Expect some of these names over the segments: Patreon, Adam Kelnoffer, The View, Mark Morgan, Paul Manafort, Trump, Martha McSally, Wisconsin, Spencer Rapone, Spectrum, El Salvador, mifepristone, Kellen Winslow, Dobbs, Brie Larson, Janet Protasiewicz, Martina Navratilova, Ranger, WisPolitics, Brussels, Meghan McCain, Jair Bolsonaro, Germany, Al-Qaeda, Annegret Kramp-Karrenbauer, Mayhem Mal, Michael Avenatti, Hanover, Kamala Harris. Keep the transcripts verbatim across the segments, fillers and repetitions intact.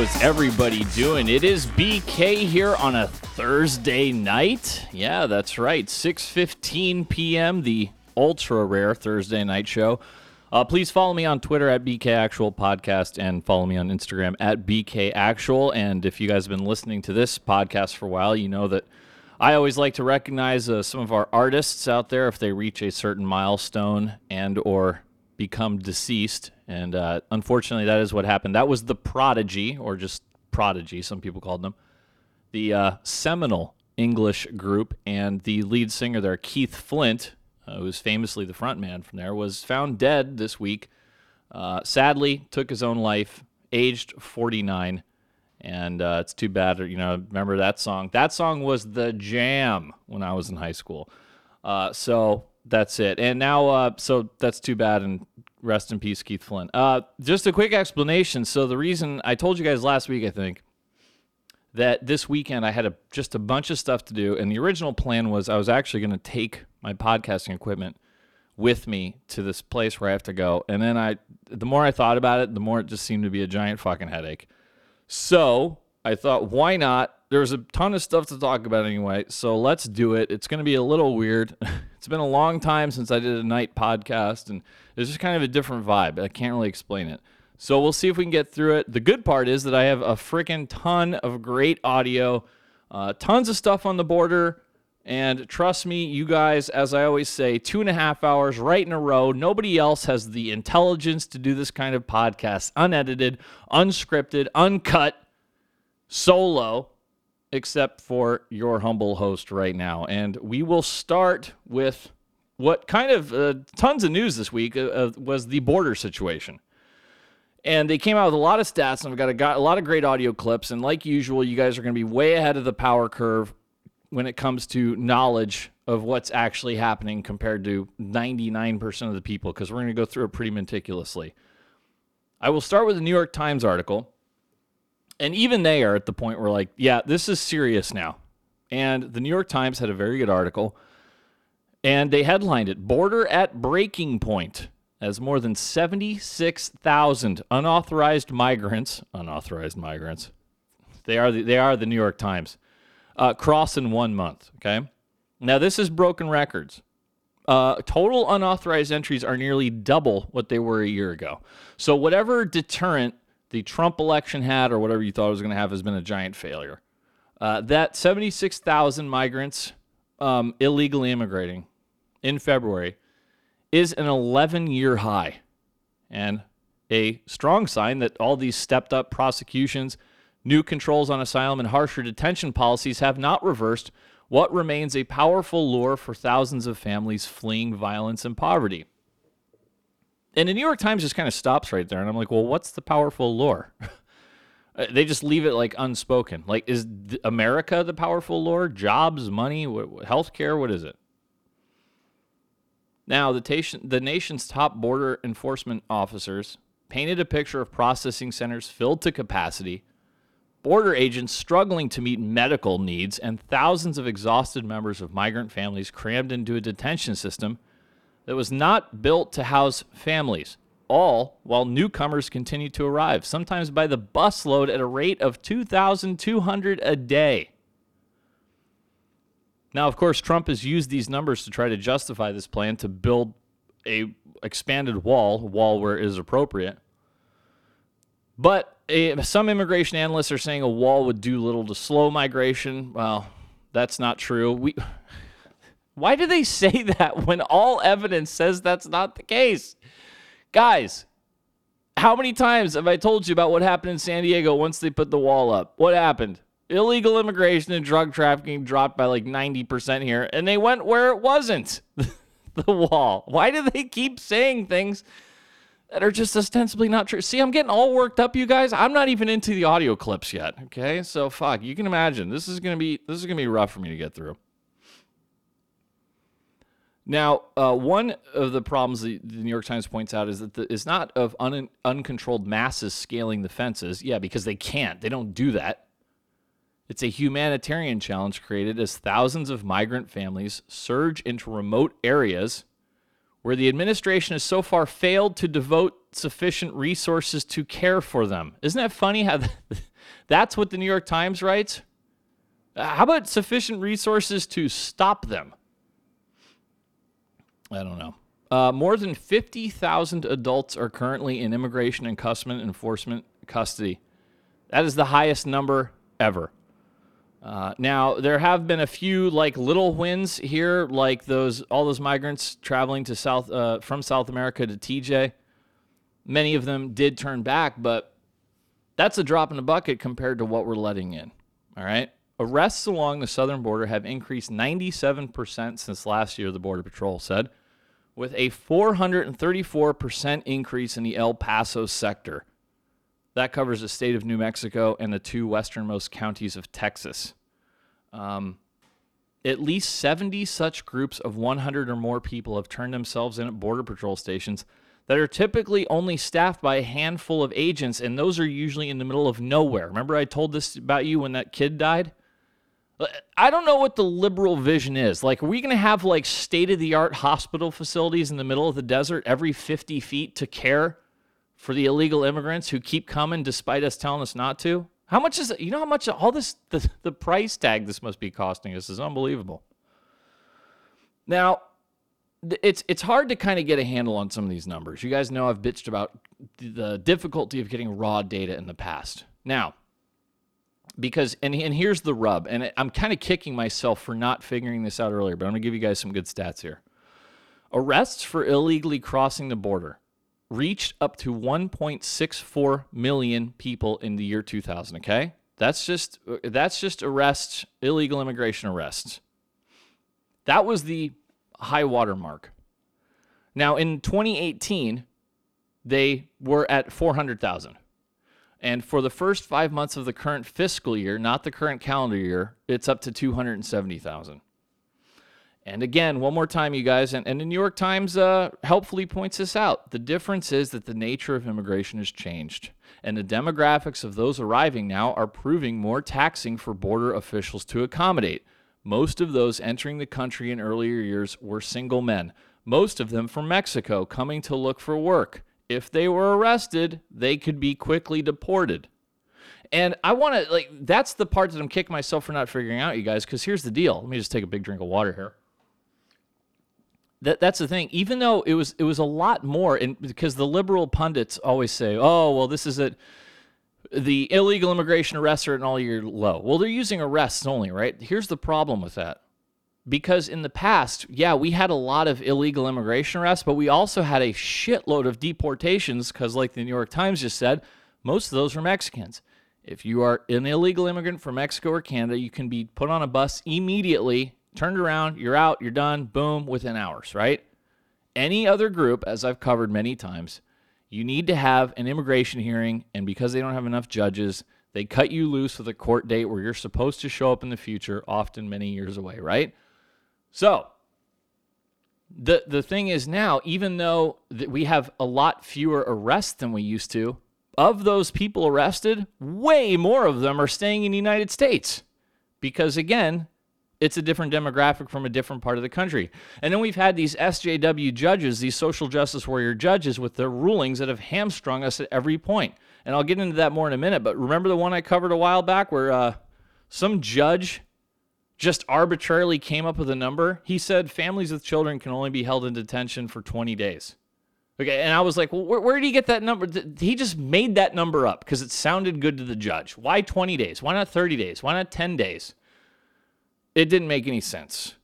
How is everybody doing? It is B K here on a Thursday night. Yeah, that's right. six fifteen p.m., the ultra-rare Thursday night show. Uh, please follow me on Twitter at B K Actual Podcast and follow me on Instagram at B K Actual. And if you guys have been listening to this podcast for a while, you know that I always like to recognize uh, some of our artists out there if they reach a certain milestone and or become deceased. And uh, unfortunately, that is what happened. That was The Prodigy, or just Prodigy, some people called them, the uh, seminal English group. And the lead singer there, Keith Flint, Uh, who was famously the front man from there, was found dead this week. Uh, sadly, took his own life, aged forty-nine, and uh, it's too bad. You know, remember that song? That song was the jam when I was in high school. Uh, so that's it. And now, uh, so that's too bad, and rest in peace, Keith Flint. Uh, just a quick explanation. So the reason I told you guys last week, I think, that this weekend I had a, just a bunch of stuff to do, and the original plan was I was actually going to take my podcasting equipment with me to this place where I have to go, and then I, the more I thought about it, the more it just seemed to be a giant fucking headache. So I thought, why not? There's a ton of stuff to talk about anyway, so let's do it. It's going to be a little weird. It's been a long time since I did a night podcast, and it's just kind of a different vibe. I can't really explain it. So we'll see if we can get through it. The good part is that I have a freaking ton of great audio, uh, tons of stuff on the border, and trust me, you guys, as I always say, two and a half hours right in a row. Nobody else has the intelligence to do this kind of podcast, unedited, unscripted, uncut, solo, except for your humble host right now. And we will start with what kind of uh, tons of news this week uh, was the border situation. And they came out with a lot of stats, and I've got a, got a lot of great audio clips. And like usual, you guys are going to be way ahead of the power curve when it comes to knowledge of what's actually happening compared to ninety-nine percent of the people, because we're going to go through it pretty meticulously. I will start with the New York Times article. And even they are at the point where, like, yeah, this is serious now. And the New York Times had a very good article. And they headlined it, "Border at Breaking Point," as more than seventy-six thousand unauthorized migrants, unauthorized migrants, they are the, they are the New York Times, uh, cross in one month, okay? Now, this is broken records. Uh, total unauthorized entries are nearly double what they were a year ago. So whatever deterrent the Trump election had or whatever you thought it was going to have has been a giant failure. Uh, that seventy-six thousand migrants um, illegally immigrating in February is an eleven-year high, and a strong sign that all these stepped-up prosecutions, new controls on asylum, and harsher detention policies have not reversed what remains a powerful lure for thousands of families fleeing violence and poverty. And the New York Times just kind of stops right there, and I'm like, well, what's the powerful lure? They just leave it, like, unspoken. Like, is America the powerful lure? Jobs, money, healthcare, what is it? Now, the, tation, the nation's top border enforcement officers painted a picture of processing centers filled to capacity, border agents struggling to meet medical needs, and thousands of exhausted members of migrant families crammed into a detention system that was not built to house families, all while newcomers continue to arrive, sometimes by the busload at a rate of two thousand two hundred a day. Now, of course, Trump has used these numbers to try to justify this plan to build a expanded wall, wall where it is appropriate. But a, some immigration analysts are saying a wall would do little to slow migration. Well, that's not true. We, why do they say that when all evidence says that's not the case? Guys, how many times have I told you about what happened in San Diego once they put the wall up? What happened? Illegal immigration and drug trafficking dropped by like ninety percent here, and they went where it wasn't, the wall. Why do they keep saying things that are just ostensibly not true? See, I'm getting all worked up, you guys. I'm not even into the audio clips yet, okay? So, fuck, you can imagine. This is going to be this is going to be rough for me to get through. Now, uh, one of the problems the, the New York Times points out is that the, it's not of un, uncontrolled masses scaling the fences. Yeah, because they can't. They don't do that. It's a humanitarian challenge created as thousands of migrant families surge into remote areas where the administration has so far failed to devote sufficient resources to care for them. Isn't that funny how the, That's what the New York Times writes. How about sufficient resources to stop them? I don't know. Uh, more than fifty thousand adults are currently in immigration and customs enforcement custody. That is the highest number ever. Uh, now, there have been a few like little wins here, like those all those migrants traveling to South uh, from South America to T J. Many of them did turn back, but that's a drop in the bucket compared to what we're letting in. All right. Arrests along the southern border have increased ninety-seven percent since last year, the Border Patrol said, with a four hundred thirty-four percent increase in the El Paso sector. That covers the state of New Mexico and the two westernmost counties of Texas. Um, at least seventy such groups of one hundred or more people have turned themselves in at Border Patrol stations that are typically only staffed by a handful of agents, and those are usually in the middle of nowhere. Remember I told this about you when that kid died? I don't know what the liberal vision is. Like, are we going to have, like, state-of-the-art hospital facilities in the middle of the desert every fifty feet to care for the illegal immigrants who keep coming despite us telling us not to? How much is it? You know how much all this, the, the price tag this must be costing us is unbelievable. Now, it's it's hard to kind of get a handle on some of these numbers. You guys know I've bitched about the difficulty of getting raw data in the past. Now, Because, and, and here's the rub, and I'm kind of kicking myself for not figuring this out earlier, but I'm going to give you guys some good stats here. Arrests for illegally crossing the border reached up to one point six four million people in the year two thousand, okay? That's just, that's just arrests, illegal immigration arrests. That was the high water mark. Now, in twenty eighteen, they were at four hundred thousand. And for the first five months of the current fiscal year, not the current calendar year, it's up to two hundred seventy thousand. And again, one more time, you guys, and, and the New York Times uh, helpfully points this out. The difference is that the nature of immigration has changed, and the demographics of those arriving now are proving more taxing for border officials to accommodate. Most of those entering the country in earlier years were single men, most of them from Mexico, coming to look for work. If they were arrested, they could be quickly deported. And I want to, like, that's the part that I'm kicking myself for not figuring out, you guys, because here's the deal. Let me just take a big drink of water here. That, that's the thing. Even though it was it was a lot more, and because the liberal pundits always say, oh, well, this is it. The illegal immigration arrests are at an all-year low. Well, they're using arrests only, right? Here's the problem with that. Because in the past, yeah, we had a lot of illegal immigration arrests, but we also had a shitload of deportations because, like the New York Times just said, most of those were Mexicans. If you are an illegal immigrant from Mexico or Canada, you can be put on a bus immediately, turned around, you're out, you're done, boom, within hours, right? Any other group, as I've covered many times, you need to have an immigration hearing, and because they don't have enough judges, they cut you loose with a court date where you're supposed to show up in the future, often many years away, right? So the the thing is now, even though th- we have a lot fewer arrests than we used to, of those people arrested, way more of them are staying in the United States because, again, it's a different demographic from a different part of the country. And then we've had these S J W judges, these social justice warrior judges with their rulings that have hamstrung us at every point. And I'll get into that more in a minute, but remember the one I covered a while back where uh, some judge just arbitrarily came up with a number. He said families with children can only be held in detention for twenty days. Okay, and I was like, well, where, where did he get that number? He just made that number up because it sounded good to the judge. Why twenty days? Why not thirty days? Why not ten days? It didn't make any sense.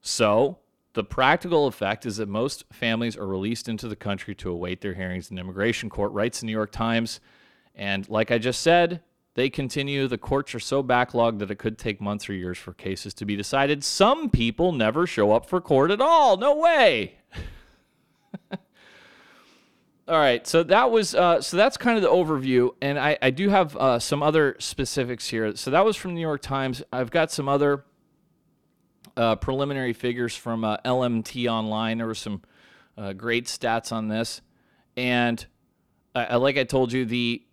So the practical effect is that most families are released into the country to await their hearings in immigration court, writes the New York Times. And like I just said, they continue. The courts are so backlogged that it could take months or years for cases to be decided. Some people never show up for court at all. No way. All right. So that was. Uh, so that's kind of the overview. And I, I do have uh, some other specifics here. So that was from the New York Times. I've got some other uh, preliminary figures from uh, L M T Online. There were some uh, great stats on this. And uh, like I told you, the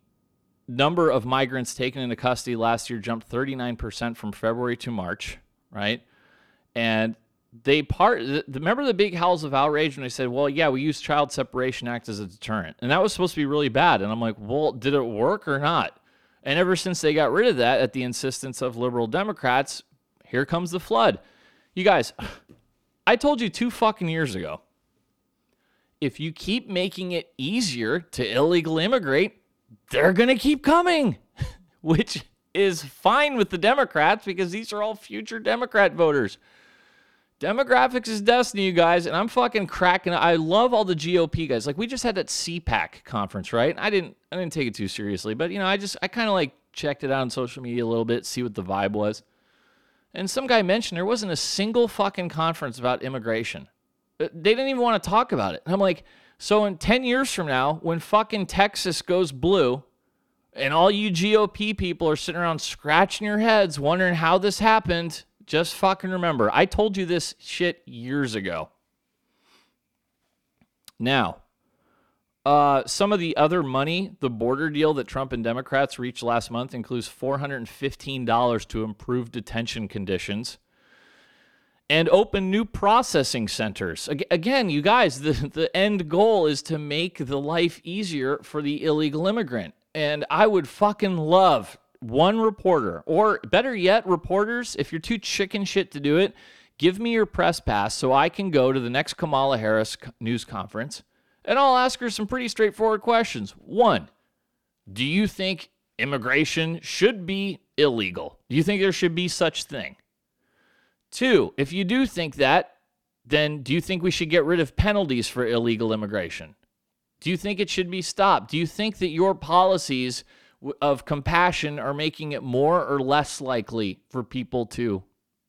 number of migrants taken into custody last year jumped thirty-nine percent from February to March, right? And they part, remember the big howls of outrage when they said, well, yeah, we use Child Separation Act as a deterrent. And that was supposed to be really bad. And I'm like, well, did it work or not? And ever since they got rid of that at the insistence of liberal Democrats, here comes the flood. You guys, I told you two fucking years ago, if you keep making it easier to illegally immigrate, they're going to keep coming, which is fine with the Democrats because these are all future Democrat voters. Demographics is destiny, you guys, and I'm fucking cracking up. I love all the G O P guys. Like, we just had that C PAC conference, right? I didn't I didn't take it too seriously, but, you know, I just, I kind of, like, checked it out on social media a little bit, see what the vibe was. And some guy mentioned there wasn't a single fucking conference about immigration. They didn't even want to talk about it. And I'm like, so in ten years from now, when fucking Texas goes blue and all you G O P people are sitting around scratching your heads wondering how this happened, just fucking remember, I told you this shit years ago. Now, uh, some of the other money, the border deal that Trump and Democrats reached last month includes four hundred fifteen dollars to improve detention conditions and open new processing centers. Again, you guys, the, the end goal is to make the life easier for the illegal immigrant. And I would fucking love one reporter, or better yet, reporters, if you're too chicken shit to do it, give me your press pass so I can go to the next Kamala Harris news conference, and I'll ask her some pretty straightforward questions. One, do you think immigration should be illegal? Do you think there should be such thing? Two, if you do think that, then do you think we should get rid of penalties for illegal immigration? Do you think it should be stopped? Do you think that your policies of compassion are making it more or less likely for people to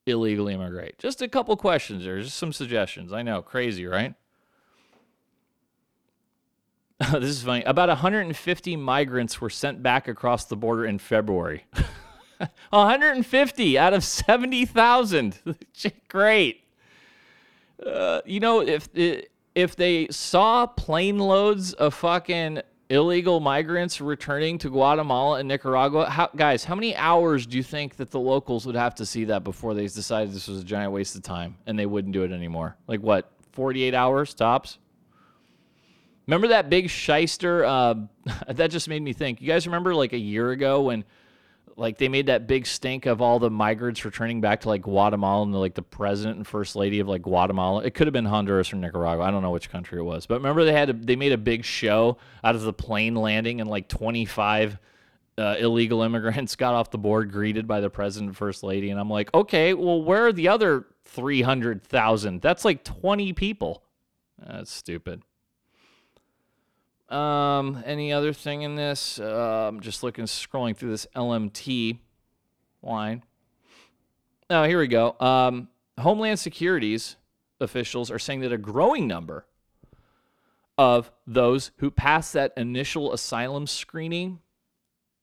illegally immigrate? Just a couple questions there, just some suggestions. I know, crazy, right? This is funny. About one hundred fifty migrants were sent back across the border in February. one hundred fifty out of seventy thousand. Great. Uh, you know, if if they saw plane loads of fucking illegal migrants returning to Guatemala and Nicaragua. How, guys, how many hours do you think that the locals would have to see that before they decided this was a giant waste of time and they wouldn't do it anymore? Like what, forty-eight hours tops? Remember that big shyster? Uh, that just made me think. You guys remember like a year ago when like they made that big stink of all the migrants returning back to like Guatemala and the, like the president and first lady of like Guatemala. It could have been Honduras or Nicaragua. I don't know which country it was, but remember they had, a, they made a big show out of the plane landing and like twenty-five uh, illegal immigrants got off the board greeted by the president and first lady. And I'm like, okay, well, where are the other three hundred thousand? That's like twenty people. That's stupid. Um, any other thing in this? Uh, I'm just looking, scrolling through this L M T line. Oh, here we go. Um, Homeland Security's officials are saying that a growing number of those who pass that initial asylum screening,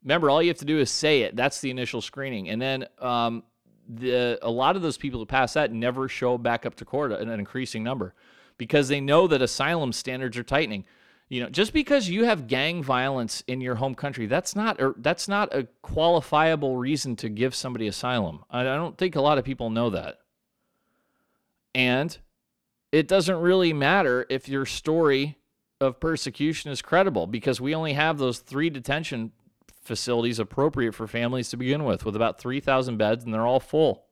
remember, all you have to do is say it. That's the initial screening. And then um, the a lot of those people who pass that never show back up to court in an increasing number because they know that asylum standards are tightening. You know, just because you have gang violence in your home country, that's not or that's not a qualifiable reason to give somebody asylum. I, I don't think a lot of people know that. And it doesn't really matter if your story of persecution is credible because we only have those three detention facilities appropriate for families to begin with, with about three thousand beds, and they're all full.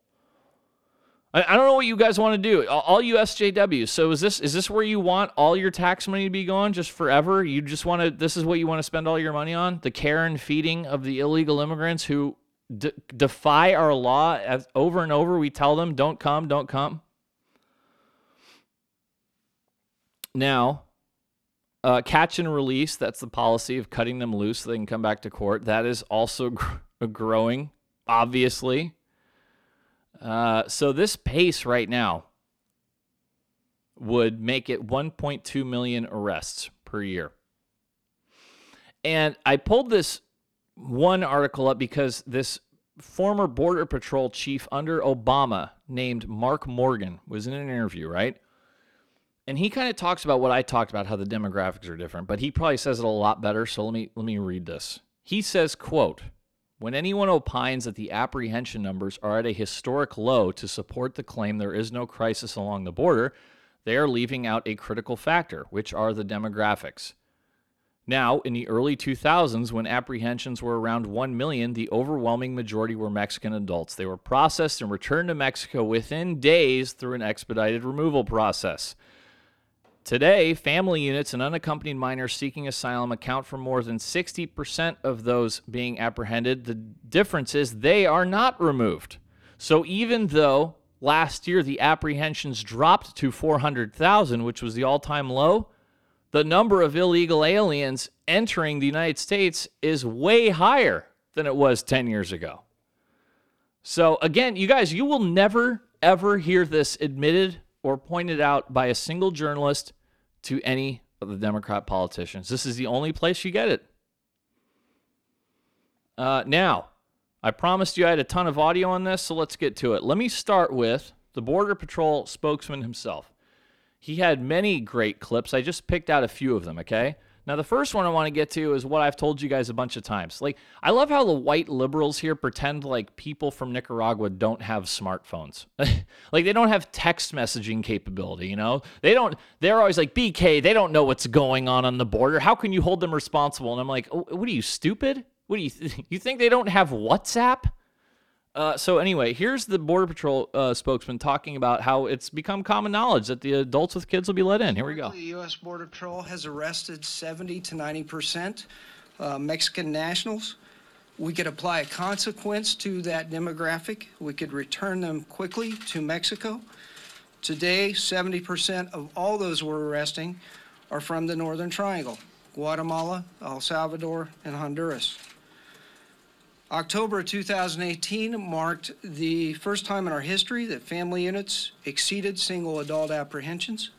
I don't know what you guys want to do. All you S J Ws. So is this is this where you want all your tax money to be going just forever? You just want to, this is what you want to spend all your money on? The care and feeding of the illegal immigrants who de- defy our law as over and over. We tell them, don't come, don't come. Now, uh, catch and release. That's the policy of cutting them loose so they can come back to court. That is also gr- growing, obviously. Uh, so this pace right now would make it one point two million arrests per year. And I pulled this one article up because this former Border Patrol chief under Obama named Mark Morgan was in an interview, right? And he kind of talks about what I talked about, how the demographics are different, but he probably says it a lot better. So let me, let me read this. He says, quote, "When anyone opines that the apprehension numbers are at a historic low to support the claim there is no crisis along the border, they are leaving out a critical factor, which are the demographics. Now, in the early two thousands, when apprehensions were around one million, the overwhelming majority were Mexican adults. They were processed and returned to Mexico within days through an expedited removal process. Today, family units and unaccompanied minors seeking asylum account for more than sixty percent of those being apprehended. The difference is they are not removed. So even though last year the apprehensions dropped to four hundred thousand, which was the all-time low, the number of illegal aliens entering the United States is way higher than it was ten years ago. So again, you guys, you will never, ever hear this admitted or pointed out by a single journalist to any of the Democrat politicians. This is the only place you get it. Uh, now, I promised you I had a ton of audio on this, so let's get to it. Let me start with the Border Patrol spokesman himself. He had many great clips. I just picked out a few of them, okay? Now, the first one I want to get to is what I've told you guys a bunch of times. Like, I love how the white liberals here pretend like people from Nicaragua don't have smartphones. Like, they don't have text messaging capability, you know? They don't, they're always like, B K, they don't know what's going on on the border. How can you hold them responsible? And I'm like, oh, what are you, stupid? What do you, th- you think they don't have WhatsApp? Uh, so anyway, here's the Border Patrol uh, spokesman talking about how it's become common knowledge that the adults with kids will be let in. Here we go. The U S. Border Patrol has arrested seventy to ninety percent uh, Mexican nationals. We could apply a consequence to that demographic. We could return them quickly to Mexico. Today, seventy percent of all those we're arresting are from the Northern Triangle, Guatemala, El Salvador, and Honduras. October two thousand eighteen marked the first time in our history that family units exceeded single adult apprehensions.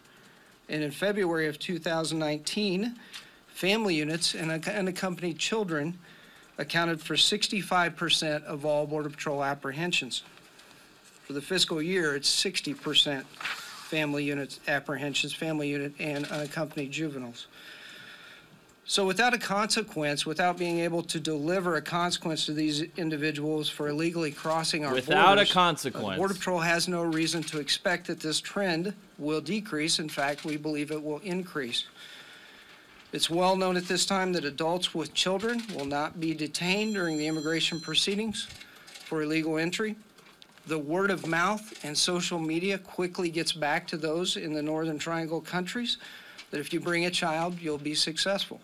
And in February of two thousand nineteen, family units and unaccompanied children accounted for sixty-five percent of all Border Patrol apprehensions. For the fiscal year, it's sixty percent family units apprehensions, family unit and unaccompanied juveniles. So without a consequence, without being able to deliver a consequence to these individuals for illegally crossing our borders, without a consequence, Border Patrol has no reason to expect that this trend will decrease. In fact, we believe it will increase. It's well known at this time that adults with children will not be detained during the immigration proceedings for illegal entry. The word of mouth and social media quickly gets back to those in the Northern Triangle countries that if you bring a child, you'll be successful.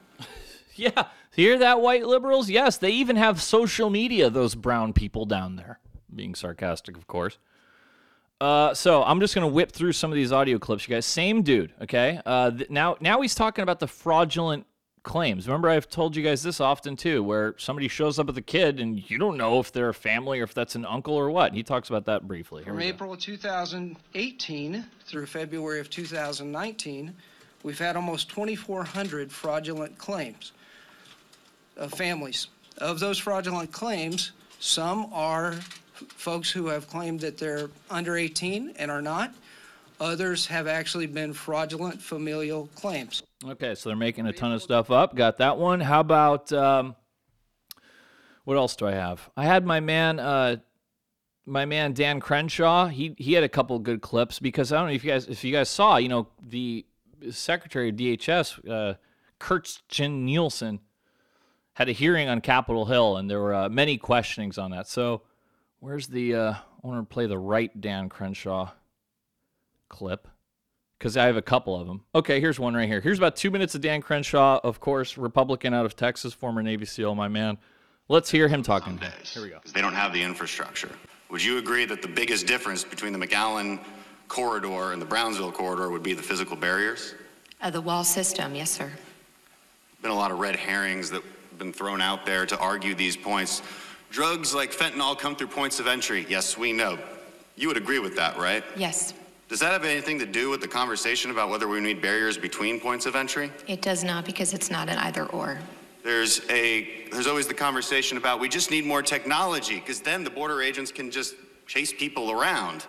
Yeah, hear that, white liberals? Yes, they even have social media, those brown people down there. Being sarcastic, of course. Uh, so I'm just going to whip through some of these audio clips, you guys. Same dude, okay? Uh, th- now, now he's talking about the fraudulent claims. Remember, I've told you guys this often, too, where somebody shows up with a kid, and you don't know if they're a family or if that's an uncle or what. He talks about that briefly. Here From April of two thousand eighteen through February of two thousand nineteen, we've had almost twenty-four hundred fraudulent claims of families. Of those fraudulent claims, some are folks who have claimed that they're under eighteen and are not. Others have actually been fraudulent familial claims. Okay, so they're making a ton of stuff up. Got that one. How about, um, what else do I have? I had my man... Uh, My man Dan Crenshaw. He he had a couple of good clips because I don't know if you guys if you guys saw, you know, the Secretary of D H S, uh, Kirstjen Nielsen, had a hearing on Capitol Hill, and there were uh, many questionings on that. So, where's the? Uh, I want to play the right Dan Crenshaw clip because I have a couple of them. Okay, here's one right here. Here's about two minutes of Dan Crenshaw, of course, Republican out of Texas, former Navy SEAL, my man. Let's hear him talking. Days, here we go. They don't have the infrastructure. Would you agree that the biggest difference between the McAllen corridor and the Brownsville corridor would be the physical barriers? Uh, the wall system, yes, sir. Been a lot of red herrings that have been thrown out there to argue these points. Drugs like fentanyl come through points of entry. Yes, we know. You would agree with that, right? Yes. Does that have anything to do with the conversation about whether we need barriers between points of entry? It does not, because it's not an either or. There's a there's always the conversation about we just need more technology because then the border agents can just chase people around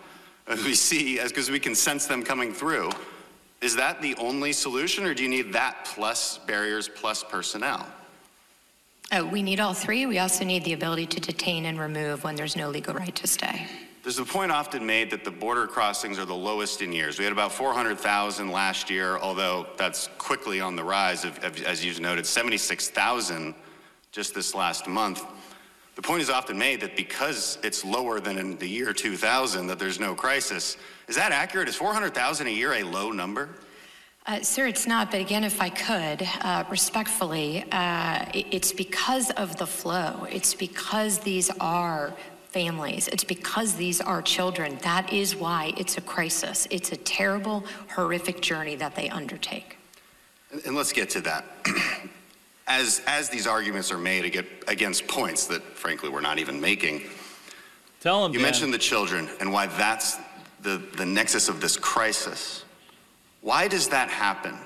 as we see as because we can sense them coming through. Is that the only solution, or do you need that plus barriers plus personnel? Uh, we need all three. We also need the ability to detain and remove when there's no legal right to stay. There's a point often made that the border crossings are the lowest in years. We had about four hundred thousand last year, although that's quickly on the rise, as you've noted, seventy-six thousand just this last month. The point is often made that because it's lower than in the year two thousand, that there's no crisis. Is that accurate? Is four hundred thousand a year a low number? Uh, sir, it's not, but again, if I could, uh, respectfully, uh, it's because of the flow. It's because these are families. It's because these are children. That is why it's a crisis. It's a terrible, horrific journey that they undertake. And, and let's get to that. As, as these arguments are made against points that, frankly, we're not even making, Tell him, you Dan. mentioned the children and why that's the, the nexus of this crisis. Why does that happen?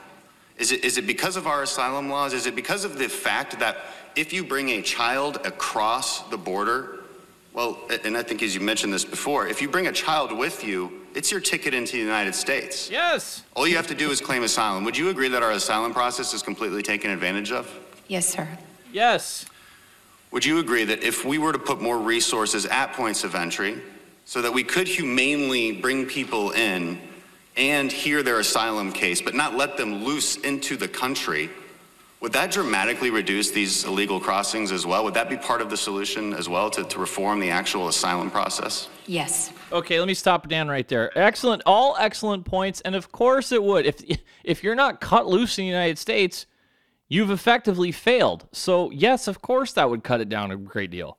Is it, is it because of our asylum laws? Is it because of the fact that if you bring a child across the border, well, and I think as you mentioned this before, if you bring a child with you, it's your ticket into the United States. Yes. All you have to do is claim asylum. Would you agree that our asylum process is completely taken advantage of? Yes, sir. Yes. Would you agree that if we were to put more resources at points of entry so that we could humanely bring people in and hear their asylum case, but not let them loose into the country, would that dramatically reduce these illegal crossings as well? Would that be part of the solution as well, to, to reform the actual asylum process? Yes. Okay, let me stop Dan right there. Excellent, all excellent points, and of course it would. If, if you're not cut loose in the United States, you've effectively failed. So yes, of course that would cut it down a great deal.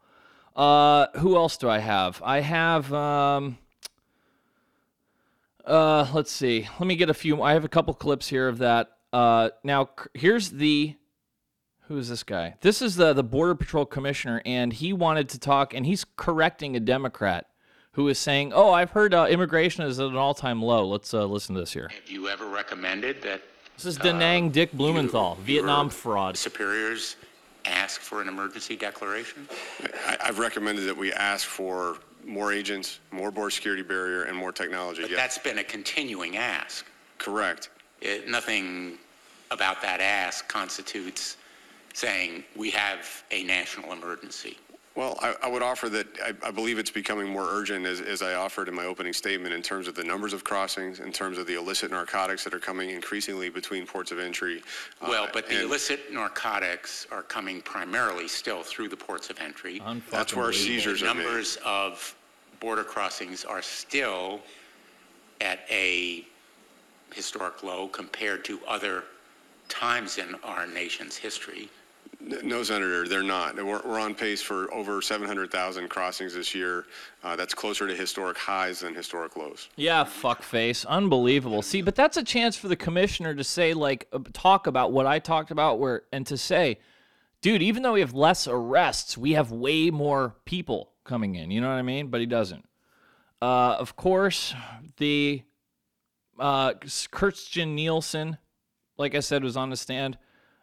Uh, who else do I have? I have... Um, Uh, let's see. Let me get a few. I have a couple clips here of that. Uh, now, here's the, who is this guy? This is the, the Border Patrol Commissioner, and he wanted to talk, and he's correcting a Democrat who is saying, oh, I've heard uh, immigration is at an all-time low. Let's uh, listen to this here. Have you ever recommended that? This is Da Nang uh, Dick Blumenthal, you, Vietnam fraud. Superiors ask for an emergency declaration? I, I've recommended that we ask for more agents, more border security barrier, and more technology. But yes. That's been a continuing ask. Correct. It, nothing about that ask constitutes saying we have a national emergency. Well, I, I would offer that I, I believe it's becoming more urgent, as, as I offered in my opening statement, in terms of the numbers of crossings, in terms of the illicit narcotics that are coming increasingly between ports of entry. Well, uh, but the illicit narcotics are coming primarily still through the ports of entry. That's where our seizures are made. Numbers of border crossings are still at a historic low compared to other times in our nation's history. No, Senator, they're not. We're, we're on pace for over seven hundred thousand crossings this year. Uh, that's closer to historic highs than historic lows. Yeah, fuckface. Unbelievable. See, but that's a chance for the commissioner to say, like, talk about what I talked about, where, and to say, dude, even though we have less arrests, we have way more people coming in. You know what I mean? But he doesn't. Uh, of course, the uh, Kirstjen Nielsen, like I said, was on the stand.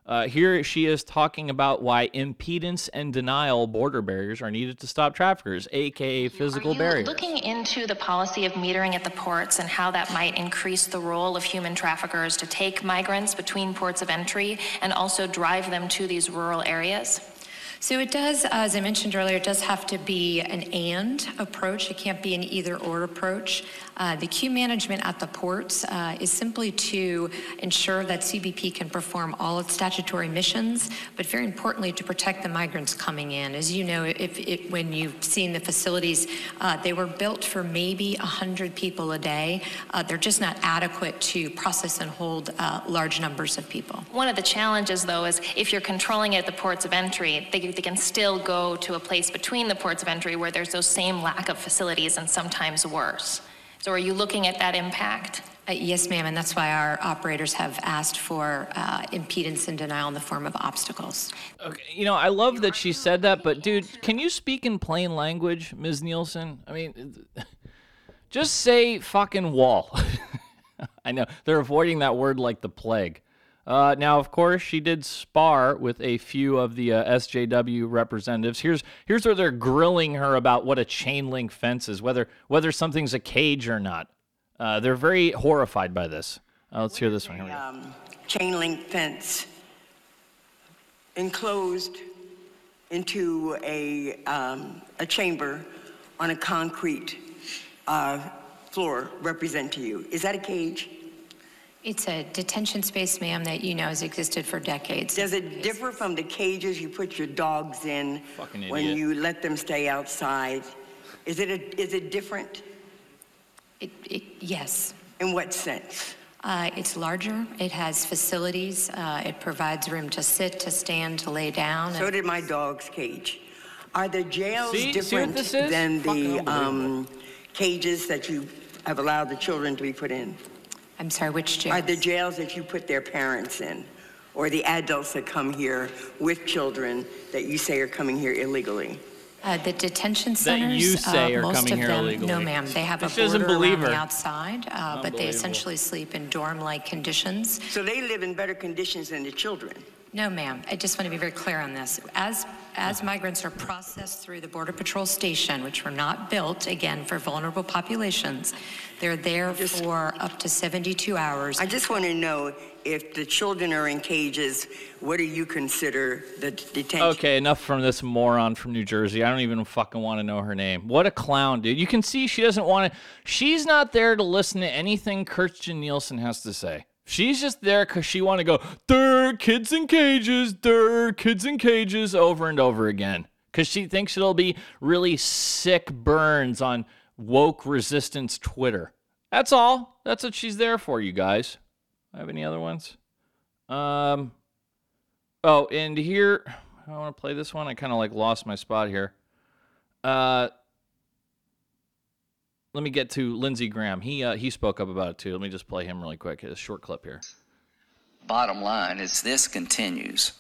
Uh, here she is talking about why impedance and denial border barriers are needed to stop traffickers, a k a physical are you barriers. Looking into the policy of metering at the ports and how that might increase the role of human traffickers to take migrants between ports of entry and also drive them to these rural areas? So it does, as I mentioned earlier, it does have to be an and approach. It can't be an either-or approach. Uh, the queue management at the ports uh, is simply to ensure that C B P can perform all its statutory missions, but very importantly, to protect the migrants coming in. As you know, if it, when you've seen the facilities, uh, they were built for maybe one hundred people a day. Uh, they're just not adequate to process and hold uh, large numbers of people. One of the challenges, though, is if you're controlling it at the ports of entry, they They can still go to a place between the ports of entry where there's those same lack of facilities and sometimes worse. So are you looking at that impact? Uh, yes, ma'am, and that's why our operators have asked for uh, impedance and denial in the form of obstacles. Okay, you know, I love that she said that, but dude, can you speak in plain language, Miz Nielsen? I mean, just say fucking wall. I know, they're avoiding that word like the plague. Uh, now, of course, she did spar with a few of the uh, S J W representatives. Here's here's where they're grilling her about what a chain link fence is, whether whether something's a cage or not. Uh, they're very horrified by this. Uh, let's hear this one. Here we go. Um, chain link fence enclosed into a um, a chamber on a concrete uh, floor represent to you? Is that a cage? It's a detention space, ma'am, that you know has existed for decades. Does it differ from the cages you put your dogs in when you let them stay outside? Is it a, is it different? It, it, yes. In what sense? Uh, it's larger. It has facilities. Uh, it provides room to sit, to stand, to lay down. So did my dog's cage. Are the jails see, different see than the um, cages that you have allowed the children to be put in? I'm sorry, which jails? Are the jails that you put their parents in, or the adults that come here with children that you say are coming here illegally? Uh, the detention centers, that you say uh, are most coming of here them, illegally. No ma'am, they have this a border around the outside, uh, but they essentially sleep in dorm-like conditions. So they live in better conditions than the children? No ma'am, I just want to be very clear on this. As As migrants are processed through the Border Patrol station, which were not built, again, for vulnerable populations, they're there just, for up to seventy-two hours. I just want to know if the children are in cages, what do you consider the detention? Okay, enough from this moron from New Jersey. I don't even fucking want to know her name. What a clown, dude. You can see she doesn't want to. She's not there to listen to anything Kirstjen Nielsen has to say. She's just there because she want to go, there kids in cages, there kids in cages, over and over again. Because she thinks it'll be really sick burns on woke resistance Twitter. That's all. That's what she's there for, you guys. I have any other ones? Um. Oh, and here, I want to play this one. I kind of like lost my spot here. Uh. Let me get to Lindsey Graham. He uh, he spoke up about it, too. Let me just play him really quick. A short clip here. Bottom line is this continues.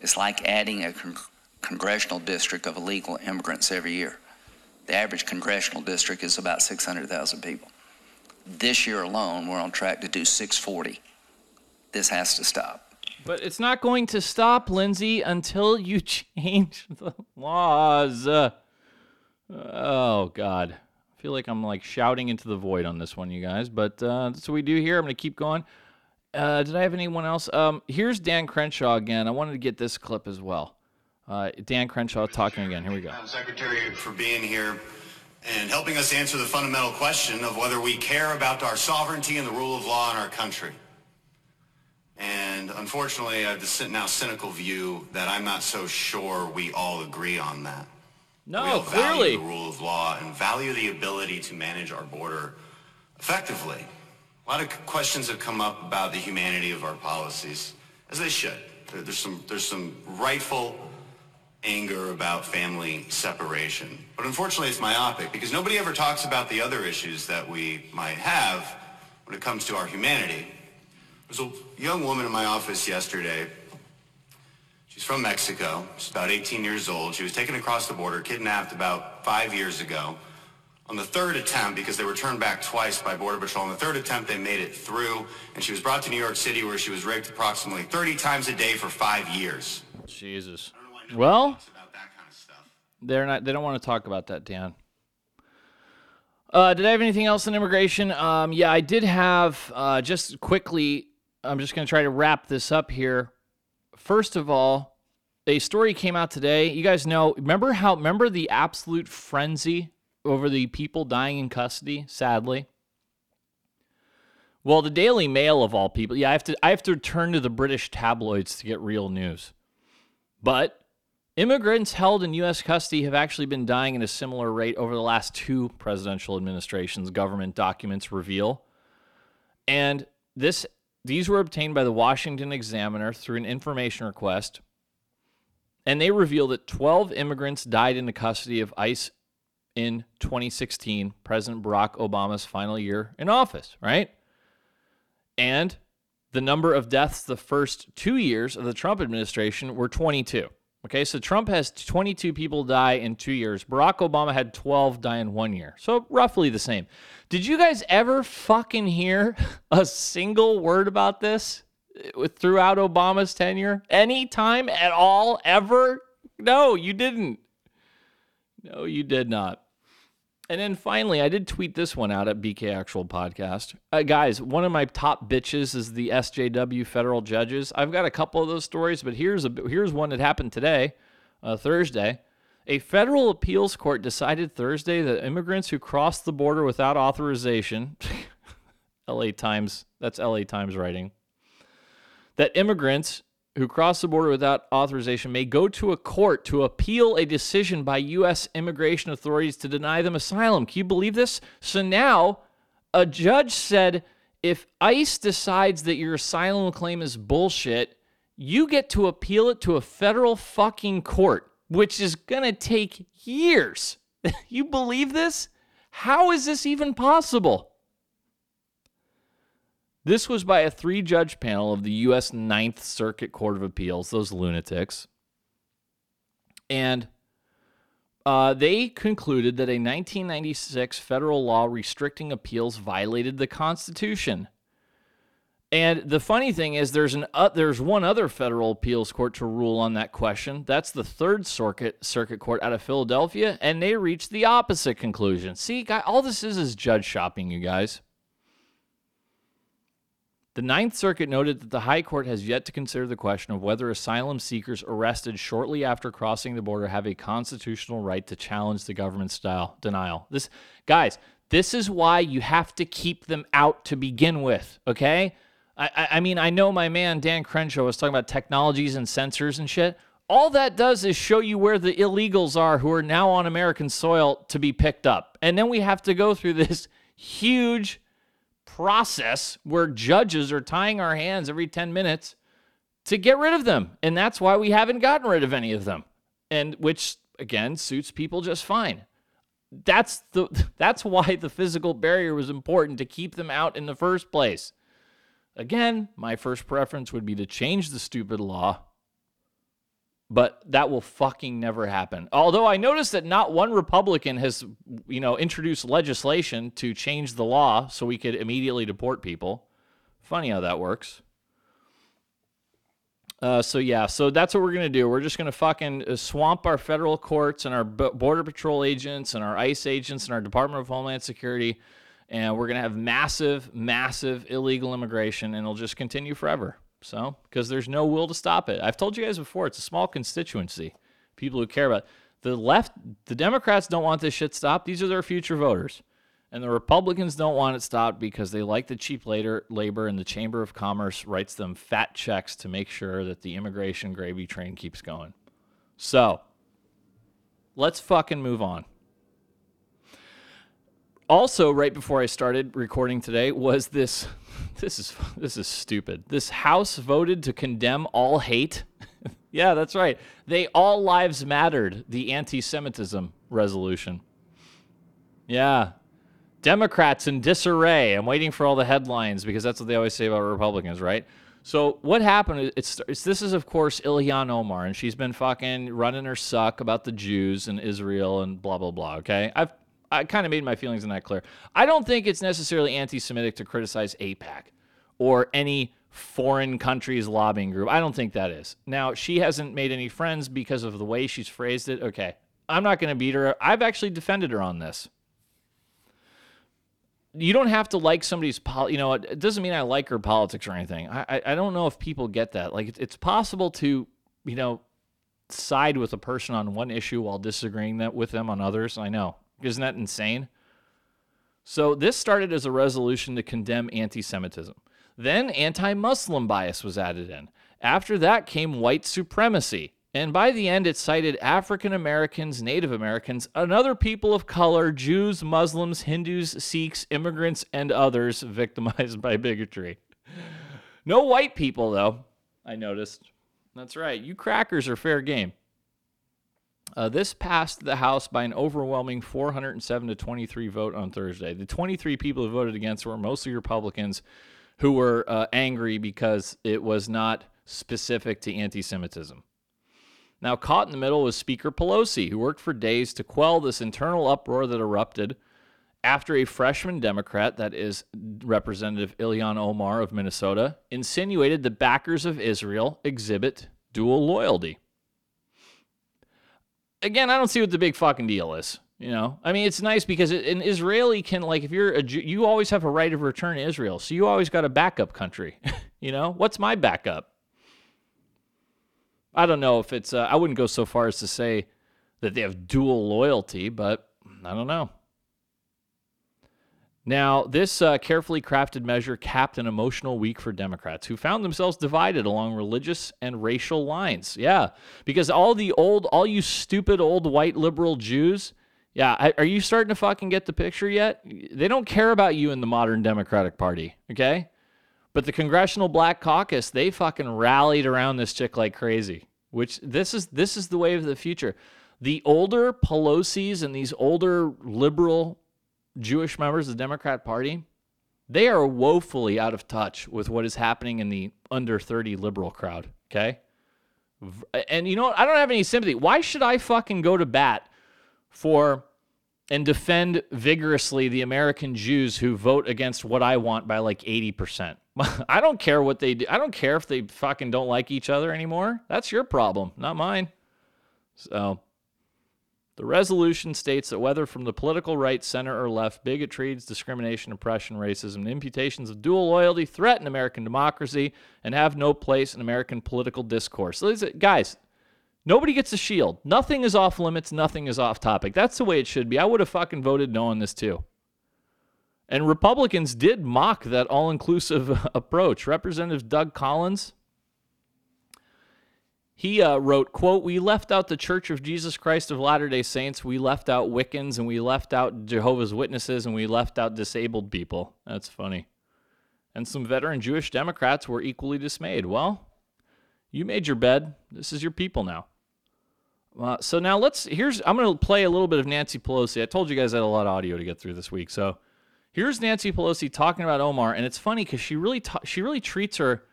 It's like adding a con- congressional district of illegal immigrants every year. The average congressional district is about six hundred thousand people. This year alone, we're on track to do six forty. This has to stop. But it's not going to stop, Lindsey, until you change the laws. Uh, oh, God. I feel like I'm like shouting into the void on this one, you guys. But uh, that's what we do here. I'm going to keep going. Uh, did I have anyone else? Um, here's Dan Crenshaw again. I wanted to get this clip as well. Uh, Dan Crenshaw talking again. Here we go. Secretary, for being here and helping us answer the fundamental question of whether we care about our sovereignty and the rule of law in our country. And unfortunately, I have this now cynical view that I'm not so sure we all agree on that. No, we all clearly value the rule of law and value the ability to manage our border effectively. A lot of questions have come up about the humanity of our policies, as they should. There's some there's some rightful anger about family separation, but unfortunately it's myopic because nobody ever talks about the other issues that we might have when it comes to our humanity. There's a young woman in my office yesterday. She's from Mexico. She's about eighteen years old. She was taken across the border, kidnapped about five years ago. On the third attempt, because they were turned back twice by Border Patrol, on the third attempt they made it through, and she was brought to New York City where she was raped approximately thirty times a day for five years. Jesus. Well, about that kind of stuff. They're not, they don't want to talk about that, Dan. Uh, did I have anything else on immigration? Um, yeah, I did have, uh, just quickly, I'm just going to try to wrap this up here. First of all, a story came out today. You guys know, remember how, remember the absolute frenzy over the people dying in custody, sadly? Well, the Daily Mail of all people, yeah, I have to, I have to turn to the British tabloids to get real news. But immigrants held in U S custody have actually been dying at a similar rate over the last two presidential administrations, government documents reveal. And this These were obtained by the Washington Examiner through an information request, and they reveal that twelve immigrants died in the custody of ICE in twenty sixteen, President Barack Obama's final year in office, right? And the number of deaths the first two years of the Trump administration were twenty-two. Okay, so Trump has twenty-two people die in two years. Barack Obama had twelve die in one year. So roughly the same. Did you guys ever fucking hear a single word about this throughout Obama's tenure? Any time at all? Ever? No, you didn't. No, you did not. And then finally, I did tweet this one out at B K Actual Podcast. Uh, guys, one of my top bitches is the S J W federal judges. I've got a couple of those stories, but here's a here's one that happened today, uh, Thursday. A federal appeals court decided Thursday that immigrants who crossed the border without authorization, L A Times, that's L A Times writing, that immigrants who cross the border without authorization may go to a court to appeal a decision by U S immigration authorities to deny them asylum. Can you believe this? So now a judge said, if ICE decides that your asylum claim is bullshit, you get to appeal it to a federal fucking court, which is going to take years. You believe this? How is this even possible? This was by a three-judge panel of the U S Ninth Circuit Court of Appeals, those lunatics. And uh, they concluded that a nineteen ninety-six federal law restricting appeals violated the Constitution. And the funny thing is there's an uh, there's one other federal appeals court to rule on that question. That's the Third Circuit Circuit Court out of Philadelphia, and they reached the opposite conclusion. See, guy, all this is is judge shopping, you guys. The Ninth Circuit noted that the High Court has yet to consider the question of whether asylum seekers arrested shortly after crossing the border have a constitutional right to challenge the government's style denial. This, guys, this is why you have to keep them out to begin with, okay? I, I mean, I know my man Dan Crenshaw was talking about technologies and sensors and shit. All that does is show you where the illegals are who are now on American soil to be picked up. And then we have to go through this huge process where judges are tying our hands every ten minutes to get rid of them. And that's why we haven't gotten rid of any of them. And which, again, suits people just fine. That's the that's why the physical barrier was important to keep them out in the first place. Again, my first preference would be to change the stupid law, but that will fucking never happen. Although I noticed that not one Republican has, you know, introduced legislation to change the law so we could immediately deport people. Funny how that works. Uh, so, yeah, so that's what we're going to do. We're just going to fucking swamp our federal courts and our Border Patrol agents and our ICE agents and our Department of Homeland Security, and we're going to have massive, massive illegal immigration, and it'll just continue forever. So, because there's no will to stop it. I've told you guys before, it's a small constituency, people who care about it. The left, the Democrats don't want this shit stopped. These are their future voters. And the Republicans don't want it stopped because they like the cheap labor, and the Chamber of Commerce writes them fat checks to make sure that the immigration gravy train keeps going. So, let's fucking move on. Also, right before I started recording today was this, this is this is stupid. This House voted to condemn all hate. Yeah, that's right. They all lives mattered, the anti-Semitism resolution. Yeah. Democrats in disarray. I'm waiting for all the headlines because that's what they always say about Republicans, right? So what happened, it's, it's this is, of course, Ilhan Omar, and she's been fucking running her suck about the Jews and Israel and blah, blah, blah, okay? I've I kind of made my feelings on that clear. I don't think it's necessarily anti-Semitic to criticize AIPAC or any foreign country's lobbying group. I don't think that is. Now, she hasn't made any friends because of the way she's phrased it. Okay, I'm not going to beat her. I've actually defended her on this. You don't have to like somebody's pol- you know, it doesn't mean I like her politics or anything. I, I, I don't know if people get that. Like, it's possible to, you know, side with a person on one issue while disagreeing that with them on others. I know. Isn't that insane? So this started as a resolution to condemn anti-Semitism. Then anti-Muslim bias was added in. After that came white supremacy. And by the end, it cited African Americans, Native Americans, and other people of color, Jews, Muslims, Hindus, Sikhs, immigrants, and others victimized by bigotry. No white people, though, I noticed. That's right. You crackers are fair game. Uh, this passed the House by an overwhelming four hundred seven to twenty-three vote on Thursday. The twenty-three people who voted against were mostly Republicans who were uh, angry because it was not specific to anti-Semitism. Now, caught in the middle was Speaker Pelosi, who worked for days to quell this internal uproar that erupted after a freshman Democrat, that is Representative Ilhan Omar of Minnesota, insinuated the backers of Israel exhibit dual loyalty. Again, I don't see what the big fucking deal is, you know? I mean, it's nice because an Israeli can, like, if you're a Jew, you always have a right of return to Israel, so you always got a backup country, you know? What's my backup? I don't know if it's, uh, I wouldn't go so far as to say that they have dual loyalty, but I don't know. Now, this uh, carefully crafted measure capped an emotional week for Democrats who found themselves divided along religious and racial lines. Yeah, because all the old, all you stupid old white liberal Jews, yeah, are you starting to fucking get the picture yet? They don't care about you in the modern Democratic Party, okay? But the Congressional Black Caucus, they fucking rallied around this chick like crazy, which this is this is the wave of the future. The older Pelosi's and these older liberal Jewish members of the Democrat Party, they are woefully out of touch with what is happening in the under thirty liberal crowd, okay? And you know what? I don't have any sympathy. Why should I fucking go to bat for and defend vigorously the American Jews who vote against what I want by like eighty percent? I don't care what they do. I don't care if they fucking don't like each other anymore. That's your problem, not mine. So the resolution states that whether from the political right, center, or left, bigotries, discrimination, oppression, racism, and imputations of dual loyalty threaten American democracy and have no place in American political discourse. So guys, nobody gets a shield. Nothing is off limits. Nothing is off topic. That's the way it should be. I would have fucking voted no on this too. And Republicans did mock that all-inclusive approach. Representative Doug Collins, He uh, wrote, quote, "We left out the Church of Jesus Christ of Latter-day Saints. We left out Wiccans, and we left out Jehovah's Witnesses, and we left out disabled people." That's funny. And some veteran Jewish Democrats were equally dismayed. Well, you made your bed. This is your people now. Uh, so now let's, here's, I'm going to play a little bit of Nancy Pelosi. I told you guys I had a lot of audio to get through this week. So here's Nancy Pelosi talking about Omar, and it's funny because she really ta- she really treats her,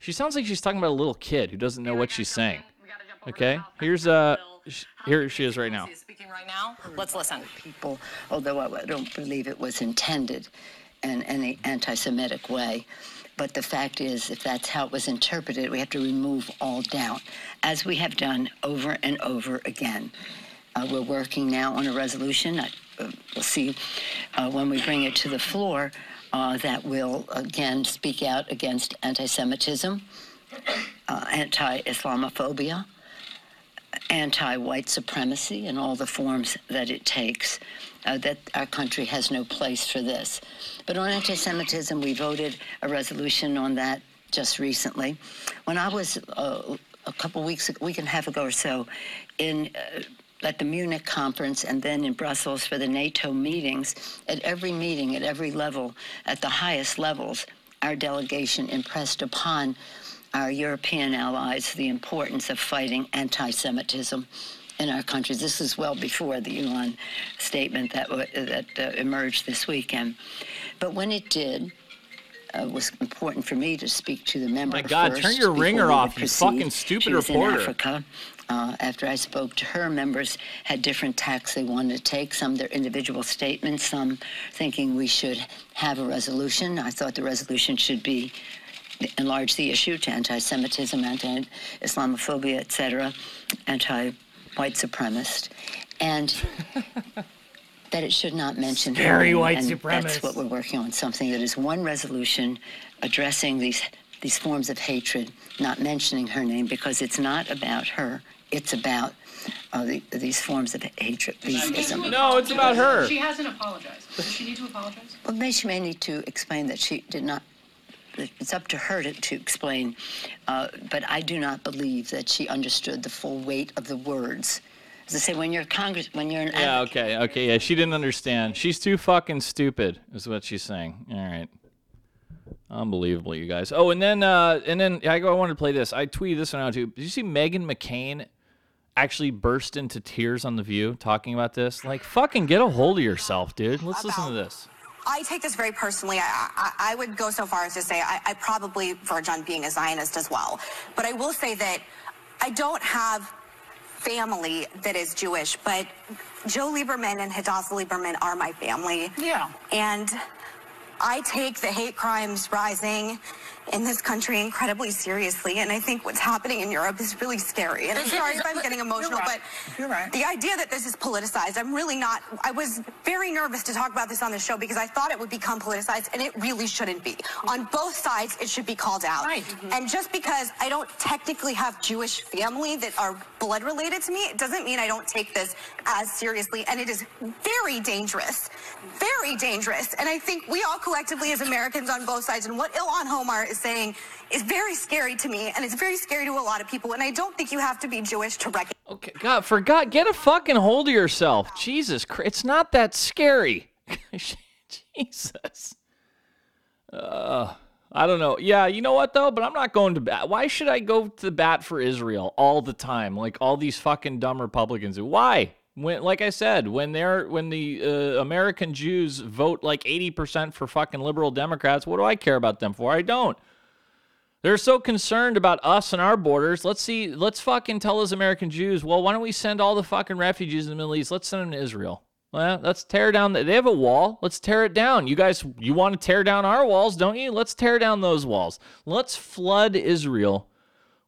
she sounds like she's talking about a little kid who doesn't know what she's saying. Okay, here's uh, sh- here she is right now. Speaking right now. Let's listen. People, although I don't believe it was intended in any anti-Semitic way, but the fact is, if that's how it was interpreted, we have to remove all doubt, as we have done over and over again. Uh, we're working now on a resolution. I, uh, we'll see uh, when we bring it to the floor. Uh, that will, again, speak out against anti-Semitism, uh, anti-Islamophobia, anti-white supremacy, and all the forms that it takes, uh, that our country has no place for this. But on anti-Semitism, we voted a resolution on that just recently. When I was uh, a couple weeks, a week and a half ago or so, in uh, at the Munich conference and then in Brussels for the NATO meetings, at every meeting, at every level, at the highest levels, our delegation impressed upon our European allies the importance of fighting anti-Semitism in our countries. This is well before the Elon statement that w- that uh, emerged this weekend. But when it did, it uh, was important for me to speak to the member. Oh my God, first, turn your ringer off, you fucking stupid she was reporter. In Africa. Uh, after I spoke to her, members had different tacks they wanted to take, some their individual statements, some thinking we should have a resolution. I thought the resolution should be enlarge the issue to anti-Semitism, anti-Islamophobia, et cetera, anti-white supremacist, and that it should not mention scary him, white supremacist. That's what we're working on, something that is one resolution addressing these these forms of hatred, not mentioning her name, because it's not about her. It's about uh, the, these forms of hatred. These isms. No, it's about her. She hasn't apologized. Does she need to apologize? Well, she may need to explain that she did not. It's up to her to, to explain. Uh, but I do not believe that she understood the full weight of the words. As I say, when you're Congress, when you're an yeah, advocate, okay, okay, yeah, she didn't understand. She's too fucking stupid, is what she's saying. All right. Unbelievable, you guys. Oh, and then uh, and then I go. I wanted to play this. I tweeted this one out too. Did you see Meghan McCain actually burst into tears on The View talking about this? Like, fucking get a hold of yourself, dude. Let's about, listen to this. I take this very personally. I, I, I would go so far as to say I, I probably verge on being a Zionist as well. But I will say that I don't have family that is Jewish, but Joe Lieberman and Hadassah Lieberman are my family. Yeah. And I take the hate crimes rising in this country incredibly seriously, and I think what's happening in Europe is really scary. And I'm sorry if I'm getting emotional, but you're right. The idea that this is politicized, I'm really not. I was very nervous to talk about this on the show because I thought it would become politicized, and it really shouldn't be. On both sides, it should be called out. Right. Mm-hmm. And just because I don't technically have Jewish family that are blood related to me, it doesn't mean I don't take this as seriously, and it is very dangerous, very dangerous. And I think we all collectively as Americans on both sides, and what Ilhan Omar is saying is very scary to me, and it's very scary to a lot of people, and I don't think you have to be Jewish to recognize. Okay, God, for God, get a fucking hold of yourself. Jesus Christ, it's not that scary. Jesus. Uh, I don't know. Yeah, you know what, though? But I'm not going to bat. Why should I go to bat for Israel all the time? Like all these fucking dumb Republicans do. Why? When, like I said, when they're when the uh, American Jews vote like eighty percent for fucking liberal Democrats, what do I care about them for? I don't. They're so concerned about us and our borders. Let's see. Let's fucking tell those American Jews, well, why don't we send all the fucking refugees in the Middle East? Let's send them to Israel. Well, let's tear down. The, they have a wall. Let's tear it down. You guys, you want to tear down our walls, don't you? Let's tear down those walls. Let's flood Israel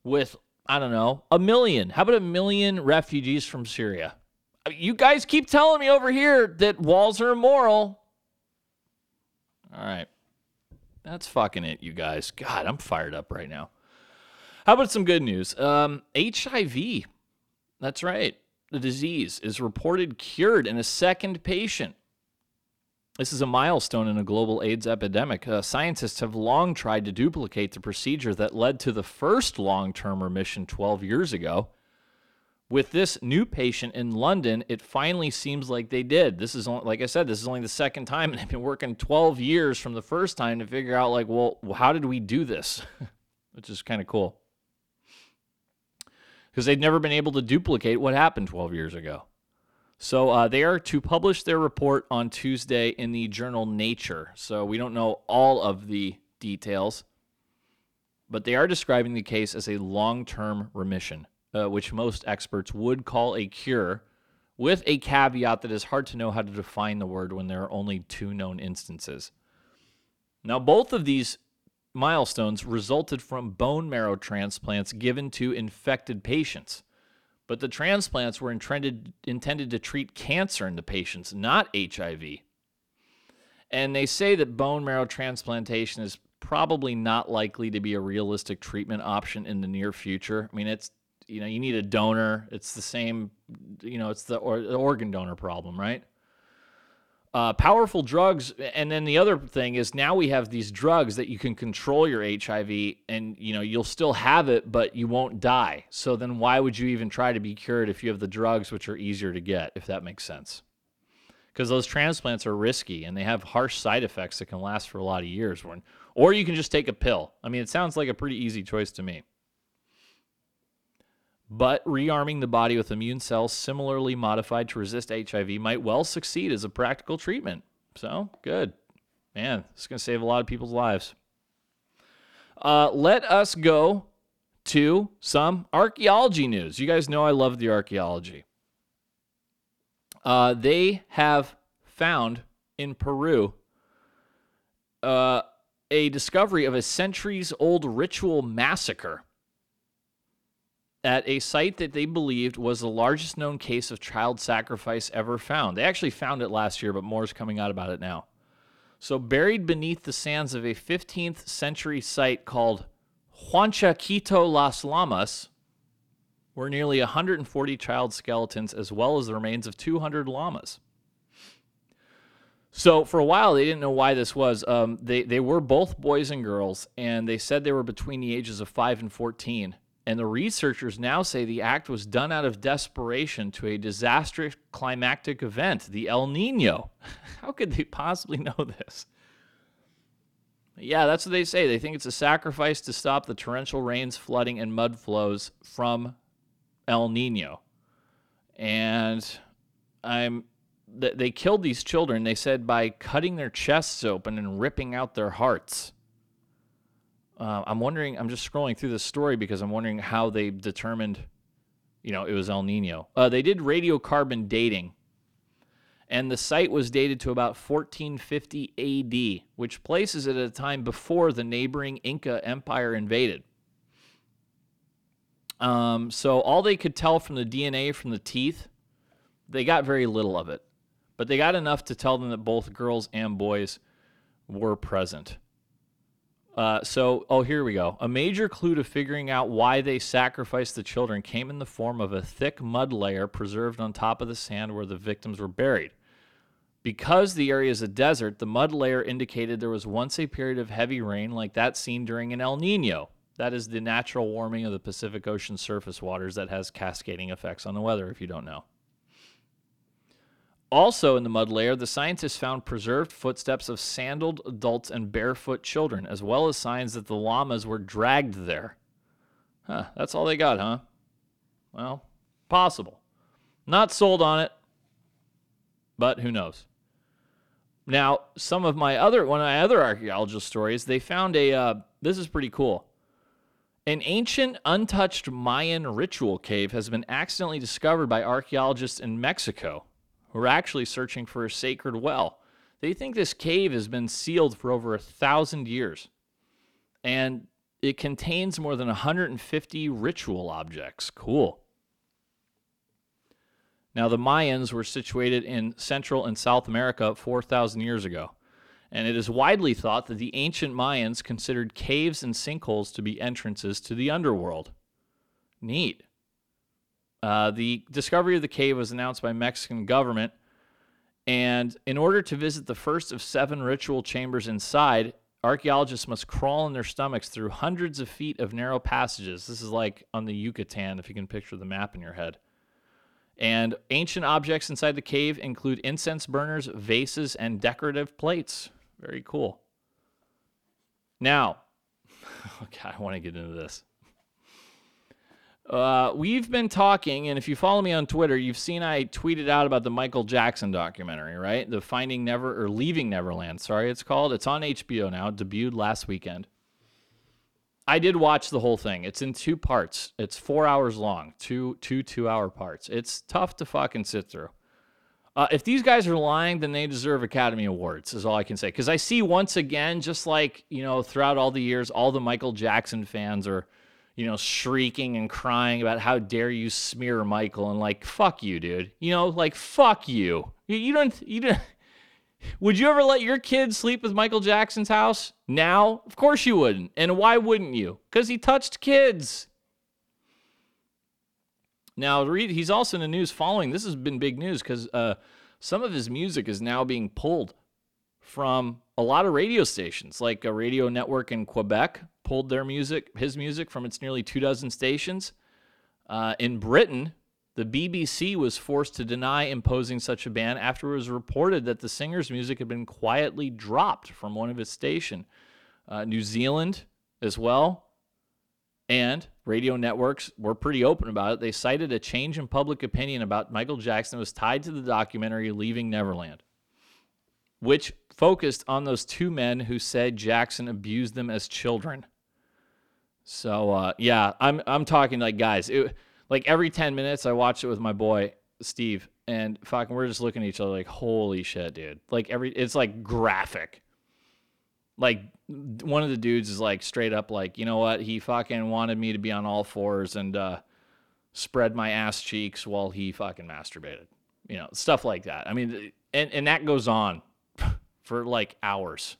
with, I don't know, a million. How about a million refugees from Syria? You guys keep telling me over here that walls are immoral. All right. That's fucking it, you guys. God, I'm fired up right now. How about some good news? Um, H I V. That's right. The disease is reported cured in a second patient. This is a milestone in a global AIDS epidemic. Uh, scientists have long tried to duplicate the procedure that led to the first long-term remission twelve years ago. With this new patient in London, it finally seems like they did. This is, only, like I said, this is only the second time, and they've been working twelve years from the first time to figure out, like, well, how did we do this? Which is kind of cool. Because they've never been able to duplicate what happened twelve years ago. So uh, they are to publish their report on Tuesday in the journal Nature. So we don't know all of the details, but they are describing the case as a long-term remission. Uh, which most experts would call a cure, with a caveat that it's hard to know how to define the word when there are only two known instances. Now, both of these milestones resulted from bone marrow transplants given to infected patients, but the transplants were intended, intended to treat cancer in the patients, not H I V. And they say that bone marrow transplantation is probably not likely to be a realistic treatment option in the near future. I mean, it's You know, you need a donor. It's the same, you know, it's the, or, the organ donor problem, right? Uh, powerful drugs. And then the other thing is now we have these drugs that you can control your H I V and, you know, you'll still have it, but you won't die. So then why would you even try to be cured if you have the drugs, which are easier to get, if that makes sense? Because those transplants are risky and they have harsh side effects that can last for a lot of years. When, or you can just take a pill. I mean, it sounds like a pretty easy choice to me. But rearming the body with immune cells similarly modified to resist H I V might well succeed as a practical treatment. So, good. Man, it's going to save a lot of people's lives. Uh, let us go to some archaeology news. You guys know I love the archaeology. Uh, they have found in Peru uh, a discovery of a centuries-old ritual massacre at a site that they believed was the largest known case of child sacrifice ever found. They actually found it last year, but more is coming out about it now. So buried beneath the sands of a fifteenth century site called Huanchaquito Las Llamas were nearly one hundred forty child skeletons as well as the remains of two hundred llamas. So for a while, they didn't know why this was. Um, they, they were both boys and girls, and they said they were between the ages of five and fourteen. And the researchers now say the act was done out of desperation to a disastrous climactic event, the El Nino. How could they possibly know this? Yeah, that's what they say. They think it's a sacrifice to stop the torrential rains, flooding, and mud flows from El Nino. And I'm th- they killed these children, they said, by cutting their chests open and ripping out their hearts. Uh, I'm wondering, I'm just scrolling through this story because I'm wondering how they determined, you know, it was El Nino. Uh, they did radiocarbon dating and the site was dated to about fourteen fifty A D, which places it at a time before the neighboring Inca Empire invaded. Um, so all they could tell from the D N A from the teeth, they got very little of it. But they got enough to tell them that both girls and boys were present. Uh, so, oh, here we go. A major clue to figuring out why they sacrificed the children came in the form of a thick mud layer preserved on top of the sand where the victims were buried. Because the area is a desert, the mud layer indicated there was once a period of heavy rain like that seen during an El Nino. That is the natural warming of the Pacific Ocean surface waters that has cascading effects on the weather, if you don't know. Also in the mud layer, the scientists found preserved footsteps of sandaled adults and barefoot children, as well as signs that the llamas were dragged there. Huh, that's all they got, huh? Well, possible. Not sold on it, but who knows? Now, some of my other, one of my other archaeologist stories, they found a, uh, this is pretty cool. An ancient, untouched Mayan ritual cave has been accidentally discovered by archaeologists in Mexico, who are actually searching for a sacred well. They think this cave has been sealed for over a thousand years, and it contains more than one hundred fifty ritual objects. Cool. Now, the Mayans were situated in Central and South America four thousand years ago, and it is widely thought that the ancient Mayans considered caves and sinkholes to be entrances to the underworld. Neat. Uh, the discovery of the cave was announced by Mexican government, and in order to visit the first of seven ritual chambers inside, archaeologists must crawl on their stomachs through hundreds of feet of narrow passages. This is like on the Yucatan, if you can picture the map in your head. And ancient objects inside the cave include incense burners, vases, and decorative plates. Very cool. Now, okay, I want to get into this. Uh, we've been talking, and if you follow me on Twitter, you've seen I tweeted out about the Michael Jackson documentary, right? The Finding Never, or Leaving Neverland, sorry, it's called. It's on H B O now. It debuted last weekend. I did watch the whole thing. It's in two parts. It's four hours long, two, two, two-hour parts. It's tough to fucking sit through. Uh, if these guys are lying, then they deserve Academy Awards, is all I can say. Because I see once again, just like, you know, throughout all the years, all the Michael Jackson fans are, you know, shrieking and crying about how dare you smear Michael, and like, fuck you, dude. You know, like, fuck you. You, you don't, you don't, would you ever let your kid sleep with Michael Jackson's house? Now? Of course you wouldn't. And why wouldn't you? Because he touched kids. Now, read, he's also in the news following, this has been big news, because uh, some of his music is now being pulled from a lot of radio stations, like a radio network in Quebec pulled their music, his music, from its nearly two dozen stations. Uh, in Britain, the B B C was forced to deny imposing such a ban after it was reported that the singer's music had been quietly dropped from one of its stations. Uh, New Zealand as well, and radio networks were pretty open about it. They cited a change in public opinion about Michael Jackson that was tied to the documentary Leaving Neverland, which focused on those two men who said Jackson abused them as children. So, uh, yeah, I'm I'm talking like, guys, it, like every ten minutes I watched it with my boy, Steve, and fucking we're just looking at each other like, holy shit, dude. Like every, it's like graphic. Like one of the dudes is like straight up like, you know what? He fucking wanted me to be on all fours and uh, spread my ass cheeks while he fucking masturbated. You know, stuff like that. I mean, and, and that goes on for like hours.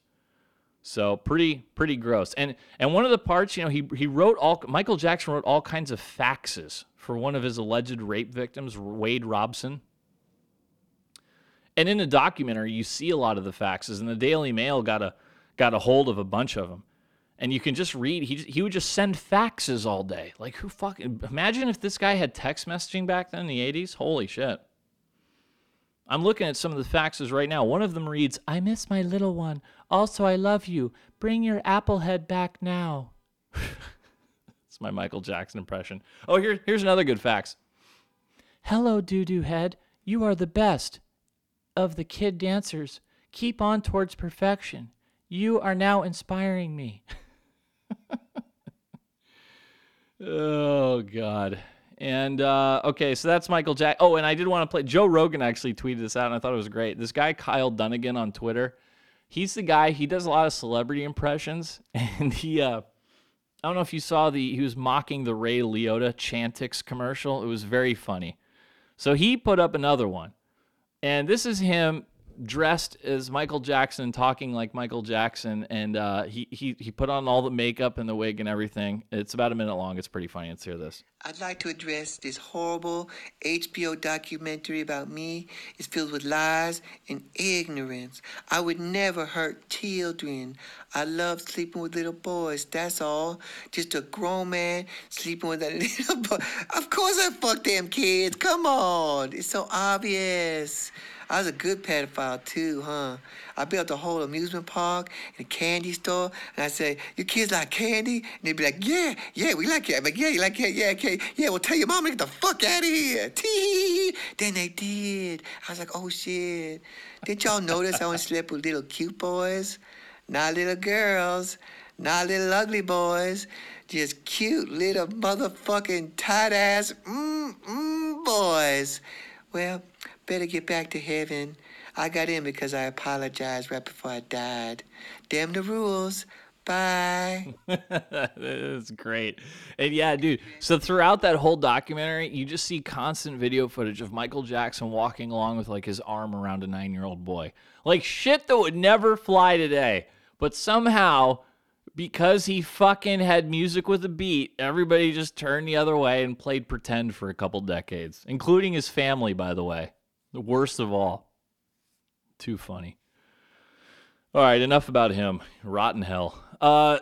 So pretty, pretty gross. And and one of the parts, you know, he he wrote all Michael Jackson wrote all kinds of faxes for one of his alleged rape victims, Wade Robson. And in the documentary, you see a lot of the faxes, and the Daily Mail got a got a hold of a bunch of them. And you can just read he he would just send faxes all day. Like who fucking imagine if this guy had text messaging back then in the eighties? Holy shit. I'm looking at some of the faxes right now. One of them reads, I miss my little one. Also, I love you. Bring your apple head back now. That's my Michael Jackson impression. Oh, here, here's another good fax. Hello, doo-doo head. You are the best of the kid dancers. Keep on towards perfection. You are now inspiring me. Oh, God. And, uh, okay, so that's Michael Jack. Oh, and I did want to play. Joe Rogan actually tweeted this out, and I thought it was great. This guy, Kyle Dunnigan on Twitter, he's the guy, he does a lot of celebrity impressions. And he, uh, I don't know if you saw the, he was mocking the Ray Liotta Chantix commercial. It was very funny. So he put up another one. And this is him dressed as Michael Jackson, talking like Michael Jackson. And uh, he, he, he put on all the makeup and the wig and everything. It's about a minute long. It's pretty funny. Let's hear this. I'd like to address this horrible H B O documentary about me. It's filled with lies and ignorance. I would never hurt children. I love sleeping with little boys. That's all. Just a grown man sleeping with a little boy. Of course I fuck them kids. Come on. It's so obvious. I was a good pedophile too, huh? I built a whole amusement park and a candy store, and I say, "You kids like candy?" And they'd be like, "Yeah, yeah, we like it." I'm like, "Yeah, you like it? Yeah, okay. Yeah, well, tell your mom to get the fuck out of here." Tee. Then they did. I was like, "Oh shit! Didn't y'all notice I only slept with little cute boys, not little girls, not little ugly boys, just cute little motherfucking tight ass mm mm boys." Well. Better get back to heaven. I got in because I apologized right before I died. Damn the rules. Bye. That's great. And yeah, dude. So throughout that whole documentary, you just see constant video footage of Michael Jackson walking along with like his arm around a nine-year-old boy. Like shit that would never fly today. But somehow, because he fucking had music with a beat, everybody just turned the other way and played pretend for a couple decades, including his family, by the way. The worst of all. Too funny. All right, enough about him. Rotten hell. Uh,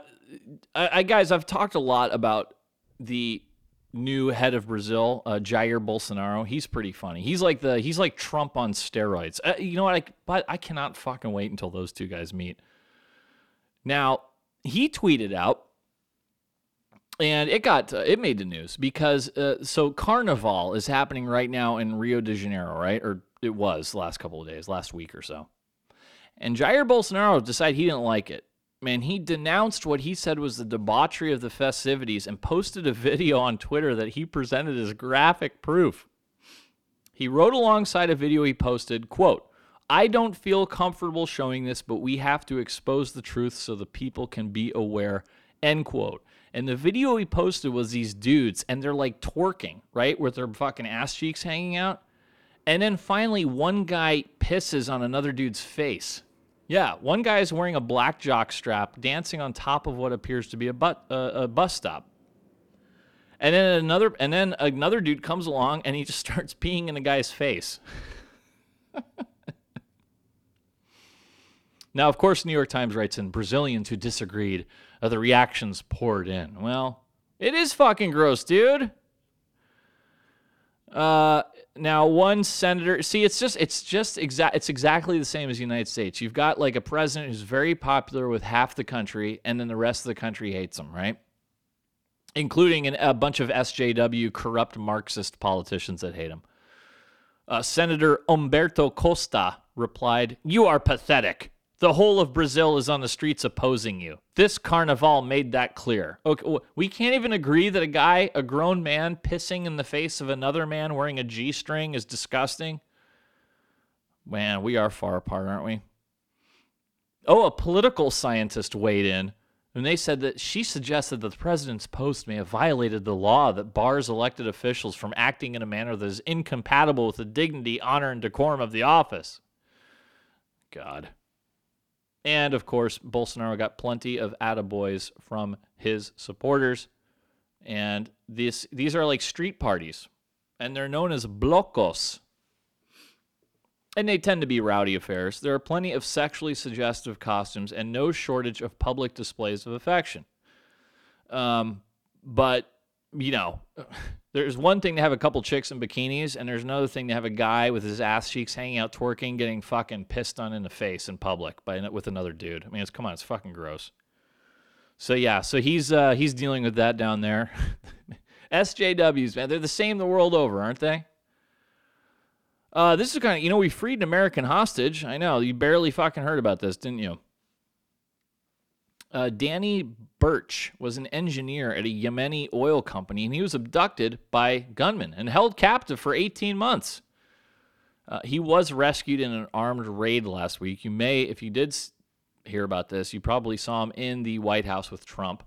I, I guys, I've talked a lot about the new head of Brazil, uh, Jair Bolsonaro. He's pretty funny. He's like the he's like Trump on steroids. Uh, you know what? I, but I cannot fucking wait until those two guys meet. Now he tweeted out, and it got uh, it made the news because uh, so Carnival is happening right now in Rio de Janeiro, right? Or it was last couple of days, last week or so. And Jair Bolsonaro decided he didn't like it. Man, he denounced what he said was the debauchery of the festivities and posted a video on Twitter that he presented as graphic proof. He wrote alongside a video he posted, quote, "I don't feel comfortable showing this, but we have to expose the truth so the people can be aware," end quote. And the video he posted was these dudes, and they're like twerking, right? With their fucking ass cheeks hanging out. And then finally, one guy pisses on another dude's face. Yeah, one guy is wearing a black jock strap, dancing on top of what appears to be a, but, uh, a bus stop. And then another, and then another dude comes along, and he just starts peeing in the guy's face. Now, of course, New York Times writes in, Brazilians who disagreed, uh, the reactions poured in. Well, it is fucking gross, dude. Uh, now, one senator, see, it's just, it's just exact, it's exactly the same as the United States. You've got like a president who's very popular with half the country, and then the rest of the country hates him, right? Including an, a bunch of S J W corrupt Marxist politicians that hate him. Uh, Senator Humberto Costa replied, "You are pathetic. The whole of Brazil is on the streets opposing you. This carnival made that clear." Okay, we can't even agree that a guy, a grown man, pissing in the face of another man wearing a G-string is disgusting. Man, we are far apart, aren't we? Oh, a political scientist weighed in, and they said that she suggested that the president's post may have violated the law that bars elected officials from acting in a manner that is incompatible with the dignity, honor, and decorum of the office. God. And, of course, Bolsonaro got plenty of attaboys from his supporters. And this, these are like street parties. And they're known as blocos. And they tend to be rowdy affairs. There are plenty of sexually suggestive costumes and no shortage of public displays of affection. Um, but, you know, there's one thing to have a couple chicks in bikinis, and there's another thing to have a guy with his ass cheeks hanging out twerking, getting fucking pissed on in the face in public by with another dude. I mean, it's come on, it's fucking gross. So yeah, so he's uh, he's dealing with that down there. S J Ws, man, they're the same the world over, aren't they? Uh, this is kind of, you know, we freed an American hostage. I know you barely fucking heard about this, didn't you? Uh, Danny Birch was an engineer at a Yemeni oil company, and he was abducted by gunmen and held captive for eighteen months. Uh, he was rescued in an armed raid last week. You may, if you did hear about this, you probably saw him in the White House with Trump.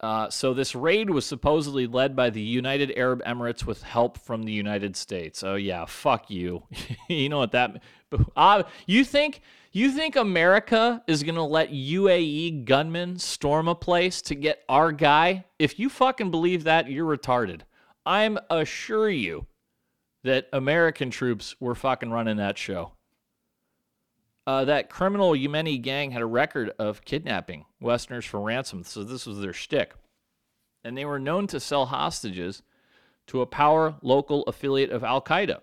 Uh, so this raid was supposedly led by the United Arab Emirates with help from the United States. Oh yeah, fuck you. You know what that? Uh, you think you think America is gonna let U A E gunmen storm a place to get our guy? If you fucking believe that, you're retarded. I'm assure you that American troops were fucking running that show. Uh, that criminal Yemeni gang had a record of kidnapping Westerners for ransom, so this was their shtick. And they were known to sell hostages to a power local affiliate of Al-Qaeda.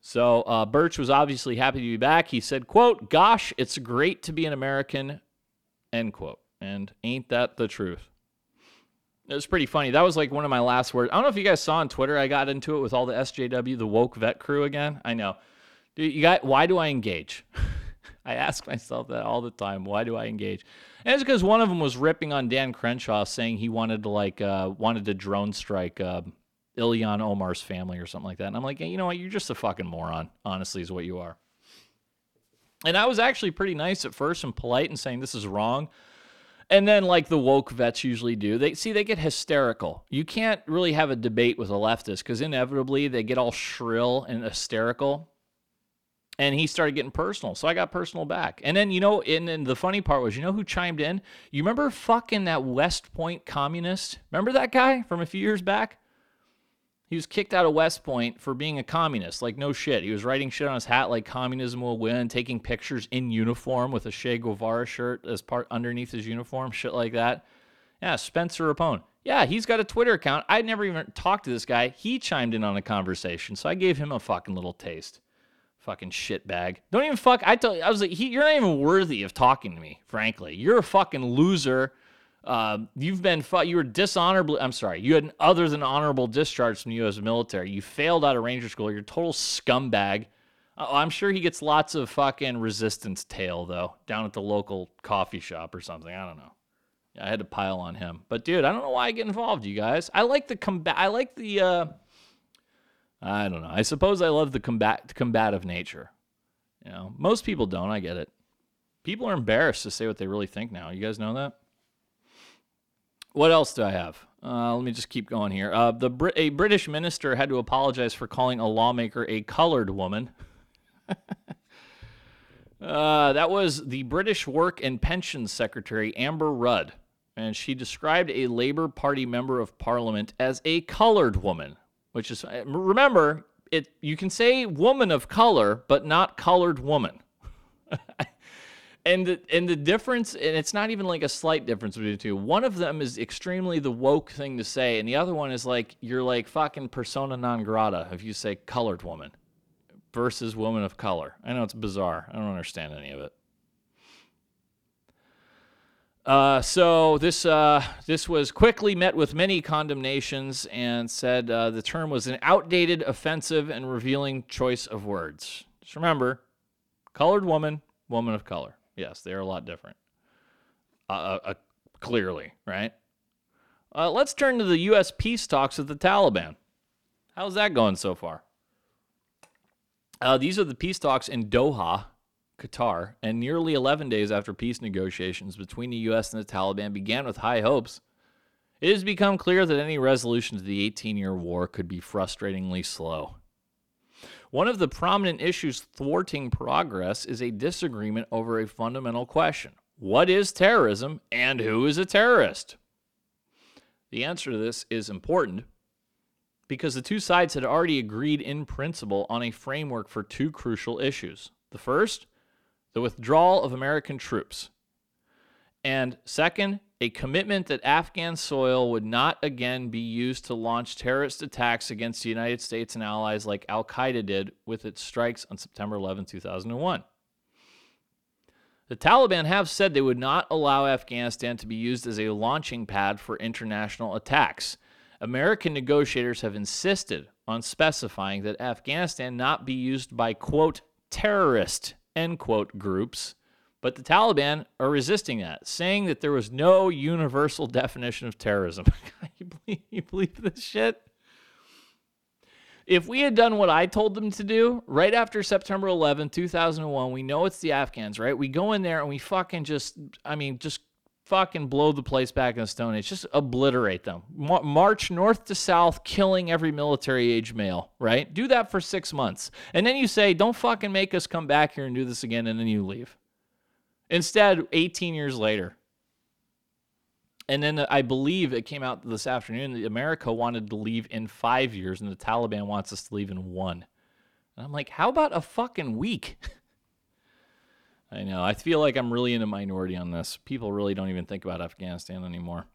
So uh, Birch was obviously happy to be back. He said, quote, gosh, it's great to be an American, end quote. And ain't that the truth? It was pretty funny. That was like one of my last words. I don't know if you guys saw on Twitter, I got into it with all the S J W, the woke vet crew again. I know. You got, why do I engage? I ask myself that all the time. Why do I engage? And it's because one of them was ripping on Dan Crenshaw, saying he wanted to like uh, wanted to drone strike uh, Ilhan Omar's family or something like that. And I'm like, hey, you know what? You're just a fucking moron. Honestly, is what you are. And I was actually pretty nice at first and polite and saying this is wrong. And then, like the woke vets usually do, they see they get hysterical. You can't really have a debate with a leftist because inevitably they get all shrill and hysterical. And he started getting personal. So I got personal back. And then, you know, and then the funny part was, you know who chimed in? You remember fucking that West Point communist? Remember that guy from a few years back? He was kicked out of West Point for being a communist. Like, no shit. He was writing shit on his hat like communism will win, taking pictures in uniform with a Che Guevara shirt as part underneath his uniform, shit like that. Yeah, Spencer Rapone. Yeah, he's got a Twitter account. I never even talked to this guy. He chimed in on a conversation. So I gave him a fucking little taste. Fucking shitbag. Don't even fuck. I tell you, I was like, he, you're not even worthy of talking to me, frankly. You're a fucking loser. Uh, you've been, fu- you were dishonorably, I'm sorry, you had an other than honorable discharge from the U S military. You failed out of Ranger School. You're a total scumbag. Uh, I'm sure he gets lots of fucking resistance tail, though, down at the local coffee shop or something. I don't know. I had to pile on him. But, dude, I don't know why I get involved, you guys. I like the combat, I like the, uh, I don't know. I suppose I love the combat combative nature. You know, most people don't. I get it. People are embarrassed to say what they really think now. You guys know that? What else do I have? Uh, let me just keep going here. Uh, the Brit- a British minister had to apologize for calling a lawmaker a colored woman. uh, that was the British Work and Pensions Secretary, Amber Rudd. And she described a Labour Party member of Parliament as a colored woman. Which is, remember, it you can say woman of color, but not colored woman. and, the, and the difference, and it's not even like a slight difference between the two. One of them is extremely the woke thing to say, and the other one is like, you're like fucking persona non grata if you say colored woman versus woman of color. I know it's bizarre. I don't understand any of it. Uh, so this uh, this was quickly met with many condemnations and said uh, the term was an outdated, offensive, and revealing choice of words. Just remember, colored woman, woman of color. Yes, they are a lot different. Uh, uh, clearly, right? Uh, let's turn to the U S peace talks with the Taliban. How's that going so far? Uh, these are the peace talks in Doha, Qatar, and nearly eleven days after peace negotiations between the U S and the Taliban began with high hopes, it has become clear that any resolution to the eighteen-year war could be frustratingly slow. One of the prominent issues thwarting progress is a disagreement over a fundamental question. What is terrorism and who is a terrorist? The answer to this is important because the two sides had already agreed in principle on a framework for two crucial issues. The first, the withdrawal of American troops. And second, a commitment that Afghan soil would not again be used to launch terrorist attacks against the United States and allies like Al-Qaeda did with its strikes on September eleventh, two thousand one. The Taliban have said they would not allow Afghanistan to be used as a launching pad for international attacks. American negotiators have insisted on specifying that Afghanistan not be used by, quote, terrorist end quote groups But the Taliban are resisting that, saying that there was no universal definition of terrorism. you, believe, you believe this shit? If we had done what I told them to do right after September eleventh, two thousand one, we know it's the Afghans, right? We go in there and we fucking just, I mean, just fucking blow the place back in the Stone Age. Just obliterate them. Mar- march north to south, killing every military-age male, right? Do that for six months. And then you say, don't fucking make us come back here and do this again, and then you leave. Instead, eighteen years later. And then I believe it came out this afternoon that America wanted to leave in five years and the Taliban wants us to leave in one. And I'm like, how about a fucking week? I know. I feel like I'm really in a minority on this. People really don't even think about Afghanistan anymore.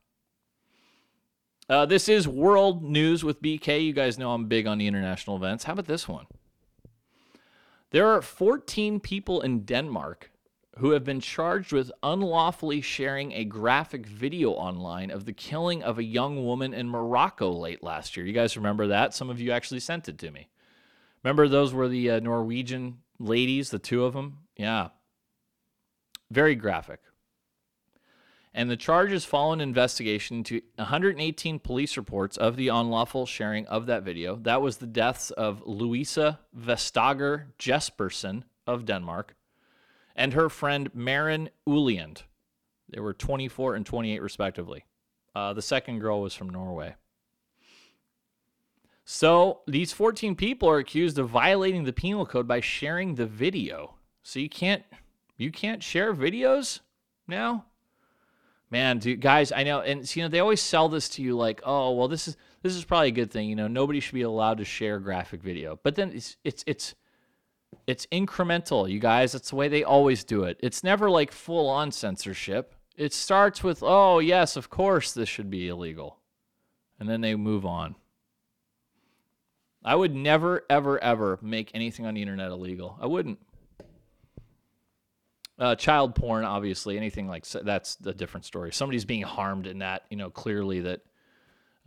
Uh, this is World News with B K. You guys know I'm big on the international events. How about this one? There are fourteen people in Denmark who have been charged with unlawfully sharing a graphic video online of the killing of a young woman in Morocco late last year. You guys remember that? Some of you actually sent it to me. Remember those were the uh, Norwegian ladies, the two of them? Yeah. Very graphic. And the charges follow an investigation into one hundred eighteen police reports of the unlawful sharing of that video. That was the deaths of Louisa Vestager Jespersen of Denmark and her friend Maren Uliand. They were twenty-four and twenty-eight, respectively. Uh, the second girl was from Norway. So these fourteen people are accused of violating the penal code by sharing the video. So you can't you can't share videos now? Man, dude, guys, I know, and you know they always sell this to you like, oh, well, this is this is probably a good thing. You know, nobody should be allowed to share graphic video. But then it's it's it's. It's incremental, you guys. That's the way they always do it. It's never like full-on censorship. It starts with, oh, yes, of course this should be illegal. And then they move on. I would never, ever, ever make anything on the internet illegal. I wouldn't. Uh, child porn, obviously, anything like that's a different story. Somebody's being harmed in that, you know, clearly that.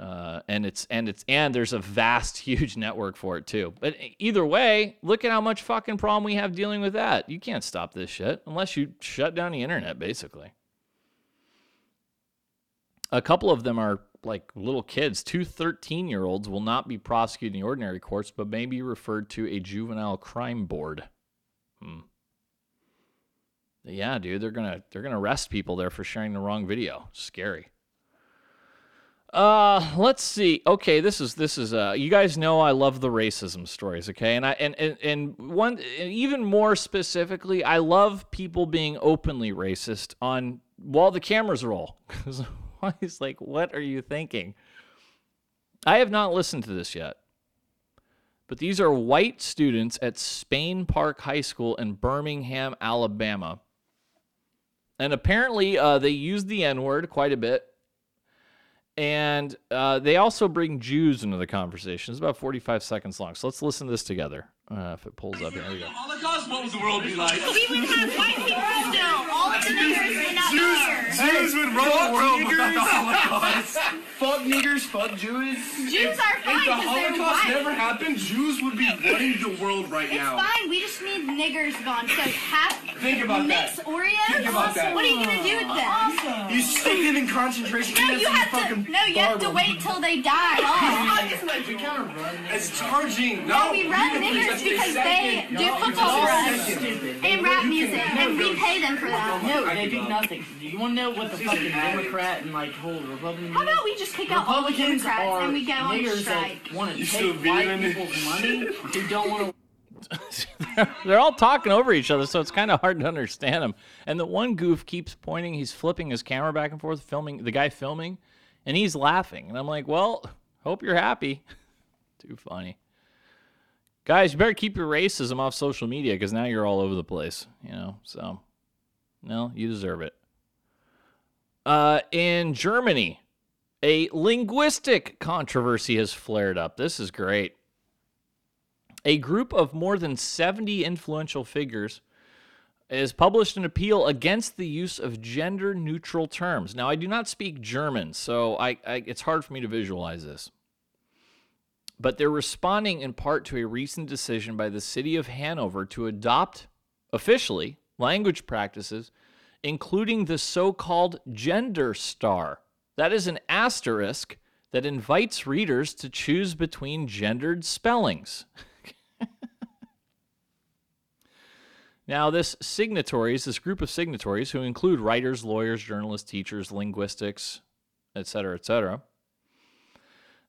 Uh, and it's and it's and there's a vast, huge network for it too. But either way, look at how much fucking problem we have dealing with that. You can't stop this shit unless you shut down the internet, basically. A couple of them are like little kids. Two thirteen-year-olds will not be prosecuted in the ordinary courts, but may be referred to a juvenile crime board. Hmm. Yeah, dude, they're gonna they're gonna arrest people there for sharing the wrong video. Scary. Uh, let's see. Okay, this is this is uh you guys know I love the racism stories, okay? And I and and, and one and even more specifically, I love people being openly racist on while the cameras roll. Cuz it's like, what are you thinking? I have not listened to this yet. But these are white students at Spain Park High School in Birmingham, Alabama. And apparently uh they use the N-word quite a bit. And uh, they also bring Jews into the conversation. It's about forty-five seconds long. So let's listen to this together. Uh, if it pulls up, here we go. Holocaust, what would the world be like? We would have white people still. All of the niggers would not be here. Jews would run the world without the Holocaust. Fuck niggers, fuck Jews. Jews are fine because they're white. If the Holocaust never happened, Jews would be running the world right now. It's fine. We just need niggers gone. So half think about mix Oreos. Think about that. What are you gonna do with them? Awesome. You stick them in concentration camps. No, you have to. No, you have to wait till they die. We can't run. It's charging. No, we run niggers. Because they do football for us and rap music, and we pay them for that. No, they do nothing. Do you want to know what the fucking Democrat and like whole Republican? How about we just pick out all the Democrats and we go on strike? Want to take white people's money? Who don't want to? They're all talking over each other, so it's kind of hard to understand them. And the one goof keeps pointing. He's flipping his camera back and forth, filming the guy filming, and he's laughing. And I'm like, well, hope you're happy. Too funny. Guys, you better keep your racism off social media because now you're all over the place, you know, so, no, you deserve it. Uh, in Germany, a linguistic controversy has flared up. This is great. A group of more than seventy influential figures has published an appeal against the use of gender-neutral terms. Now, I do not speak German, so I, I it's hard for me to visualize this. But they're responding in part to a recent decision by the city of Hanover to adopt, officially, language practices, including the so-called gender star. That is an asterisk that invites readers to choose between gendered spellings. Now, this signatories, this group of signatories, who include writers, lawyers, journalists, teachers, linguists, et cetera, et cetera,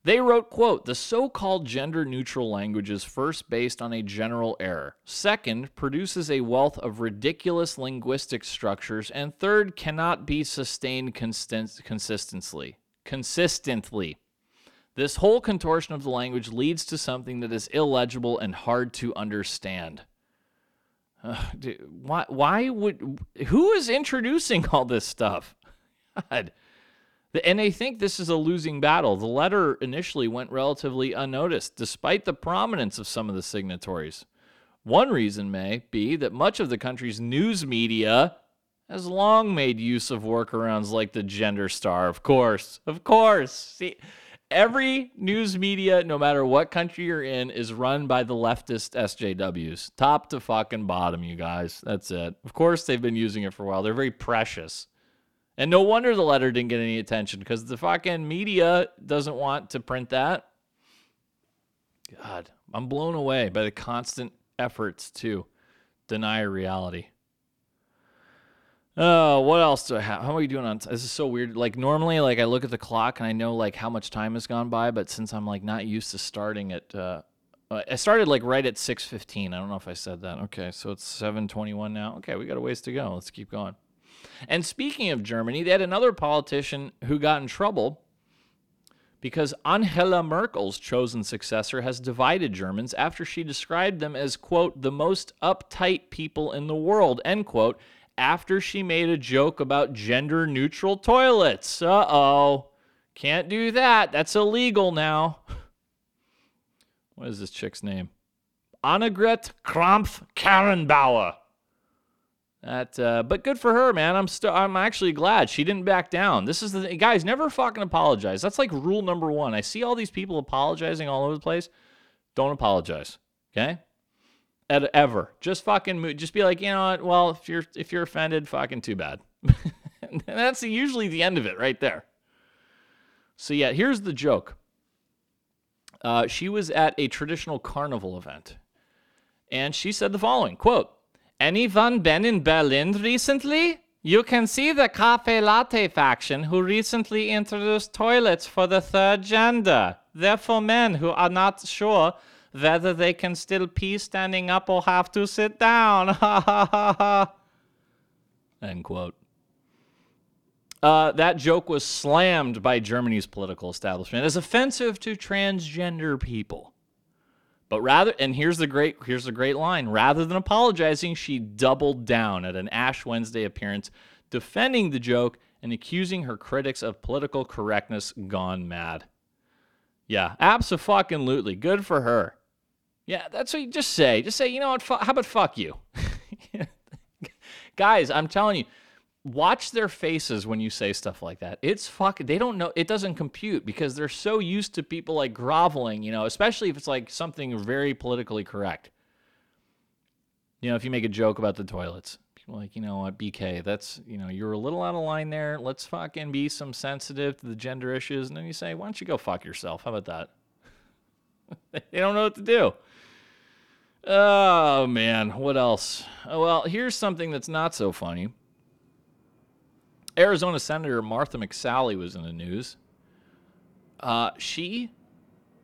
they wrote, quote, "The so-called gender-neutral language is first based on a general error. Second, produces a wealth of ridiculous linguistic structures. And third, cannot be sustained consist- consistently. consistently. This whole contortion of the language leads to something that is illegible and hard to understand." Uh, dude, why, why would... Who is introducing all this stuff? God. And they think this is a losing battle. The letter initially went relatively unnoticed, despite the prominence of some of the signatories. One reason may be that much of the country's news media has long made use of workarounds like the gender star. Of course, of course. See, every news media, no matter what country you're in, is run by the leftist S J Ws. Top to fucking bottom, you guys. That's it. Of course, they've been using it for a while. They're very precious. And no wonder the letter didn't get any attention, because the fucking media doesn't want to print that. God, I'm blown away by the constant efforts to deny reality. Oh, what else do I have? How are we doing on time? This is so weird. Like, normally, like, I look at the clock and I know, like, how much time has gone by, but since I'm, like, not used to starting at... Uh, I started, like, right at six fifteen. I don't know if I said that. Okay, so it's seven twenty-one now. Okay, we got a ways to go. Let's keep going. And speaking of Germany, they had another politician who got in trouble because Angela Merkel's chosen successor has divided Germans after she described them as, quote, "the most uptight people in the world," end quote, after she made a joke about gender-neutral toilets. Uh-oh. Can't do that. That's illegal now. What is this chick's name? Annegret Kramp-Karrenbauer. That, uh, but good for her, man. I'm still, I'm actually glad she didn't back down. This is the guys, never fucking apologize. That's like rule number one. I see all these people apologizing all over the place. Don't apologize, okay? At, ever, just fucking, just be like, you know what? Well, if you're if you're offended, fucking too bad. And that's usually the end of it, right there. So yeah, here's the joke. Uh, she was at a traditional carnival event, and she said the following, quote, "Anyone been in Berlin recently? You can see the cafe latte faction who recently introduced toilets for the third gender. They're for men who are not sure whether they can still pee standing up or have to sit down." Ha ha ha ha. End quote. Uh, that joke was slammed by Germany's political establishment as offensive to transgender people. But rather, and here's the great, here's the great line, rather than apologizing, she doubled down at an Ash Wednesday appearance, defending the joke and accusing her critics of political correctness gone mad. Yeah, abso-fucking-lutely. Good for her. Yeah, that's what you just say. Just say, you know what, fu- how about fuck you? Guys, I'm telling you, watch their faces when you say stuff like that. It's fucking, they don't know, it doesn't compute because they're so used to people like groveling, you know, especially if it's like something very politically correct. You know, if you make a joke about the toilets, people are like, you know what, B K, that's, you know, you're a little out of line there. Let's fucking be some sensitive to the gender issues. And then you say, why don't you go fuck yourself? How about that? They don't know what to do. Oh man, what else? Oh, well, here's something that's not so funny. Arizona Senator Martha McSally was in the news. Uh, she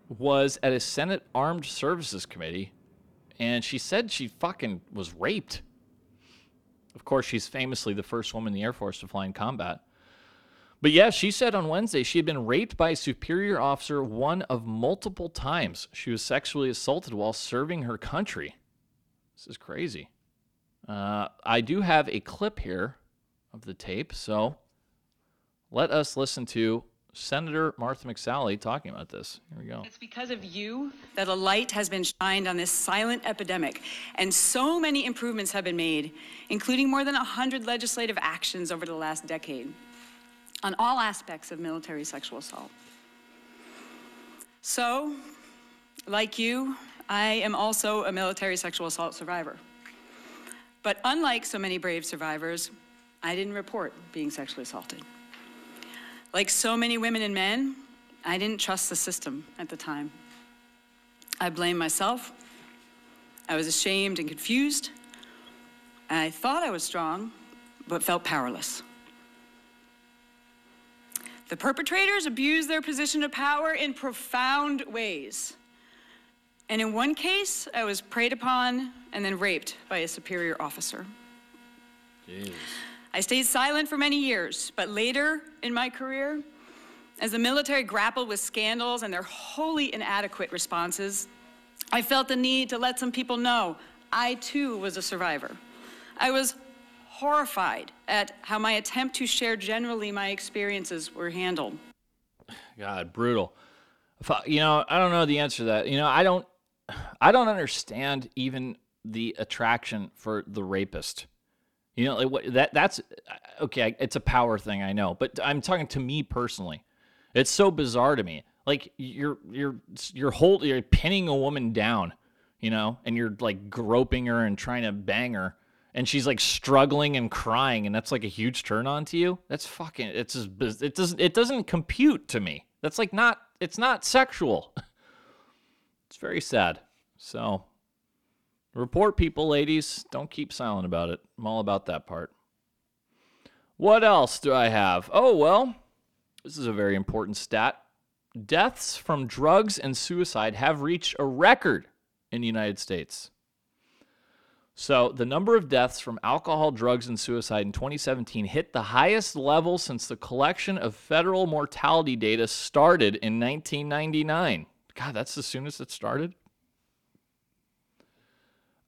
was at a Senate Armed Services Committee, and she said she fucking was raped. Of course, she's famously the first woman in the Air Force to fly in combat. But yeah, she said on Wednesday she had been raped by a superior officer one of multiple times. She was sexually assaulted while serving her country. This is crazy. Uh, I do have a clip here of the tape, so let us listen to Senator Martha McSally talking about this. Here we go. "It's because of you that a light has been shined on this silent epidemic, and so many improvements have been made, including more than one hundred legislative actions over the last decade on all aspects of military sexual assault. So, like you, I am also a military sexual assault survivor. But unlike so many brave survivors, I didn't report being sexually assaulted. Like so many women and men, I didn't trust the system at the time. I blamed myself. I was ashamed and confused. I thought I was strong, but felt powerless. The perpetrators abused their position of power in profound ways. And in one case, I was preyed upon and then raped by a superior officer. Jeez. I stayed silent for many years, but later in my career, as the military grappled with scandals and their wholly inadequate responses, I felt the need to let some people know I too was a survivor. I was horrified at how my attempt to share generally my experiences were handled. God, brutal. You know, I don't know the answer to that. You know, I don't, I don't understand even the attraction for the rapist. You know, like that that's, okay, it's a power thing, I know. But I'm talking to me personally. It's so bizarre to me. Like, you're, you're, you're, hold, you're pinning a woman down, you know, and you're, like, groping her and trying to bang her. And she's, like, struggling and crying, and that's, like, a huge turn-on to you? That's fucking, it's just, it doesn't, it doesn't compute to me. That's, like, not, it's not sexual. It's very sad. So, report people, ladies. Don't keep silent about it. I'm all about that part. What else do I have? Oh, well, this is a very important stat. Deaths from drugs and suicide have reached a record in the United States. So the number of deaths from alcohol, drugs, and suicide in twenty seventeen hit the highest level since the collection of federal mortality data started in nineteen ninety-nine. God, that's as soon as it started?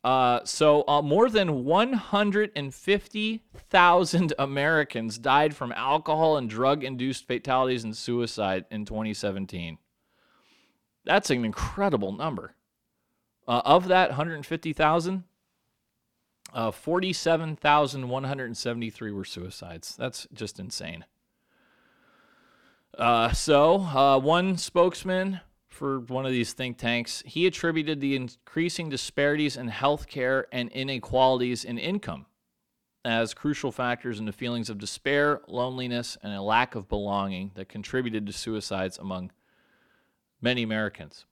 Uh, so uh, more than one hundred fifty thousand Americans died from alcohol and drug-induced fatalities and suicide in twenty seventeen. That's an incredible number. Uh, of that one hundred fifty thousand... Uh, forty-seven thousand one hundred seventy-three were suicides. That's just insane. Uh, so, uh, one spokesman for one of these think tanks, he attributed the increasing disparities in healthcare and inequalities in income as crucial factors in the feelings of despair, loneliness, and a lack of belonging that contributed to suicides among many Americans.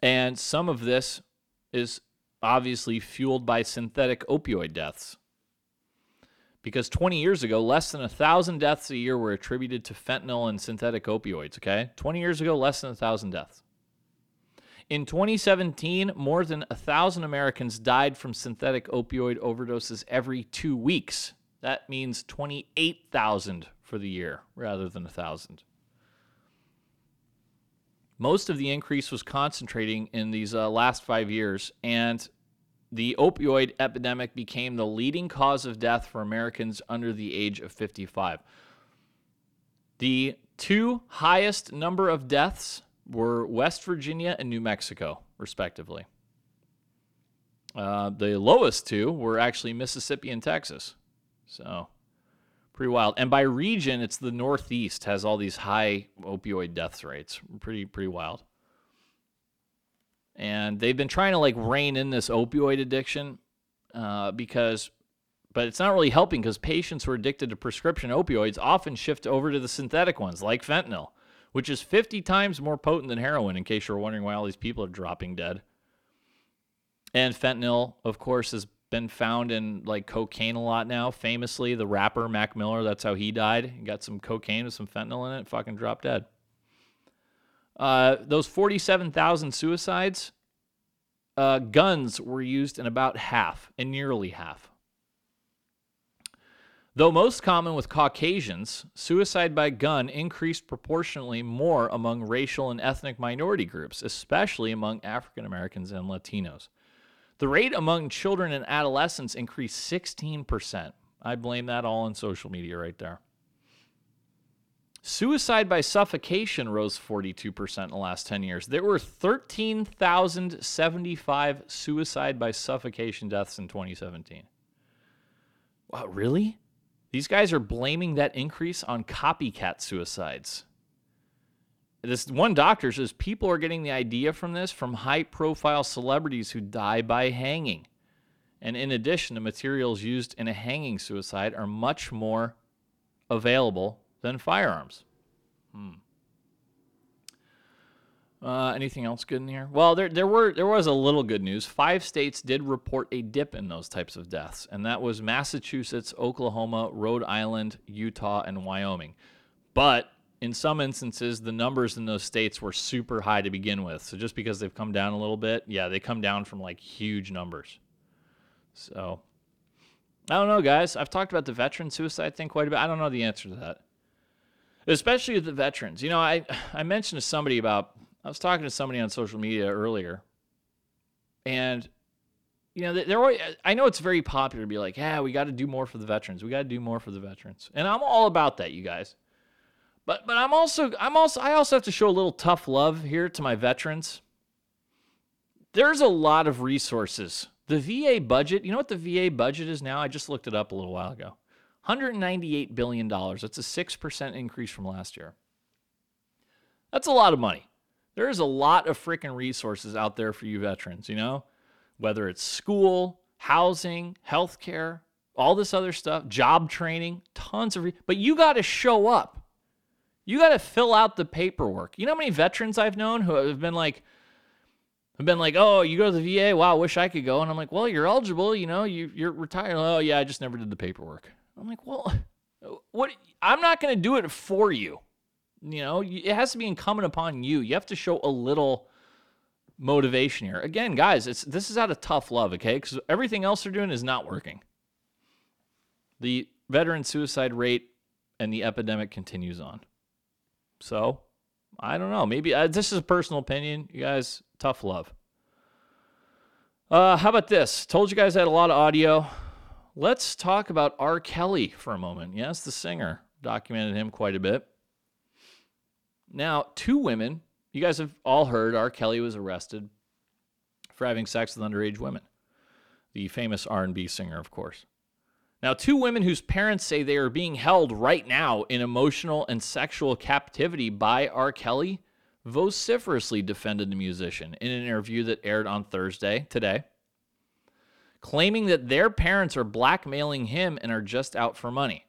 And some of this is obviously fueled by synthetic opioid deaths. Because twenty years ago, less than one thousand deaths a year were attributed to fentanyl and synthetic opioids, okay? twenty years ago, less than one thousand deaths. In twenty seventeen, more than one thousand Americans died from synthetic opioid overdoses every two weeks. That means twenty-eight thousand for the year rather than one thousand. Most of the increase was concentrating in these uh, last five years, and the opioid epidemic became the leading cause of death for Americans under the age of fifty-five. The two highest number of deaths were West Virginia and New Mexico, respectively. Uh, the lowest two were actually Mississippi and Texas. So, pretty wild. And by region, it's the Northeast has all these high opioid death rates. Pretty, pretty wild. And they've been trying to like rein in this opioid addiction uh, because, but it's not really helping because patients who are addicted to prescription opioids often shift over to the synthetic ones like fentanyl, which is fifty times more potent than heroin in case you're wondering why all these people are dropping dead. And fentanyl, of course, is been found in like cocaine a lot now. Famously, the rapper Mac Miller, that's how he died. He got some cocaine with some fentanyl in it, fucking dropped dead. Uh, those forty-seven thousand suicides, uh, guns were used in about half, and nearly half. Though most common with Caucasians, suicide by gun increased proportionally more among racial and ethnic minority groups, especially among African Americans and Latinos. The rate among children and adolescents increased sixteen percent. I blame that all on social media right there. Suicide by suffocation rose forty-two percent in the last ten years. There were thirteen thousand seventy-five suicide by suffocation deaths in twenty seventeen. Wow, really? These guys are blaming that increase on copycat suicides. This one doctor says people are getting the idea from this from high-profile celebrities who die by hanging. And in addition, the materials used in a hanging suicide are much more available than firearms. Hmm. Uh, anything else good in here? Well, there there were there was a little good news. Five states did report a dip in those types of deaths, and that was Massachusetts, Oklahoma, Rhode Island, Utah, and Wyoming. But in some instances, the numbers in those states were super high to begin with. So just because they've come down a little bit, yeah, they come down from like huge numbers. So I don't know, guys. I've talked about the veteran suicide thing quite a bit. I don't know the answer to that, especially with the veterans. You know, I, I mentioned to somebody about... I was talking to somebody on social media earlier, and you know, they're always, I know it's very popular to be like, yeah, we got to do more for the veterans. We got to do more for the veterans. And I'm all about that, you guys. But but I'm also I'm also I also have to show a little tough love here to my veterans. There's a lot of resources. The V A budget, you know what the V A budget is now? I just looked it up a little while ago. one hundred ninety-eight billion dollars. That's a six percent increase from last year. That's a lot of money. There is a lot of freaking resources out there for you veterans, you know, whether it's school, housing, healthcare, all this other stuff, job training, tons of, re- but you got to show up. You got to fill out the paperwork. You know how many veterans I've known who have been like, have been like, oh, you go to the V A. Wow. I wish I could go. And I'm like, well, you're eligible. You know, you, you're retired. Oh yeah. I just never did the paperwork. I'm like, well, what? I'm not going to do it for you. You know, it has to be incumbent upon you. You have to show a little motivation here. Again, guys, it's this is out of tough love, okay? Because everything else they're doing is not working. The veteran suicide rate and the epidemic continues on. So, I don't know. Maybe uh, this is a personal opinion. You guys, tough love. Uh, how about this? Told you guys I had a lot of audio. Let's talk about R. Kelly for a moment. Yes, the singer. Documented him quite a bit. Now, two women, you guys have all heard R. Kelly was arrested for having sex with underage women. The famous R and B singer, of course. Now, two women whose parents say they are being held right now in emotional and sexual captivity by R. Kelly vociferously defended the musician in an interview that aired on Thursday, today, claiming that their parents are blackmailing him and are just out for money.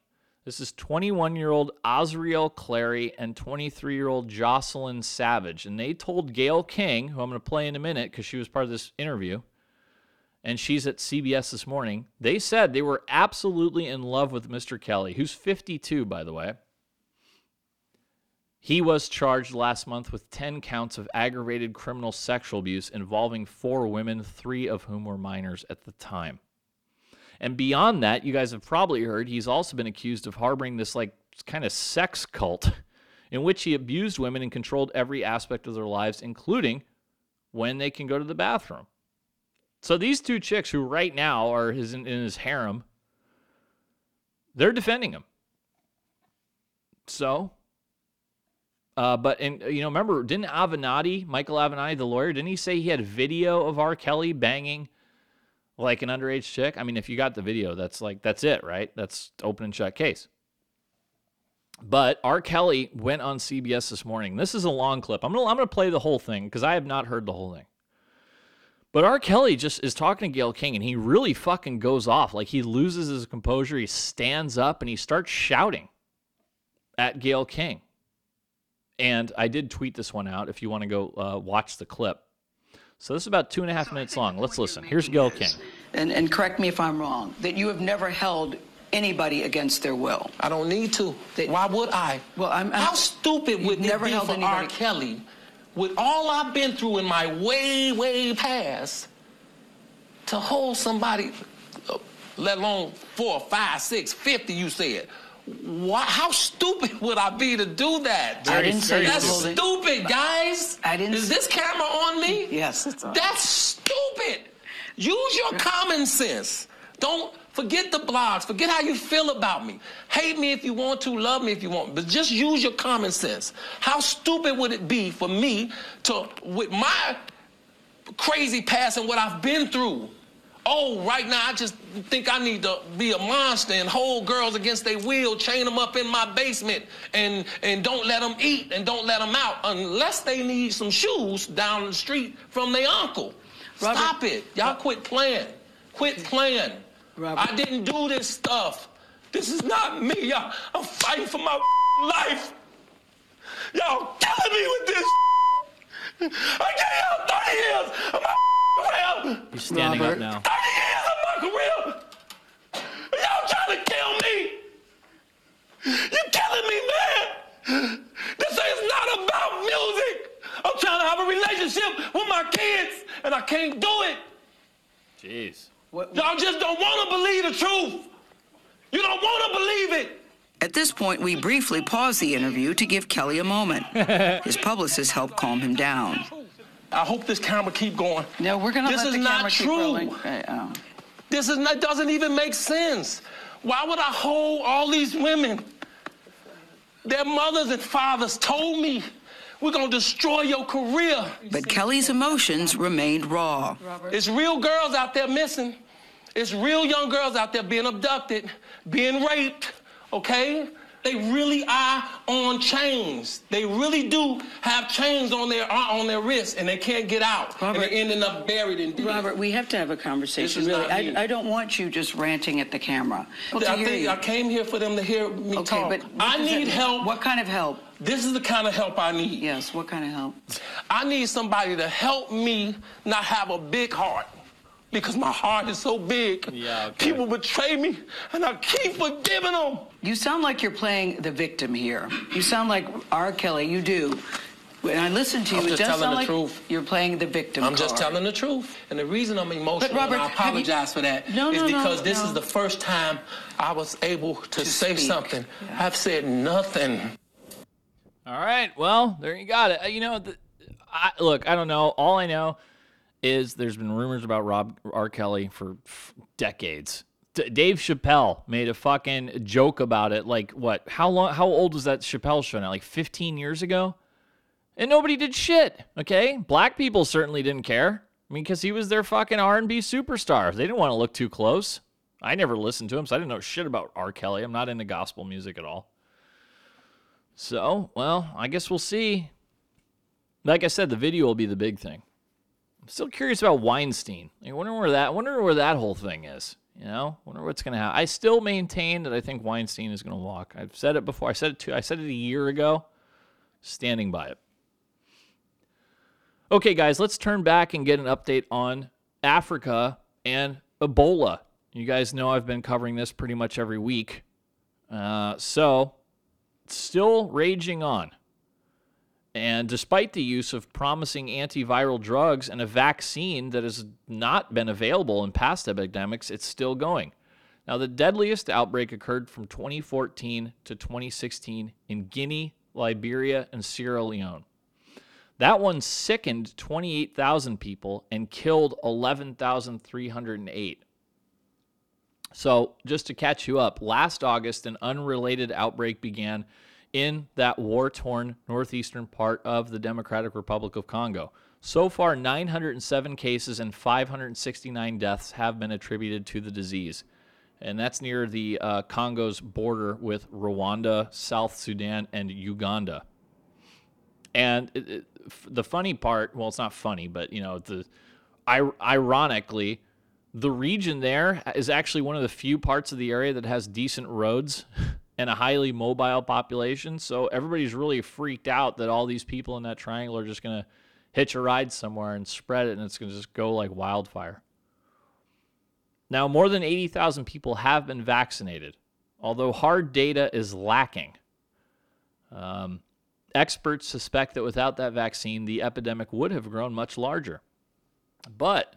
This is twenty-one-year-old Azriel Clary and twenty-three-year-old Jocelyn Savage. And they told Gayle King, who I'm going to play in a minute because she was part of this interview, and she's at C B S This Morning, they said they were absolutely in love with Mister Kelly, who's fifty-two, by the way. He was charged last month with ten counts of aggravated criminal sexual abuse involving four women, three of whom were minors at the time. And beyond that, you guys have probably heard, he's also been accused of harboring this like kind of sex cult in which he abused women and controlled every aspect of their lives, including when they can go to the bathroom. So these two chicks who right now are his, in his harem, they're defending him. So, uh, but, and you know, remember, didn't Avenatti, Michael Avenatti, the lawyer, didn't he say he had video of R. Kelly banging like an underage chick? I mean, if you got the video, that's like, that's it, right? That's open and shut case. But R. Kelly went on C B S This Morning. This is a long clip. I'm going to I'm gonna play the whole thing because I have not heard the whole thing. But R. Kelly just is talking to Gayle King, and he really fucking goes off. Like, he loses his composure. He stands up, and he starts shouting at Gayle King. And I did tweet this one out if you want to go uh, watch the clip. So this is about two and a half minutes long. Let's listen. Here's Gayle King. And, and correct me if I'm wrong, that you have never held anybody against their will. I don't need to. That, Why would I? Well, I'm, I'm, How stupid would it be for R. Kelly, with all I've been through in my way, way past, to hold somebody, let alone four, five, six, fifty, you said. Why, how stupid would I be to do that? I didn't say that's stupid, guys. I didn't. Is this camera on me? Yes, it's on. That's stupid. Use your common sense. Don't forget the blogs. Forget how you feel about me. Hate me if you want to. Love me if you want. But just use your common sense. How stupid would it be for me to, with my crazy past and what I've been through? Oh, right now, I just think I need to be a monster and hold girls against their will, chain them up in my basement, and, and don't let them eat and don't let them out unless they need some shoes down the street from their uncle. Robert, Stop it. Y'all quit playing. Quit playing. Robert. I didn't do this stuff. This is not me. Y'all, I'm fighting for my life. Y'all killing me with this. I gave y'all thirty years of my career. You're standing Robert. Up now. thirty years of my career. Y'all trying to kill me. You're killing me, man. This is not about music. I'm trying to have a relationship with my kids, and I can't do it. Jeez. What, what? Y'all just don't want to believe the truth. You don't want to believe it. At this point, we briefly pause the interview to give Kelly a moment. His publicist helped calm him down. I hope this camera keep going. No, we're going to let the camera keep rolling. This is not true. This is not, doesn't even make sense. Why would I hold all these women? Their mothers and fathers told me, we're going to destroy your career. But Kelly's emotions remained raw. Robert. It's real girls out there missing. It's real young girls out there being abducted, being raped, okay? They really are on chains. They really do have chains on their on their wrists, and they can't get out. Robert, and they're ending up buried in death. Robert, we have to have a conversation, really. I, I don't want you just ranting at the camera. Well, I, think I came here for them to hear me okay, talk. But I need help. What kind of help? This is the kind of help I need. Yes, what kind of help? I need somebody to help me not have a big heart, because my heart is so big. Yeah, okay. People betray me, and I keep forgiving them. You sound like you're playing the victim here. You sound like R. Kelly, you do. When I listen to you, I'm just it does sound the like truth. You're playing the victim I'm card. Just telling the truth. And the reason I'm emotional, Robert, and I apologize you... for that, no, is no, because no, this no. is the first time I was able to, to say speak. something. Yeah. I've said nothing. All right, well, there you got it. You know, the, I, look, I don't know. All I know is there's been rumors about Rob R. Kelly for f- decades. D- Dave Chappelle made a fucking joke about it. Like, what? How long? How old was that Chappelle show now? Like fifteen years ago? And nobody did shit, okay? Black people certainly didn't care. I mean, because he was their fucking R and B superstar. They didn't want to look too close. I never listened to him, so I didn't know shit about R. Kelly. I'm not into gospel music at all. So, well, I guess we'll see. Like I said, the video will be the big thing. I'm still curious about Weinstein. I wonder where that, wonder where that whole thing is. You know, wonder what's gonna happen. I still maintain that I think Weinstein is gonna walk. I've said it before. I said it too. I said it a year ago. Standing by it. Okay, guys, let's turn back and get an update on Africa and Ebola. You guys know I've been covering this pretty much every week. Uh, so, it's still raging on. And despite the use of promising antiviral drugs and a vaccine that has not been available in past epidemics, it's still going. Now, the deadliest outbreak occurred from twenty fourteen to twenty sixteen in Guinea, Liberia, and Sierra Leone. That one sickened twenty-eight thousand people and killed eleven thousand three hundred eight. So, just to catch you up, last August, an unrelated outbreak began in that war-torn northeastern part of the Democratic Republic of Congo. So far, nine hundred seven cases and five hundred sixty-nine deaths have been attributed to the disease. And that's near the uh, Congo's border with Rwanda, South Sudan, and Uganda. And it, it, the funny part, well, it's not funny, but, you know, the I, ironically, the region there is actually one of the few parts of the area that has decent roads and a highly mobile population. So everybody's really freaked out that all these people in that triangle are just going to hitch a ride somewhere and spread it, and it's going to just go like wildfire. Now, more than eighty thousand people have been vaccinated, although hard data is lacking. Um, experts suspect that without that vaccine, the epidemic would have grown much larger. But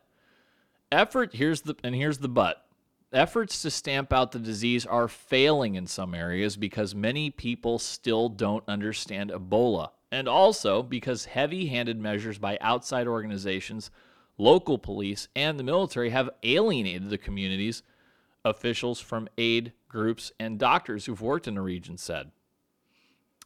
effort, here's the, and here's the but. Efforts to stamp out the disease are failing in some areas because many people still don't understand Ebola, and also because heavy-handed measures by outside organizations, local police, and the military have alienated the community's officials from aid groups and doctors who've worked in the region said.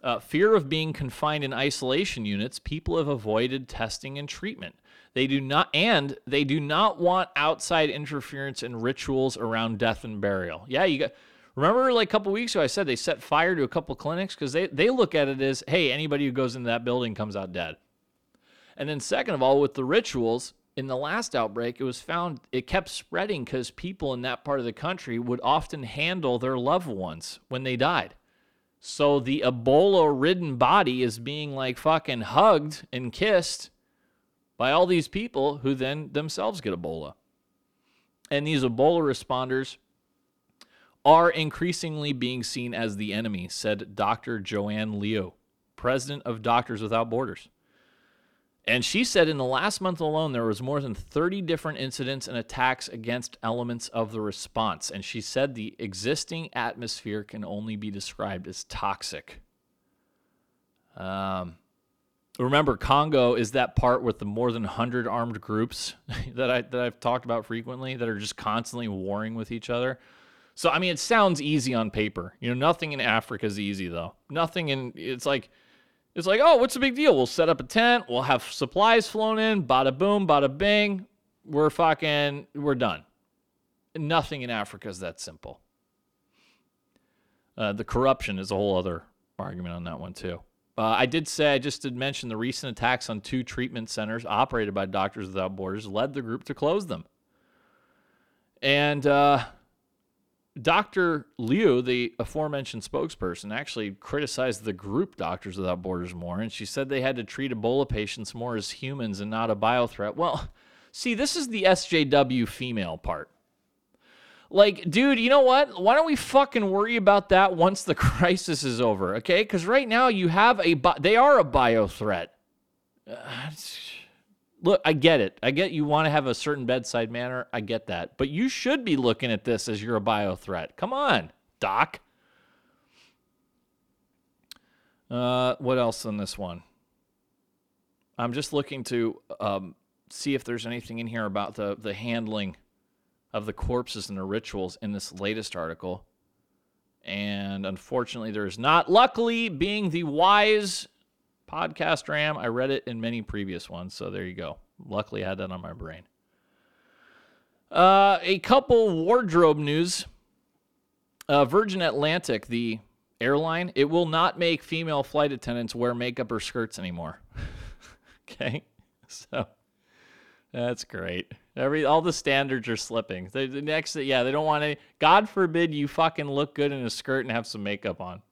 Uh, fear of being confined in isolation units, people have avoided testing and treatment. They do not, and they do not want outside interference in rituals around death and burial. Yeah, you got. Remember, like a couple weeks ago, I said they set fire to a couple clinics because they they look at it as, hey, anybody who goes into that building comes out dead. And then second of all, with the rituals, in the last outbreak, it was found it kept spreading because people in that part of the country would often handle their loved ones when they died. So the Ebola-ridden body is being like fucking hugged and kissed by all these people who then themselves get Ebola. And these Ebola responders are increasingly being seen as the enemy, said Doctor Joanne Leo, president of Doctors Without Borders. And she said in the last month alone, there was more than thirty different incidents and attacks against elements of the response. And she said the existing atmosphere can only be described as toxic. Um, remember, Congo is that part with the more than one hundred armed groups that, I, that I've talked about frequently that are just constantly warring with each other. So, I mean, it sounds easy on paper. You know, nothing in Africa is easy, though. Nothing in, it's like, it's like, oh, what's the big deal? We'll set up a tent. We'll have supplies flown in. Bada boom, bada bing. We're fucking, we're done. Nothing in Africa is that simple. Uh, the corruption is a whole other argument on that one, too. Uh, I did say, I just did mention the recent attacks on two treatment centers operated by Doctors Without Borders led the group to close them. And, uh... Doctor Liu, the aforementioned spokesperson, actually criticized the group Doctors Without Borders more, and she said they had to treat Ebola patients more as humans and not a biothreat. Well, see, this is the S J W female part. Like, dude, you know what? Why don't we fucking worry about that once the crisis is over, okay? Because right now you have a... Bi- they are a biothreat. Uh, Look, I get it. I get you want to have a certain bedside manner. I get that. But you should be looking at this as you're a bio threat. Come on, Doc. Uh, what else on this one? I'm just looking to um, see if there's anything in here about the, the handling of the corpses and the rituals in this latest article. And unfortunately, there is not. Luckily, being the wise... podcast RAM, I read it in many previous ones, so there you go. Luckily, I had that on my brain. Uh, a couple wardrobe news. Uh, Virgin Atlantic, the airline, it will not make female flight attendants wear makeup or skirts anymore. Okay, so that's great. Every all the standards are slipping. They, the next, yeah, they don't want to. God forbid you fucking look good in a skirt and have some makeup on.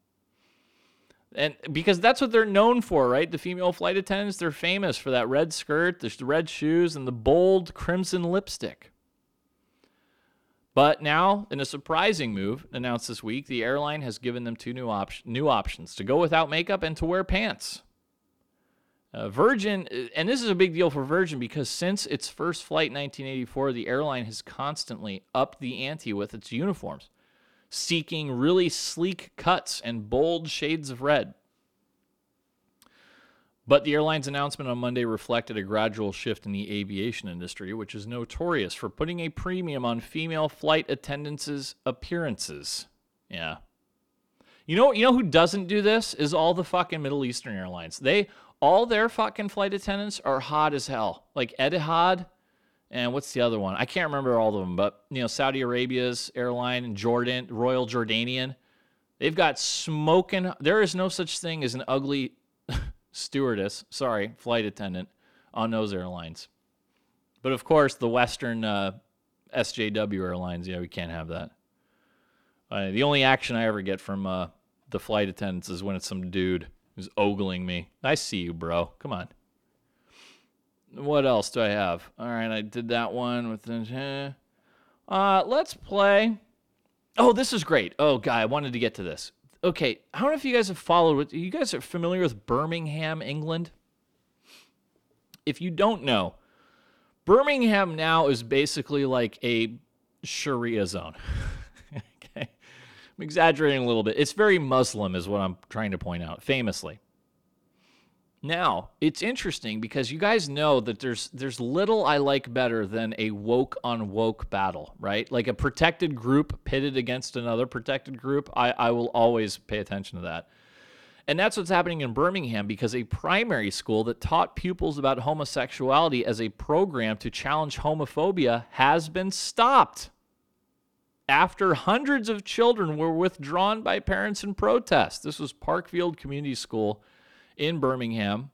And because that's what they're known for, right? The female flight attendants, they're famous for that red skirt, the red shoes, and the bold crimson lipstick. But now, in a surprising move announced this week, the airline has given them two new, op- new options, to go without makeup and to wear pants. Uh, Virgin, and this is a big deal for Virgin because since its first flight in nineteen eighty-four, the airline has constantly upped the ante with its uniforms, seeking really sleek cuts and bold shades of red. But the airline's announcement on Monday reflected a gradual shift in the aviation industry, which is notorious for putting a premium on female flight attendants' appearances. Yeah. You know, you know who doesn't do this is all the fucking Middle Eastern airlines. They, all their fucking flight attendants are hot as hell. Like Etihad. And what's the other one? I can't remember all of them, but, you know, Saudi Arabia's airline and Jordan, Royal Jordanian, they've got smoking. There is no such thing as an ugly stewardess, sorry, flight attendant on those airlines. But, of course, the Western uh, S J W airlines, yeah, we can't have that. Uh, the only action I ever get from uh, the flight attendants is when it's some dude who's ogling me. I see you, bro. Come on. What else do I have? All right, I did that one with the... Uh, let's play... Oh, this is great. Oh, God, I wanted to get to this. Okay, I don't know if you guys have followed... You guys are familiar with Birmingham, England? If you don't know, Birmingham now is basically like a Sharia zone. Okay, I'm exaggerating a little bit. It's very Muslim is what I'm trying to point out, famously. Now, it's interesting because you guys know that there's there's little I like better than a woke-on-woke battle, right? Like a protected group pitted against another protected group, I, I will always pay attention to that. And that's what's happening in Birmingham because a primary school that taught pupils about homosexuality as a program to challenge homophobia has been stopped after hundreds of children were withdrawn by parents in protest. This was Parkfield Community School in Birmingham,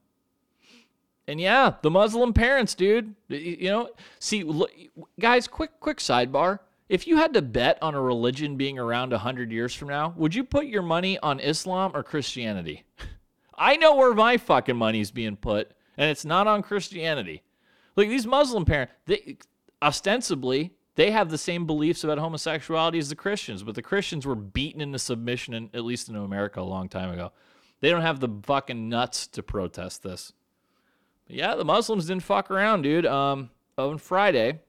And yeah, the Muslim parents, dude, you know, see, look, guys, quick, quick sidebar. If you had to bet on a religion being around one hundred years from now, would you put your money on Islam or Christianity? I know where my fucking money's being put, and it's not on Christianity. Like, these Muslim parents, they, ostensibly, they have the same beliefs about homosexuality as the Christians, but the Christians were beaten into submission, in, at least in America, a long time ago. They don't have the fucking nuts to protest this. But yeah, the Muslims didn't fuck around, dude. Um, on Friday...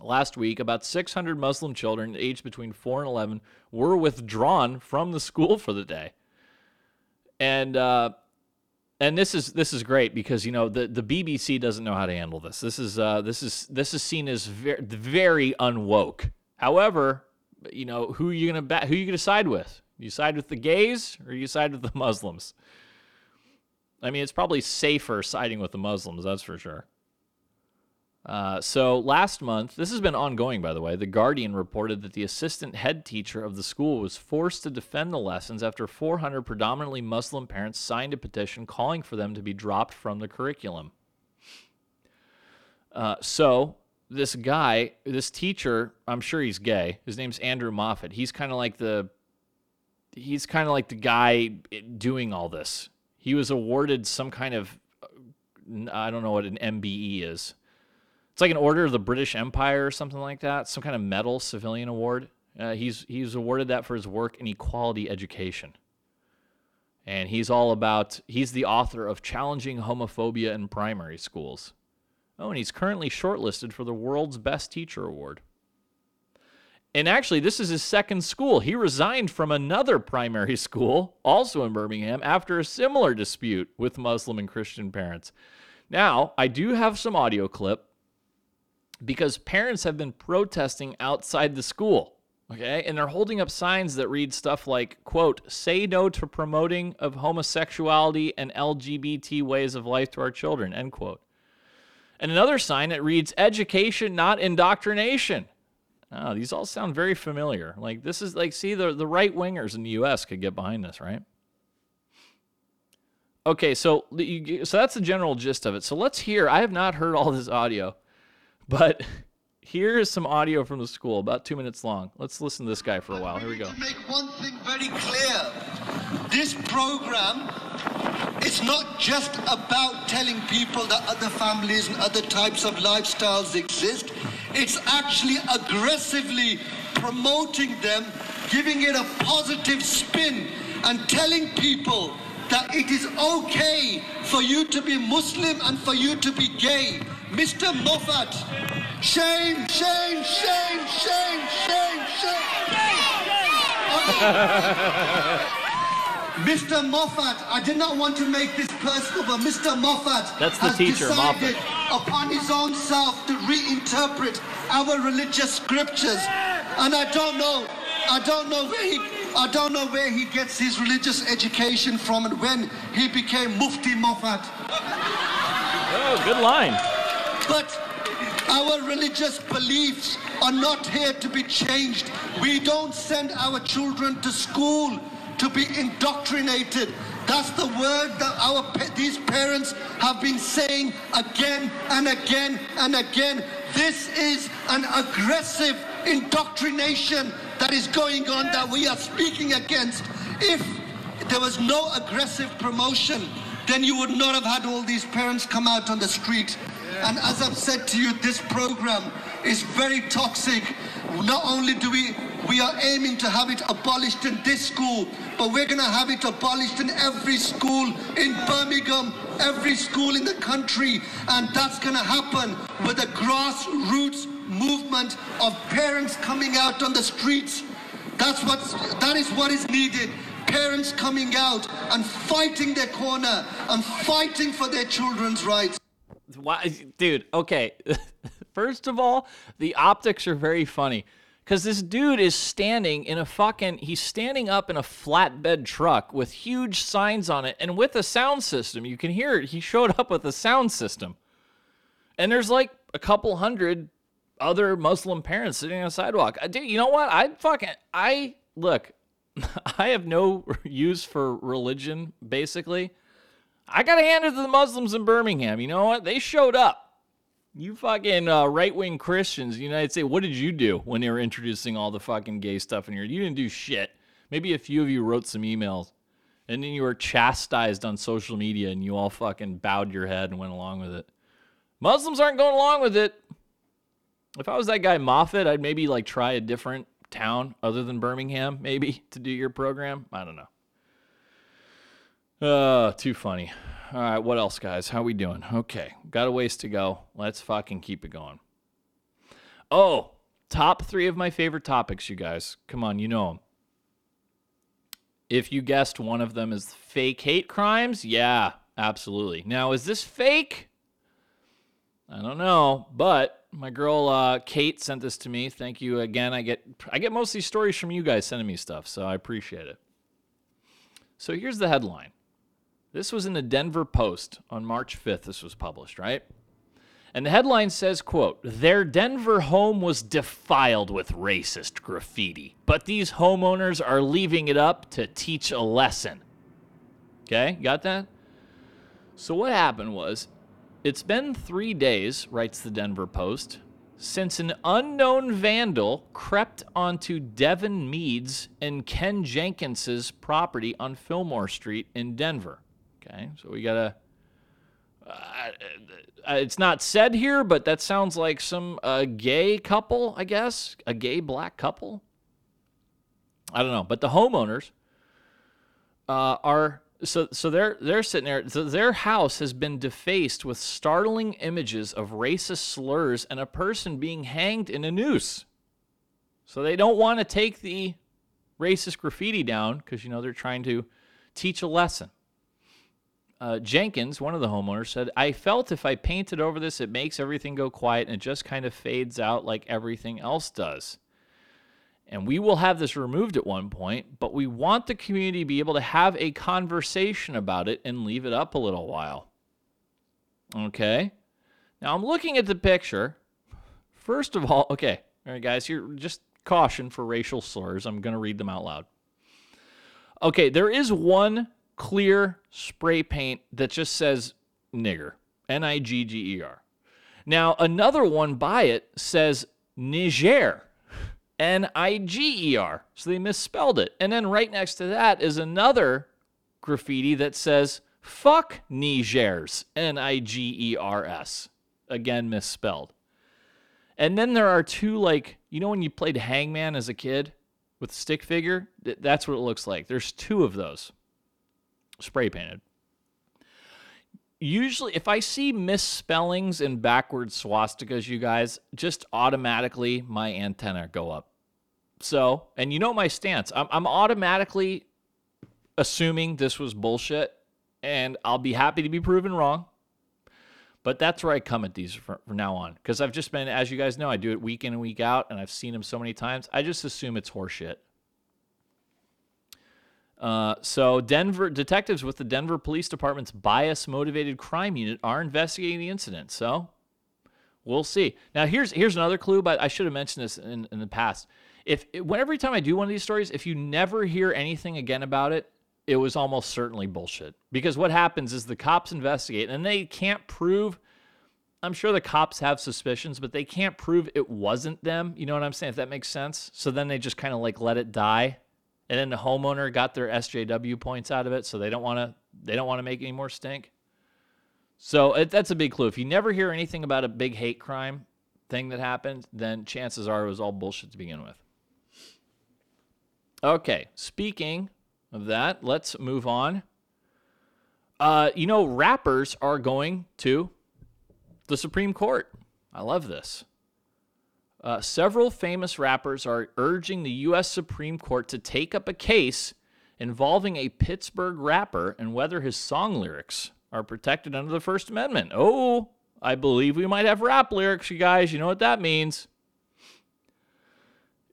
Last week, about six hundred Muslim children aged between four and eleven were withdrawn from the school for the day. And uh, and this is this is great because, you know, the, the B B C doesn't know how to handle this. This is uh, this is this is seen as very, very unwoke. However, you know, who are you gonna ba- who are you gonna side with? You side with the gays or you side with the Muslims? I mean, it's probably safer siding with the Muslims, that's for sure. Uh, so last month, this has been ongoing, by the way, The Guardian reported that the assistant head teacher of the school was forced to defend the lessons after four hundred predominantly Muslim parents signed a petition calling for them to be dropped from the curriculum. Uh, so this guy, this teacher, I'm sure he's gay. His name's Andrew Moffat. He's kind of like the, he's kind of like the guy doing all this. He was awarded some kind of, I don't know what an M B E is. It's like an Order of the British Empire or something like that, some kind of medal, civilian award. Uh, he's he's awarded that for his work in equality education. And he's all about, he's the author of Challenging Homophobia in Primary Schools. Oh, and he's currently shortlisted for the World's Best Teacher Award. And actually, this is his second school. He resigned from another primary school, also in Birmingham, after a similar dispute with Muslim and Christian parents. Now, I do have some audio clip, because parents have been protesting outside the school, okay? And they're holding up signs that read stuff like, quote, "Say no to promoting of homosexuality and L G B T ways of life to our children," end quote. And another sign that reads, "Education, not indoctrination." Oh, these all sound very familiar. Like, this is like, see, the, the right-wingers in the U S could get behind this, right? Okay, so, you, so that's the general gist of it. So let's hear, I have not heard all this audio, but here is some audio from the school, about two minutes long. Let's listen to this guy for a while. Here we go. To make one thing very clear, this program, it's not just about telling people that other families and other types of lifestyles exist. It's actually aggressively promoting them, giving it a positive spin, and telling people that it is okay for you to be Muslim and for you to be gay. Mister Moffat, shame, shame, shame, shame, shame, shame. Mister Moffat, I did not want to make this personal, but Mister Moffat That's the has teacher, decided Moffat. upon his own self to reinterpret our religious scriptures, and I don't know, I don't know where he, I don't know where he gets his religious education from, and when he became Mufti Moffat. Oh, good line. But our religious beliefs are not here to be changed. We don't send our children to school to be indoctrinated. That's the word that our these parents have been saying again and again and again. This is an aggressive indoctrination that is going on that we are speaking against. If there was no aggressive promotion, then you would not have had all these parents come out on the street. And as I've said to you, this program is very toxic. Not only do we, we are aiming to have it abolished in this school, but we're gonna have it abolished in every school in Birmingham, every school in the country. And that's gonna happen with a grassroots movement of parents coming out on the streets. That's what's, that is what is needed. Parents coming out and fighting their corner and fighting for their children's rights. Why, dude, okay. First of all, the optics are very funny because this dude is standing in a fucking, he's standing up in a flatbed truck with huge signs on it and with a sound system. You can hear it. He showed up with a sound system. And there's like a couple hundred other Muslim parents sitting on the sidewalk. Dude, you know what? I fucking, I, look, I have no use for religion, basically. I got to hand it to the Muslims in Birmingham. You know what? They showed up. You fucking uh, right-wing Christians in the United States, what did you do when they were introducing all the fucking gay stuff in here? You didn't do shit. Maybe a few of you wrote some emails, and then you were chastised on social media, and you all fucking bowed your head and went along with it. Muslims aren't going along with it. If I was that guy Moffat, I'd maybe like try a different town other than Birmingham, maybe, to do your program. I don't know. Uh, too funny. All right, what else, guys? How we doing? Okay, got a ways to go. Let's fucking keep it going. Oh, top three of my favorite topics, you guys. Come on, you know them. If you guessed one of them is fake hate crimes, yeah, absolutely. Now, is this fake? I don't know, but my girl uh, Kate sent this to me. Thank you again. I get I get mostly stories from you guys sending me stuff, so I appreciate it. So here's the headline. This was in the Denver Post on March fifth. This was published, right? And the headline says, quote, "Their Denver home was defiled with racist graffiti, but these homeowners are leaving it up to teach a lesson." Okay, got that? So what happened was, it's been three days, writes the Denver Post, since an unknown vandal crept onto Devin Mead's and Ken Jenkins's property on Fillmore Street in Denver. Okay, so we got a, uh, it's not said here, but that sounds like some uh, gay couple, I guess, a gay black couple. I don't know, but the homeowners uh, are, so so they're, they're sitting there, so their house has been defaced with startling images of racist slurs and a person being hanged in a noose. So they don't want to take the racist graffiti down because, you know, they're trying to teach a lesson. Uh, Jenkins, one of the homeowners, said, "I felt if I painted over this, it makes everything go quiet and it just kind of fades out like everything else does. And we will have this removed at one point, but we want the community to be able to have a conversation about it and leave it up a little while." Okay. Now I'm looking at the picture. First of all, okay. All right, guys, here, just caution for racial slurs. I'm going to read them out loud. Okay, there is one clear spray paint that just says nigger, N I G G E R. Now, another one by it says Niger, N I G E R. So they misspelled it. And then right next to that is another graffiti that says fuck Nigers, N I G E R S. Again, misspelled. And then there are two, like, you know when you played Hangman as a kid with a stick figure? That's what it looks like. There's two of those. Spray painted. Usually, if I see misspellings and backward swastikas, you guys, just automatically my antenna go up. So, and you know my stance. I'm, I'm automatically assuming this was bullshit, and I'll be happy to be proven wrong. But that's where I come at these from, from now on, because I've just been, as you guys know, I do it week in and week out, and I've seen them so many times. I just assume it's horseshit. Uh, so Denver detectives with the Denver Police Department's bias-motivated crime unit are investigating the incident. So we'll see. Now, here's here's another clue, but I should have mentioned this in, in the past. If every time I do one of these stories, if you never hear anything again about it, it was almost certainly bullshit. Because what happens is the cops investigate, and they can't prove. I'm sure the cops have suspicions, but they can't prove it wasn't them. You know what I'm saying? If that makes sense. So then they just kind of like let it die. And then the homeowner got their S J W points out of it, so they don't want to they don't want to make any more stink. So it, that's a big clue. If you never hear anything about a big hate crime thing that happened, then chances are it was all bullshit to begin with. Okay, speaking of that, let's move on. Uh, you know, rappers are going to the Supreme Court. I love this. Uh, several famous rappers are urging the U S Supreme Court to take up a case involving a Pittsburgh rapper and whether his song lyrics are protected under the First Amendment. Oh, I believe we might have rap lyrics, you guys. You know what that means.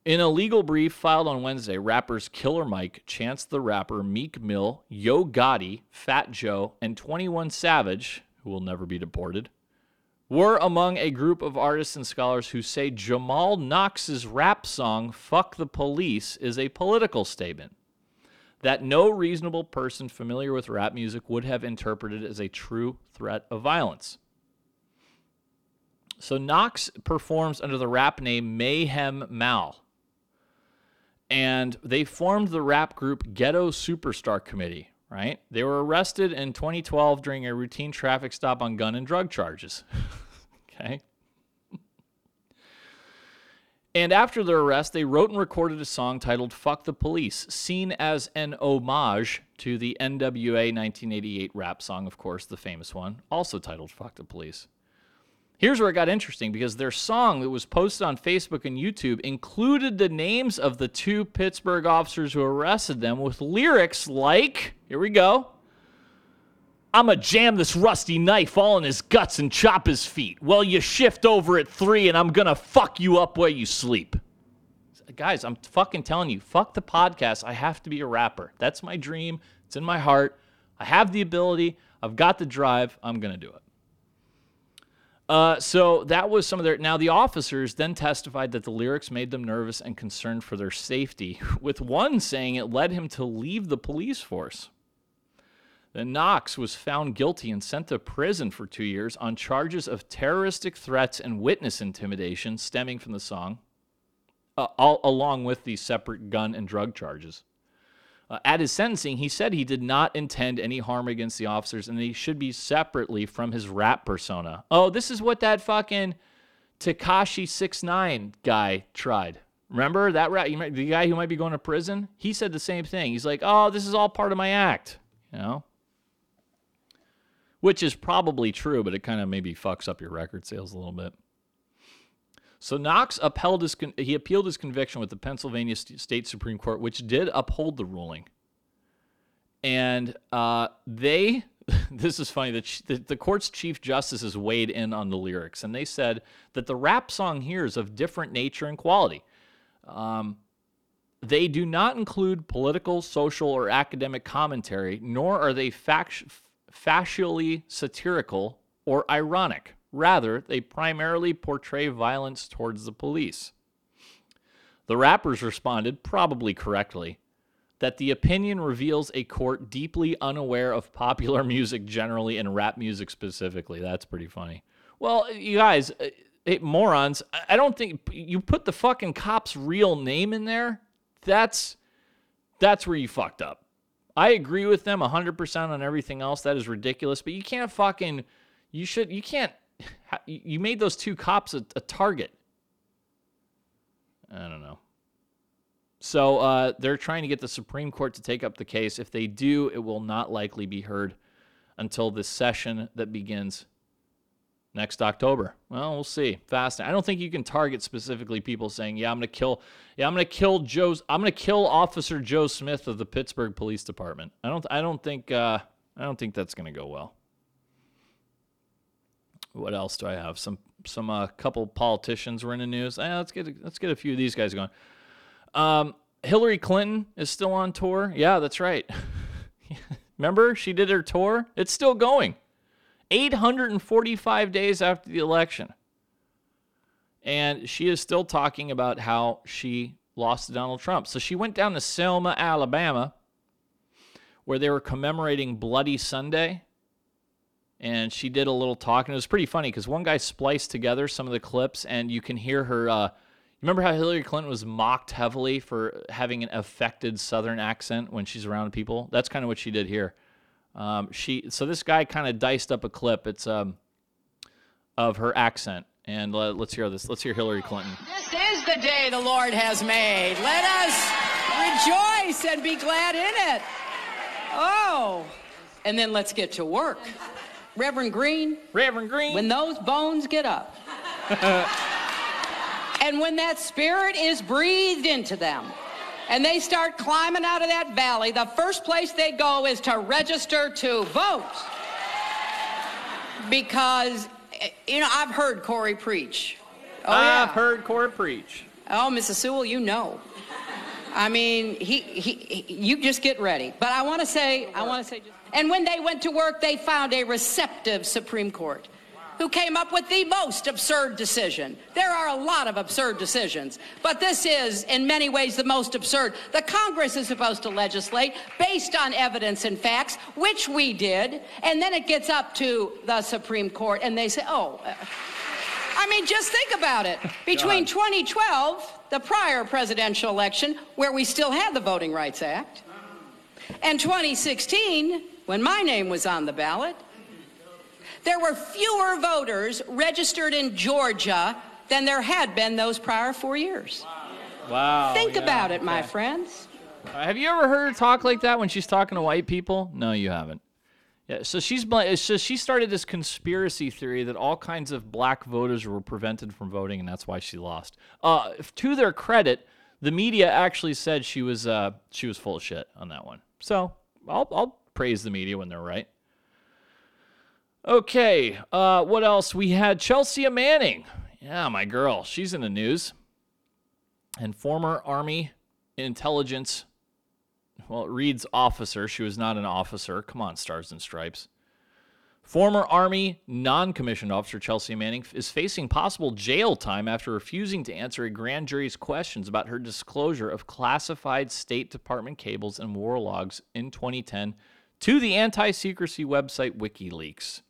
In a legal brief filed on Wednesday, rappers Killer Mike, Chance the Rapper, Meek Mill, Yo Gotti, Fat Joe, and twenty-one Savage, who will never be deported, were among a group of artists and scholars who say Jamal Knox's rap song, Fuck the Police, is a political statement. that no reasonable person familiar with rap music would have interpreted as a true threat of violence. So Knox performs under the rap name Mayhem Mal, and they formed the rap group Ghetto Superstar Committee, right? They were arrested in twenty twelve during a routine traffic stop on gun and drug charges, okay? And after their arrest, they wrote and recorded a song titled Fuck the Police, seen as an homage to the N W A nineteen eighty-eight rap song, of course, the famous one, also titled Fuck the Police. Here's where it got interesting, because their song that was posted on Facebook and YouTube included the names of the two Pittsburgh officers who arrested them with lyrics like, here we go, I'ma jam this rusty knife all in his guts and chop his feet. Well, you shift over at three and I'm gonna fuck you up where you sleep. Guys, I'm fucking telling you, fuck the podcast. I have to be a rapper. That's my dream. It's in my heart. I have the ability. I've got the drive. I'm gonna do it. Uh, so that was some of their... Now, the officers then testified that the lyrics made them nervous and concerned for their safety, with one saying it led him to leave the police force. Then Knox was found guilty and sent to prison for two years on charges of terroristic threats and witness intimidation stemming from the song, uh, all, along with the separate gun and drug charges. Uh, at his sentencing, he said he did not intend any harm against the officers and that he should be separately from his rap persona. Oh, this is what that fucking Tekashi six nine guy tried. Remember that rap? You might, the guy who might be going to prison? He said the same thing. He's like, oh, this is all part of my act, you know? Which is probably true, but it kind of maybe fucks up your record sales a little bit. So Knox upheld his con- he appealed his conviction with the Pennsylvania St- State Supreme Court, which did uphold the ruling. And uh, they, this is funny, the, ch- the, the court's chief justices weighed in on the lyrics, and they said that the rap song here is of different nature and quality. Um, they do not include political, social, or academic commentary, nor are they fact- factually satirical or ironic. Rather, they primarily portray violence towards the police. The rappers responded, probably correctly, that the opinion reveals a court deeply unaware of popular music generally and rap music specifically. That's pretty funny. Well, you guys, it, morons, I don't think you put the fucking cop's real name in there. That's that's where you fucked up. I agree with them one hundred percent on everything else. That is ridiculous. But you can't fucking, you should, you can't. You made those two cops a, a target. I don't know. So uh, they're trying to get the Supreme Court to take up the case. If they do, it will not likely be heard until this session that begins next October. Well, we'll see. Fascinating. I don't think you can target specifically people saying, "Yeah, I'm going to kill. Yeah, I'm going to kill Joe's. I'm going to kill Officer Joe Smith of the Pittsburgh Police Department." I don't. I don't think. Uh, I don't think that's going to go well. What else do I have? Some some uh, couple politicians were in the news. Eh, let's get a, let's get a few of these guys going. Um, Hillary Clinton is still on tour. Yeah, that's right. Remember, she did her tour. It's still going. eight hundred forty-five days after the election, and she is still talking about how she lost to Donald Trump. So she went down to Selma, Alabama, where they were commemorating Bloody Sunday. And she did a little talk, and it was pretty funny because one guy spliced together some of the clips, and you can hear her. Uh, remember how Hillary Clinton was mocked heavily for having an affected Southern accent when she's around people? That's kind of what she did here. Um, she so this guy kind of diced up a clip. It's um, of her accent, and uh, let's hear this. Let's hear Hillary Clinton. This is the day the Lord has made. Let us rejoice and be glad in it. Oh, and then let's get to work. Reverend Green, Reverend Green, when those bones get up and when that spirit is breathed into them and they start climbing out of that valley, the first place they go is to register to vote. Because, you know, I've heard Corey preach. Oh, I've yeah. heard Corey preach. Oh, Missus Sewell, you know. I mean, he, he, he, you just get ready. But I want to say, I want to say, just, and when they went to work, they found a receptive Supreme Court. who came up with the most absurd decision. There are a lot of absurd decisions, but this is in many ways the most absurd. The Congress is supposed to legislate based on evidence and facts, which we did, and then it gets up to the Supreme Court and they say, oh, I mean, just think about it. Between twenty twelve, the prior presidential election, where we still had the Voting Rights Act, and twenty sixteen, when my name was on the ballot, there were fewer voters registered in Georgia than there had been those prior four years. Wow. Think yeah, about it, okay. my friends. Uh, have you ever heard her talk like that when she's talking to white people? No, you haven't. Yeah, so she's so she started this conspiracy theory that all kinds of black voters were prevented from voting, and that's why she lost. Uh, to their credit, the media actually said she was uh, she was full of shit on that one. So I'll I'll praise the media when they're right. Okay, uh, what else? We had Chelsea Manning. Yeah, my girl. She's in the news. And former Army intelligence. Well, it reads officer. She was not an officer. Come on, Stars and Stripes. Former Army non-commissioned officer Chelsea Manning is facing possible jail time after refusing to answer a grand jury's questions about her disclosure of classified State Department cables and war logs in twenty ten to the anti-secrecy website WikiLeaks.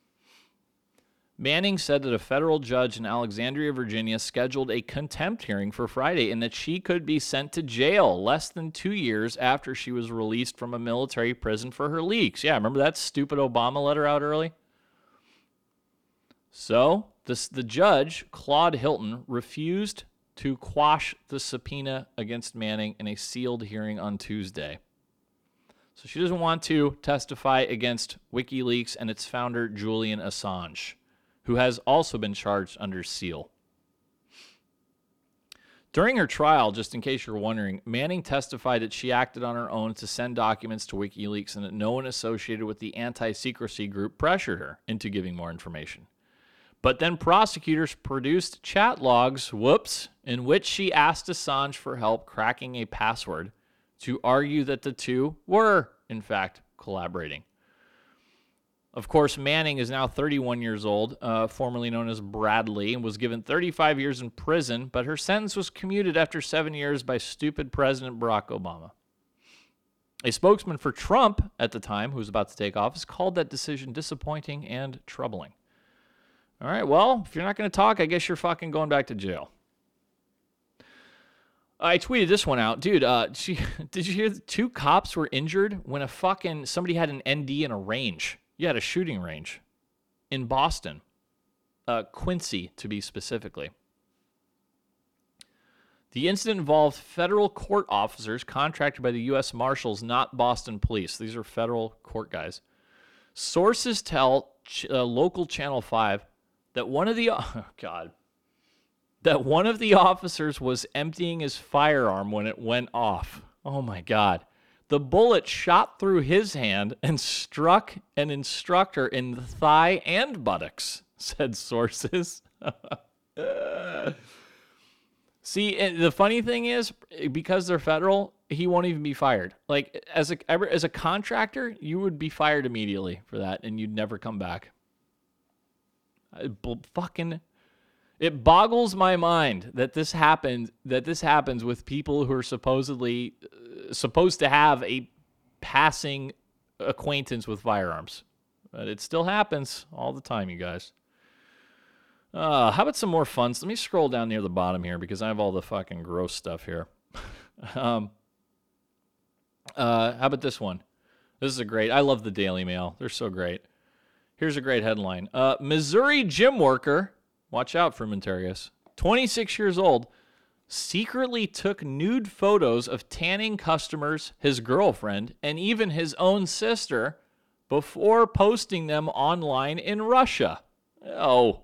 Manning said that a federal judge in Alexandria, Virginia, scheduled a contempt hearing for Friday and that she could be sent to jail less than two years after she was released from a military prison for her leaks. Yeah, remember that stupid Obama letter out early? So this, the judge, Claude Hilton, refused to quash the subpoena against Manning in a sealed hearing on Tuesday. So she doesn't want to testify against WikiLeaks and its founder, Julian Assange, who has also been charged under seal. During her trial, just in case you're wondering, Manning testified that she acted on her own to send documents to WikiLeaks and that no one associated with the anti-secrecy group pressured her into giving more information. But then prosecutors produced chat logs, whoops, in which she asked Assange for help cracking a password to argue that the two were, in fact, collaborating. Of course, Manning is now thirty-one years old, uh, formerly known as Bradley, and was given thirty-five years in prison, but her sentence was commuted after seven years by stupid President Barack Obama. A spokesman for Trump at the time, who was about to take office, called that decision disappointing and troubling. All right, well, if you're not going to talk, I guess you're fucking going back to jail. I tweeted this one out. Dude, uh, she, did you hear that two cops were injured when a fucking, somebody had an N D in a range? You had a shooting range in Boston, uh, Quincy to be specifically. The incident involved federal court officers contracted by the U S Marshals, not Boston police. These are federal court guys. Sources tell ch- uh, local Channel five that one of the oh, God that one of the officers was emptying his firearm when it went off. Oh my God. The bullet shot through his hand and struck an instructor in the thigh and buttocks, said sources. uh. See, the funny thing is, because they're federal, he won't even be fired. Like, as a, as a contractor, you would be fired immediately for that, and you'd never come back. I, fucking... It boggles my mind that this happens, that this happens with people who are supposedly uh, supposed to have a passing acquaintance with firearms. But it still happens all the time, you guys. Uh, how about some more fun? Let me scroll down near the bottom here because I have all the fucking gross stuff here. um, uh, how about this one? This is a great. I love the Daily Mail. They're so great. Here's a great headline. Uh, Missouri gym worker... Watch out for Mentarius. twenty-six years old, secretly took nude photos of tanning customers, his girlfriend, and even his own sister before posting them online in Russia. Oh.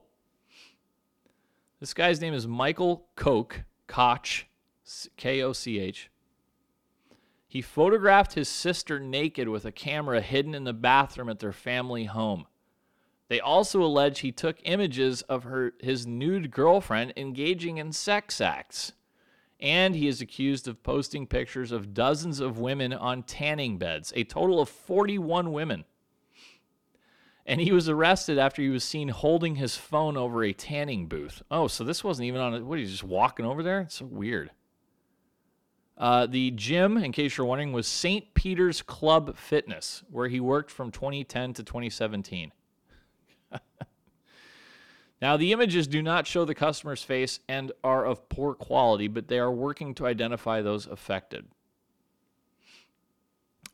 This guy's name is Michael Koch, Koch, K O C H. He photographed his sister naked with a camera hidden in the bathroom at their family home. They also allege he took images of her, his nude girlfriend engaging in sex acts. And he is accused of posting pictures of dozens of women on tanning beds, a total of forty-one women. and he was arrested after he was seen holding his phone over a tanning booth. Oh, so this wasn't even on a, what, he's just walking over there? It's so weird. Uh, the gym, in case you're wondering, was Saint Peter's Club Fitness, where he worked from twenty ten to twenty seventeen. Now, the images do not show the customer's face and are of poor quality, but they are working to identify those affected.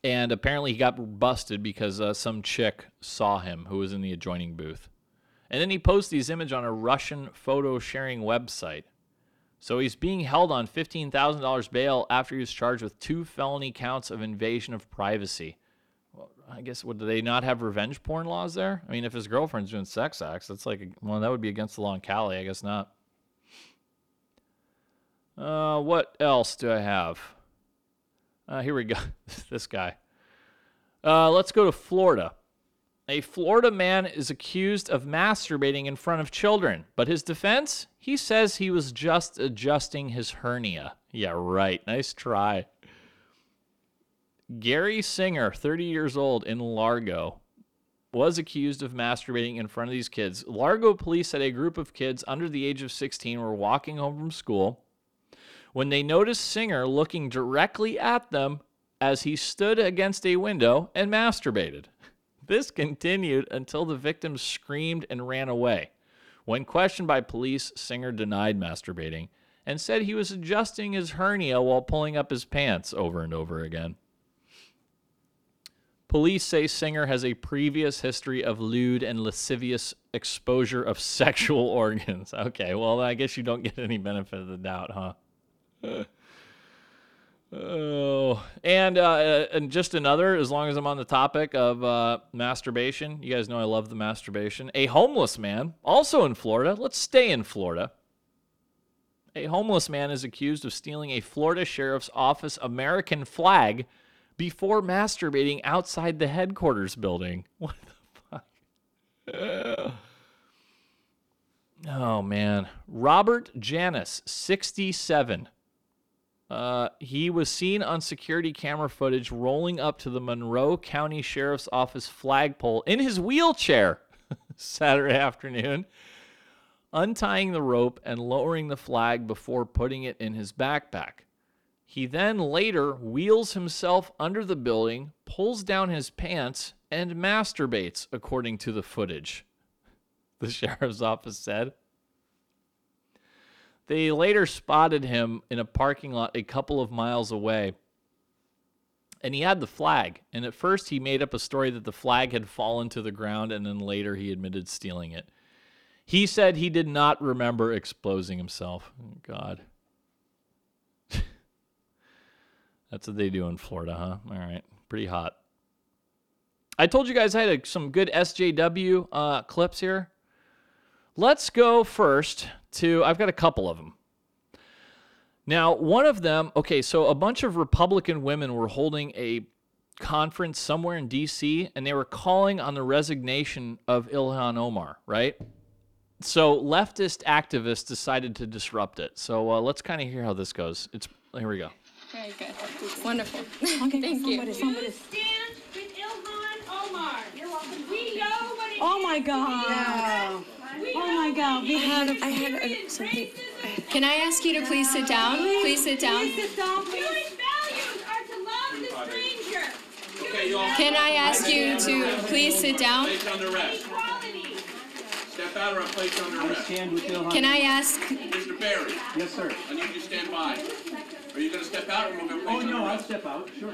And apparently he got busted because uh, some chick saw him who was in the adjoining booth. And then he posts these images on a Russian photo sharing website. So he's being held on fifteen thousand dollars bail after he was charged with two felony counts of invasion of privacy. Well, I guess, would they not have revenge porn laws there? I mean, if his girlfriend's doing sex acts, that's like, a, well, that would be against the law in Cali. I guess not. Uh, what else do I have? Uh, here we go. This guy. Uh, let's go to Florida. A Florida man is accused of masturbating in front of children, but his defense? He says he was just adjusting his hernia. Yeah, right. Nice try. Gary Singer, thirty years old, in Largo, was accused of masturbating in front of these kids. Largo police said a group of kids under the age of sixteen were walking home from school when they noticed Singer looking directly at them as he stood against a window and masturbated. This continued until the victim screamed and ran away. When questioned by police, Singer denied masturbating and said he was adjusting his hernia while pulling up his pants over and over again. Police say Singer has a previous history of lewd and lascivious exposure of sexual organs. Okay, well, I guess you don't get any benefit of the doubt, huh? Oh, and uh, and just another, as long as I'm on the topic of uh, masturbation, you guys know I love the masturbation. A homeless man, also in Florida, let's stay in Florida. A homeless man is accused of stealing a Florida Sheriff's Office American flag before masturbating outside the headquarters building. What the fuck? Ugh. Oh, man. Robert Janis, sixty-seven. Uh, he was seen on security camera footage rolling up to the Monroe County Sheriff's Office flagpole in his wheelchair Saturday afternoon, untying the rope and lowering the flag before putting it in his backpack. He then later wheels himself under the building, pulls down his pants, and masturbates, according to the footage, the sheriff's office said. They later spotted him in a parking lot a couple of miles away, and he had the flag. And at first he made up a story that the flag had fallen to the ground, and then later he admitted stealing it. He said he did not remember exposing himself. Oh, God. That's what they do in Florida, huh? All right. Pretty hot. I told you guys I had a, some good S J W uh, clips here. Let's go first to, I've got a couple of them. Now, one of them, okay, so a bunch of Republican women were holding a conference somewhere in D C, and they were calling on the resignation of Ilhan Omar, right? So leftist activists decided to disrupt it. So uh, let's kind of hear how this goes. It's here we go. Very good. Wonderful. Okay, thank you. Somebody, somebody. You stand with Ilhan Omar. You're welcome. We know what it oh is. My God. Yeah. Oh my God, we had a, I had a, something. Can I ask you to please sit down? Please sit down. Please sit down, please. Jewish values are to love the stranger. Okay, can I ask you to please sit down? Equality. Step out or I'm placed under arrest. Can I ask? Mister Barry. Yes, sir. I need you to stand by. Are you going to step out or am I going to place under arrest? Oh, no, I'll step out, sure.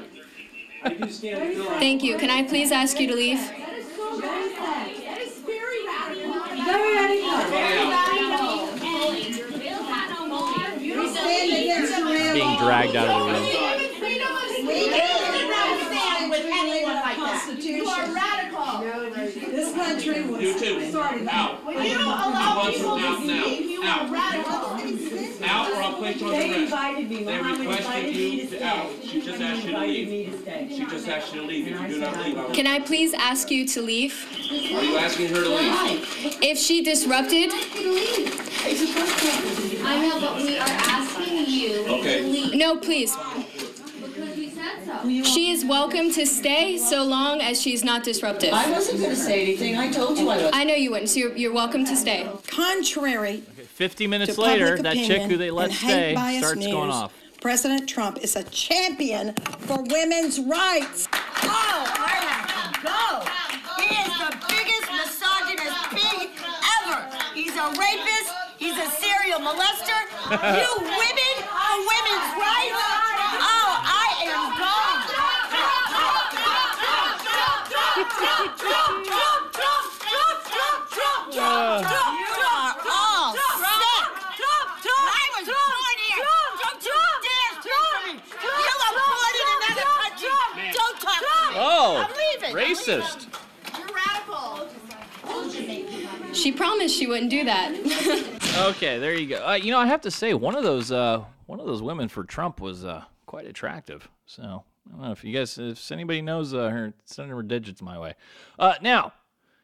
I do stand with Ilhan. Thank you. Can I please ask you to leave? That is so bad. That is very radical. Very radical. Very radical. Being dragged out of the room. We cannot stand with anyone like that. You are radical. This country was. You too. Sorry. Out. When you allow people to speak, you are radical. Out or I'll place you on the rest. They invited me. They requested you to out. She just asked you to leave. She just asked you to leave. If you do not leave, I will. Can I please ask you to leave? Are you asking her to leave? If she disrupted. I know, but we are asking you to leave. Okay. No, please. Because you said so. She is welcome to stay so long as she's not disruptive. I wasn't going to say anything. I told you I was. I know you wouldn't, so you're, you're welcome to stay. Contrary okay, fifty minutes later, that chick who they let stay starts news, going off. President Trump is a champion for women's rights. Oh, I have to go. He is the biggest misogynist pig ever. He's a rapist. He's a serial molester. You women are women's rights. Oh, I am gone. Trump, Trump, Trump, Trump, Trump, Trump, Trump, Trump, Trump, Trump. You are all sick. Trump, Trump, I was born here. Don't you dare speak for me. You are born in another country. Don't talk to me. Oh, I'm leaving. Racist. You're radical. She promised she wouldn't do that. Okay, there you go. Uh, you know, I have to say, one of those uh, one of those women for Trump was uh, quite attractive. So I don't know if you guys, if anybody knows uh, her, send her digits my way. Uh, now,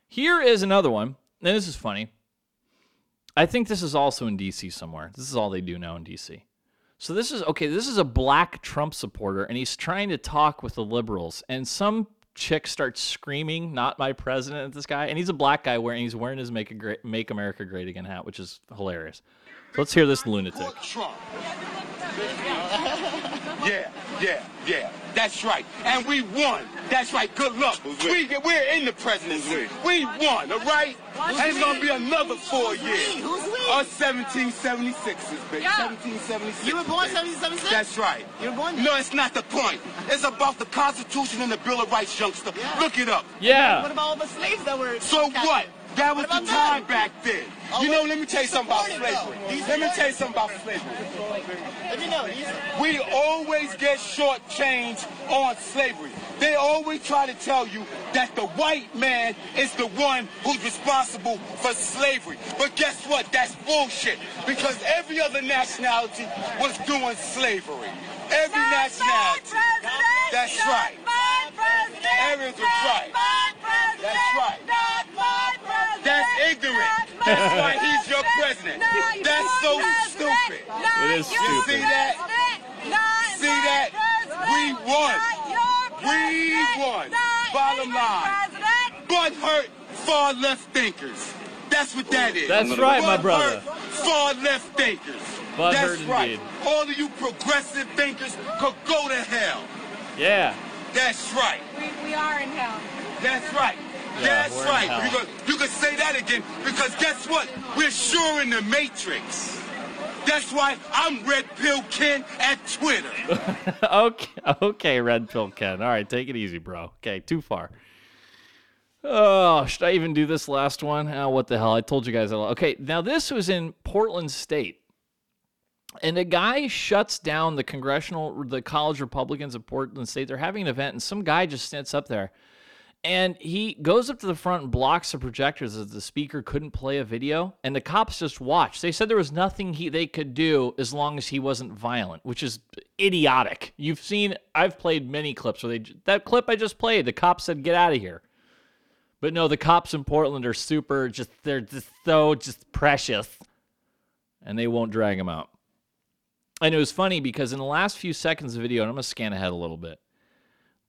here is another one. And this is funny. I think this is also in D C somewhere. This is all they do now in D C. So this is okay. This is a black Trump supporter, and he's trying to talk with the liberals, and some chick starts screaming, "Not my president!" at this guy, and he's a black guy wearing he's wearing his "Make a Great, Make America Great Again" hat, which is hilarious. So let's hear this lunatic. Trump. Yeah, yeah, yeah. That's right, and we won. That's right. Good luck. We we're in the presidency. We won. All right. It's gonna be another four years. Us seventeen seventy-sixes, baby. seventeen seventy-six. You were born seventeen seventy-six? That's right. You were born. No, it's not the point. It's about the Constitution and the Bill of Rights, youngster. Yeah. Look it up. Yeah. What about all the slaves that were? So captured? What? That was what the time them? Back then. Oh, you know, let me tell you something about slavery. These, let me tell you something about slavery. Let me know. These, we always get shortchanged on slavery. They always try to tell you that the white man is the one who's responsible for slavery. But guess what? That's bullshit. Because every other nationality was doing slavery. Every not nationality. That's right. Everyone's right. That's right. That's ignorant. That's why he's your president. That's so stupid. It is stupid. You see that? See that? We won. We won. Bottom line. Butthurt far left thinkers. That's what that is. That's right, my brother. Far left thinkers. That's right. All of you progressive thinkers could go to hell. Yeah. That's right. We, we are in hell. That's right. Yeah, that's right. You could, you could say that again, because guess what? We're sure in the Matrix. That's why I'm Red Pill Ken at Twitter. okay, okay, Red Pill Ken. All right, take it easy, bro. Okay, too far. Oh, should I even do this last one? Oh, what the hell? I told you guys. I okay, now this was in Portland State. And a guy shuts down the congressional, the college Republicans of Portland State. They're having an event, and some guy just sits up there. And he goes up to the front and blocks the projectors as the speaker couldn't play a video. And the cops just watched. They said there was nothing he they could do as long as he wasn't violent, which is idiotic. You've seen, I've played many clips where they, that clip I just played, the cops said, get out of here. But no, the cops in Portland are super, just, they're just so just precious. And they won't drag him out. And it was funny because in the last few seconds of the video, and I'm going to scan ahead a little bit,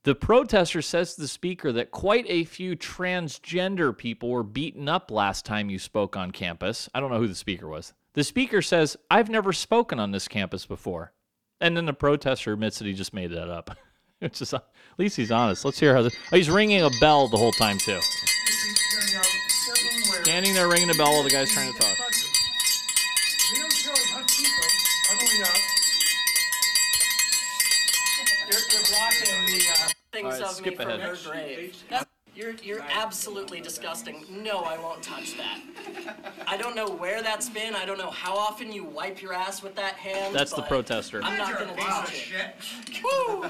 the protester says to the speaker that quite a few transgender people were beaten up last time you spoke on campus. I don't know who the speaker was. The speaker says, I've never spoken on this campus before. And then the protester admits that he just made that up. It's just, at least he's honest. Let's hear how this... Oh, he's ringing a bell the whole time, too. Standing there ringing a bell while the guy's trying to talk. Things right, of me from ahead. Her grave. That's, you're you're absolutely disgusting. No, I won't touch that. I don't know where that's been. I don't know how often you wipe your ass with that hand. That's the protester. I'm not going to touch it. Woo!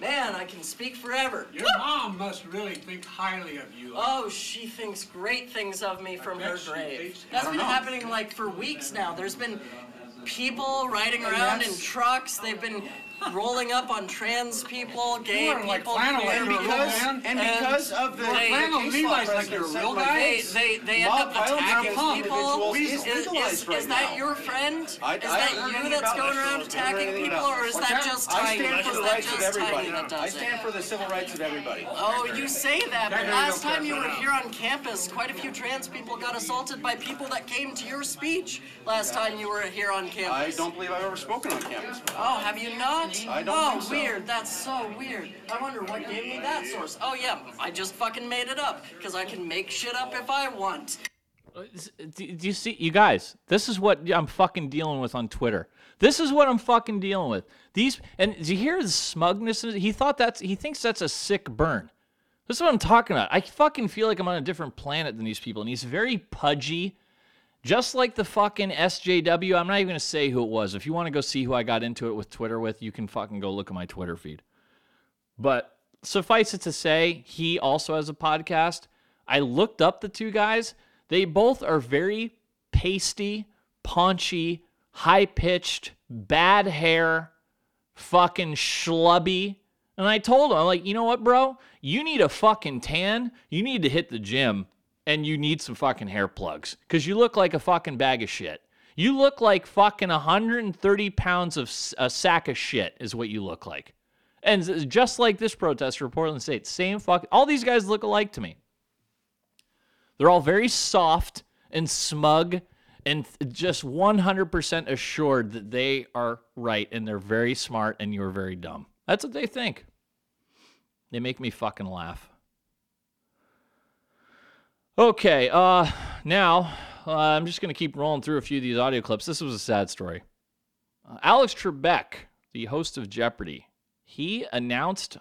Man, I can speak forever. Your Woo! Mom must really think highly of you. Oh, she thinks great things of me from her grave. That's been know. happening like for weeks now. There's been people riding around yes. in trucks. They've been rolling up on trans people, gay people, like and because and, and because of the they, they, like you're real guys, they, they, they end up attacking people. Is, is, is, is that your friend? Is that you that's going around attacking people, or is that just Tiny? Is that just Tiny that does it? I stand for the civil rights of everybody. Oh, you say that, but last time you were here on campus, quite a few trans people got assaulted by people that came to your speech last time you were here on campus. I don't believe I've ever spoken on campus. Oh, have you not? I don't oh, think so. Weird. That's so weird. I wonder what gave me that source. Oh, yeah, I just fucking made it up because I can make shit up if I want. Do you see, you guys, this is what I'm fucking dealing with on Twitter. This is what I'm fucking dealing with. These, and do you hear the smugness? He thought that's, he thinks that's a sick burn. This is what I'm talking about. I fucking feel like I'm on a different planet than these people. And he's very pudgy. Just like the fucking S J W, I'm not even going to say who it was. If you want to go see who I got into it with Twitter with, you can fucking go look at my Twitter feed. But suffice it to say, he also has a podcast. I looked up the two guys. They both are very pasty, paunchy, high-pitched, bad hair, fucking schlubby. And I told him, I'm like, you know what, bro? You need a fucking tan. You need to hit the gym. And you need some fucking hair plugs because you look like a fucking bag of shit. You look like fucking one hundred thirty pounds of a sack of shit is what you look like. And just like this protester, Portland State, same fuck. All these guys look alike to me. They're all very soft and smug and just one hundred percent assured that they are right and they're very smart and you're very dumb. That's what they think. They make me fucking laugh. Okay, uh, now uh, I'm just going to keep rolling through a few of these audio clips. This was a sad story. Uh, Alex Trebek, the host of Jeopardy, he announced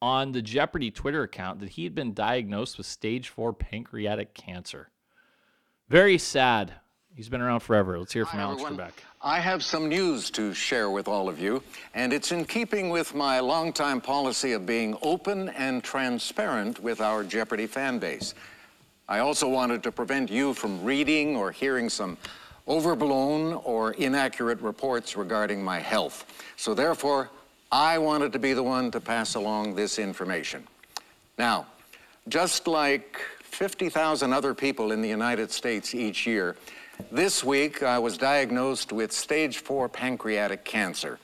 on the Jeopardy Twitter account that he had been diagnosed with stage four pancreatic cancer. Very sad. He's been around forever. Let's hear from Hi, Alex everyone. Trebek. I have some news to share with all of you, and it's in keeping with my longtime policy of being open and transparent with our Jeopardy fan base. I also wanted to prevent you from reading or hearing some overblown or inaccurate reports regarding my health. So therefore, I wanted to be the one to pass along this information. Now, just like fifty thousand other people in the United States each year, this week I was diagnosed with stage four pancreatic cancer.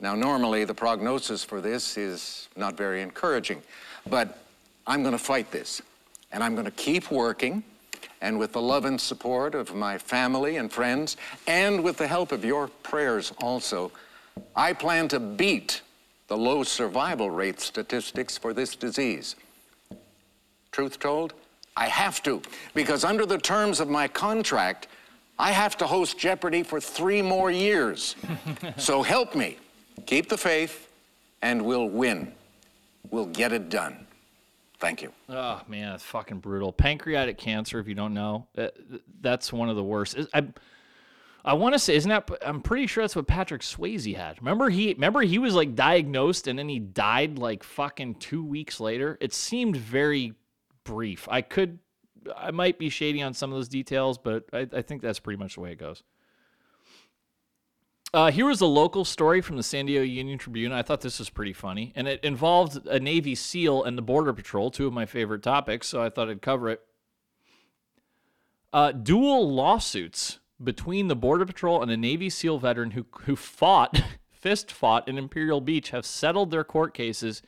Now, normally the prognosis for this is not very encouraging, but I'm going to fight this. And I'm going to keep working, and with the love and support of my family and friends, and with the help of your prayers also, I plan to beat the low survival rate statistics for this disease. Truth told, I have to, because under the terms of my contract, I have to host Jeopardy for three more years. So help me, keep the faith, and we'll win. We'll get it done. Thank you. Oh, man, that's fucking brutal. Pancreatic cancer, if you don't know, that's one of the worst. I, I want to say, isn't that, I'm pretty sure that's what Patrick Swayze had. Remember he, remember he was like diagnosed and then he died like fucking two weeks later? It seemed very brief. I could, I might be shady on some of those details, but I, I think that's pretty much the way it goes. Uh, here was a local story from the San Diego Union Tribune. I thought this was pretty funny. And it involved a Navy SEAL and the Border Patrol, two of my favorite topics, so I thought I'd cover it. Uh, dual lawsuits between the Border Patrol and a Navy SEAL veteran who, who fought, fist fought in Imperial Beach have settled their court cases,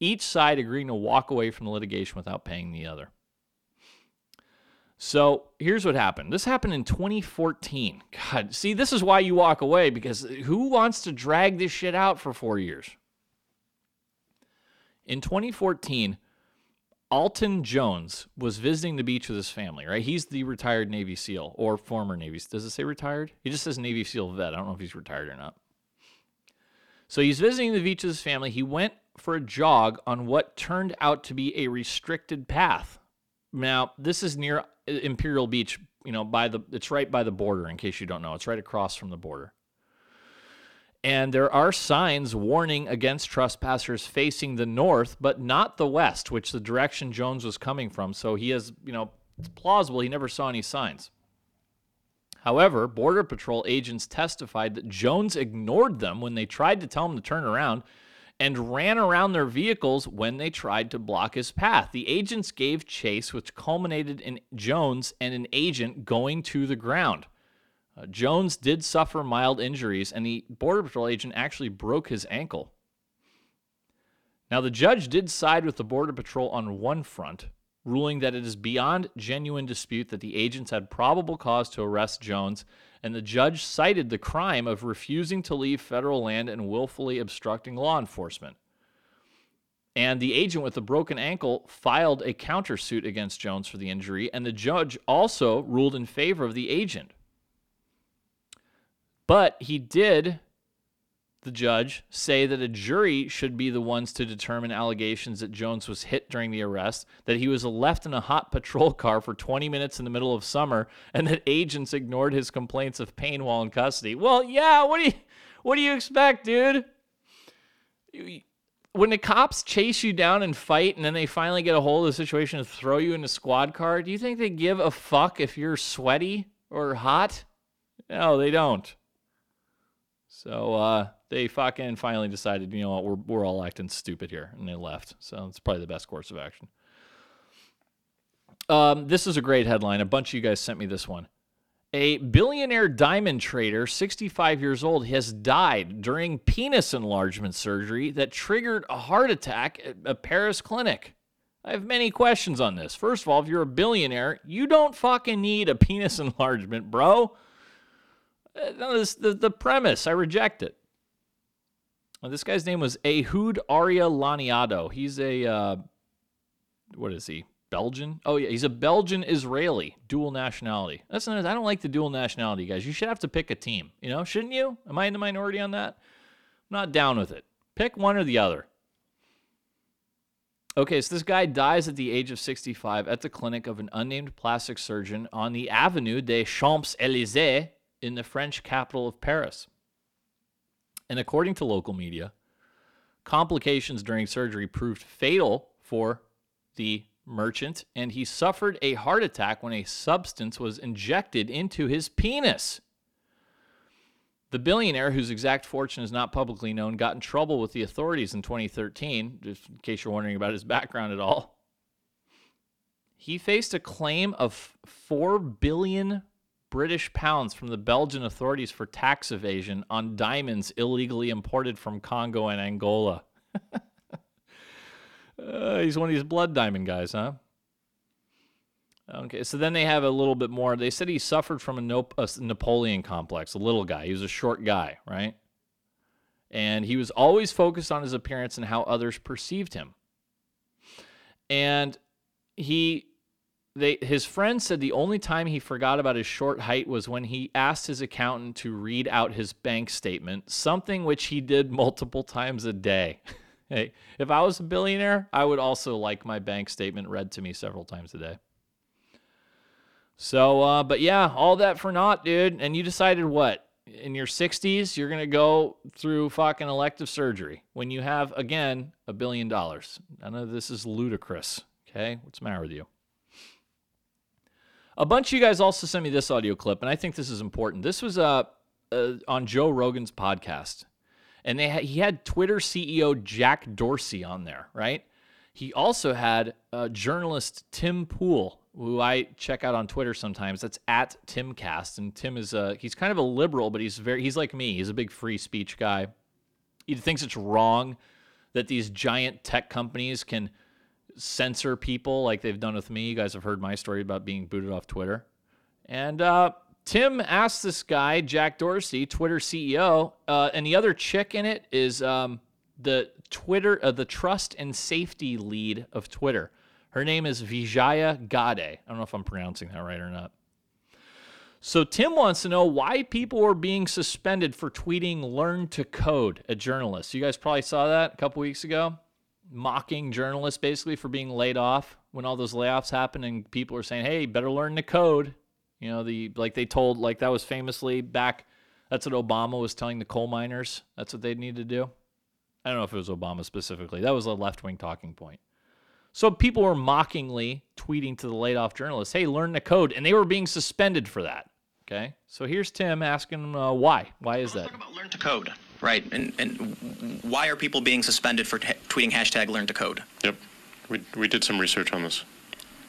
each side agreeing to walk away from the litigation without paying the other. So here's what happened. This happened in twenty fourteen. God, see, this is why you walk away, because who wants to drag this shit out for four years? In twenty fourteen, Alton Jones was visiting the beach with his family, right? He's the retired Navy SEAL or former Navy SEAL. Does it say retired? He just says Navy SEAL vet. I don't know if he's retired or not. So he's visiting the beach with his family. He went for a jog on what turned out to be a restricted path. Now, this is near Imperial Beach, you know, by the, it's right by the border, in case you don't know. It's right across from the border. And there are signs warning against trespassers facing the north, but not the west, which the direction Jones was coming from. So he has, you know, it's plausible he never saw any signs. However, Border Patrol agents testified that Jones ignored them when they tried to tell him to turn around and ran around their vehicles when they tried to block his path. The agents gave chase, which culminated in Jones and an agent going to the ground. Uh, Jones did suffer mild injuries, and the Border Patrol agent actually broke his ankle. Now, the judge did side with the Border Patrol on one front, ruling that it is beyond genuine dispute that the agents had probable cause to arrest Jones, and the judge cited the crime of refusing to leave federal land and willfully obstructing law enforcement. And the agent with the broken ankle filed a countersuit against Jones for the injury, and the judge also ruled in favor of the agent. But he did, the judge, say that a jury should be the ones to determine allegations that Jones was hit during the arrest, that he was left in a hot patrol car for twenty minutes in the middle of summer, and that agents ignored his complaints of pain while in custody. Well, yeah, what do you, what do you expect, dude? When the cops chase you down and fight, and then they finally get a hold of the situation and throw you in a squad car, do you think they give a fuck if you're sweaty or hot? No, they don't. So uh, they fucking finally decided, you know what, we're, we're all acting stupid here, and they left. So it's probably the best course of action. Um, this is a great headline. A bunch of you guys sent me this one. A billionaire diamond trader, sixty-five years old, has died during penis enlargement surgery that triggered a heart attack at a Paris clinic. I have many questions on this. First of all, if you're a billionaire, you don't fucking need a penis enlargement, bro. No, this, the, the premise, I reject it. Well, this guy's name was Ehud Aria Laniado. He's a, uh, what is he, Belgian? Oh, yeah, he's a Belgian-Israeli, dual nationality. That's another, I don't like the dual nationality, guys. You should have to pick a team, you know, shouldn't you? Am I in the minority on that? I'm not down with it. Pick one or the other. Okay, so this guy dies at the age of sixty-five at the clinic of an unnamed plastic surgeon on the Avenue des Champs-Élysées, in the French capital of Paris. And according to local media, complications during surgery proved fatal for the merchant, and he suffered a heart attack when a substance was injected into his penis. The billionaire, whose exact fortune is not publicly known, got in trouble with the authorities in twenty thirteen, just in case you're wondering about his background at all. He faced a claim of four billion dollars British pounds from the Belgian authorities for tax evasion on diamonds illegally imported from Congo and Angola. uh, he's one of these blood diamond guys, huh? Okay, so then they have a little bit more. They said he suffered from a, Nop- a Napoleon complex, a little guy. He was a short guy, right? And he was always focused on his appearance and how others perceived him. And he... They, his friend said the only time he forgot about his short height was when he asked his accountant to read out his bank statement, something which he did multiple times a day. Hey, if I was a billionaire, I would also like my bank statement read to me several times a day. So, uh, but yeah, all that for naught, dude. And you decided what? In your sixties, you're going to go through fucking elective surgery when you have, again, a billion dollars. I know this is ludicrous, okay? What's the matter with you? A bunch of you guys also sent me this audio clip, and I think this is important. This was uh, uh, on Joe Rogan's podcast, and they ha- he had Twitter C E O Jack Dorsey on there, right? He also had uh, journalist Tim Poole, who I check out on Twitter sometimes. That's at Timcast, and Tim is a, he's kind of a liberal, but he's very he's like me. He's a big free speech guy. He thinks it's wrong that these giant tech companies can censor people like they've done with me. You guys have heard my story about being booted off Twitter. And uh, Tim asked this guy, Jack Dorsey, Twitter C E O, uh, and the other chick in it is um, the Twitter, uh, the trust and safety lead of Twitter. Her name is Vijaya Gadde. I don't know if I'm pronouncing that right or not. So Tim wants to know why people were being suspended for tweeting "learn to code" at journalists. You guys probably saw that a couple weeks ago. Mocking journalists basically for being laid off when all those layoffs happened and people are saying, hey, better learn to code. You know, the like they told, like that was famously back, that's what Obama was telling the coal miners. That's what they need to do. I don't know if it was Obama specifically. That was a left-wing talking point. So people were mockingly tweeting to the laid-off journalists, hey, learn to code. And they were being suspended for that. Okay, so here's Tim asking uh, why. Why is that? Let's talk about learn to code, right? And and why are people being suspended for t- tweeting hashtag learn to code? Yep, we we did some research on this.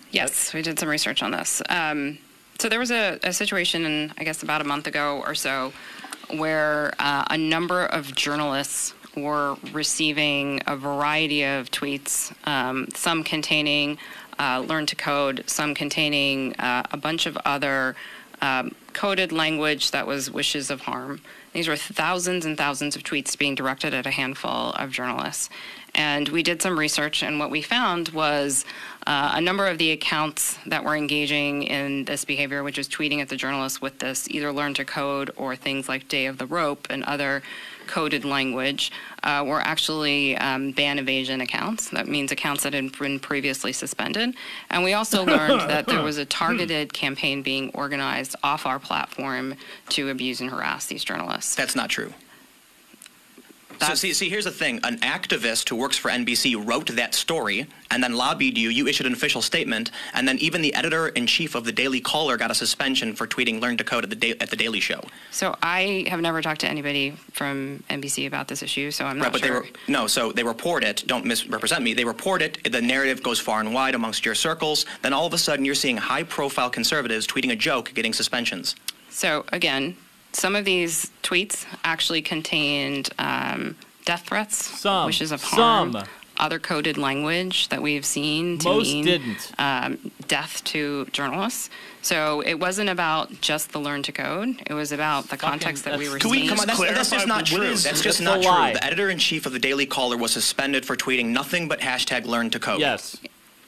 Yes, we did some research on this. Um, so there was a, a situation, in, I guess, about a month ago or so, where uh, a number of journalists were receiving a variety of tweets, um, some containing uh, learn to code, some containing uh, a bunch of other um, coded language that was wishes of harm. These were thousands and thousands of tweets being directed at a handful of journalists. And we did some research, and what we found was uh, a number of the accounts that were engaging in this behavior, which is tweeting at the journalists with this either learn to code or things like Day of the Rope and other coded language, uh, were actually um, ban evasion accounts. That means accounts that had been previously suspended. And we also learned that there was a targeted campaign being organized off our platform to abuse and harass these journalists. That's not true. That's so see, see, here's the thing. An activist who works for N B C wrote that story and then lobbied you. You issued an official statement, and then even the editor-in-chief of the Daily Caller got a suspension for tweeting "Learn to Code" at the da- at the Daily Show. So I have never talked to anybody from N B C about this issue, so I'm not right, but sure. They re- no, so they report it. Don't misrepresent me. They report it. The narrative goes far and wide amongst your circles. Then all of a sudden, you're seeing high-profile conservatives tweeting a joke, getting suspensions. So again. Some of these tweets actually contained um, death threats, some, wishes of harm, some. Other coded language that we've seen to Most mean didn't. Um, death to journalists. So it wasn't about just the learn to code. It was about the context that we were seeing. Can we come on? That's, that's just not true. That's, that's just not lie. True. The editor-in-chief of the Daily Caller was suspended for tweeting nothing but hashtag learn to code. Yes.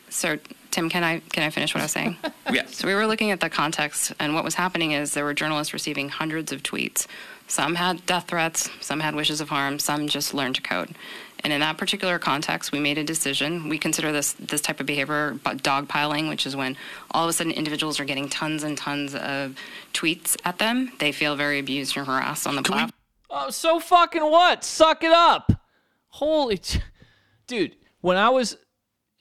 So Tim, can I can I finish what I was saying? Yes. So we were looking at the context, and what was happening is there were journalists receiving hundreds of tweets. Some had death threats, some had wishes of harm, some just learned to code. And in that particular context, we made a decision. We consider this this type of behavior dogpiling, which is when all of a sudden individuals are getting tons and tons of tweets at them. They feel very abused and harassed on the platform. We- oh, so fucking what? Suck it up. Holy... T- Dude, when I was...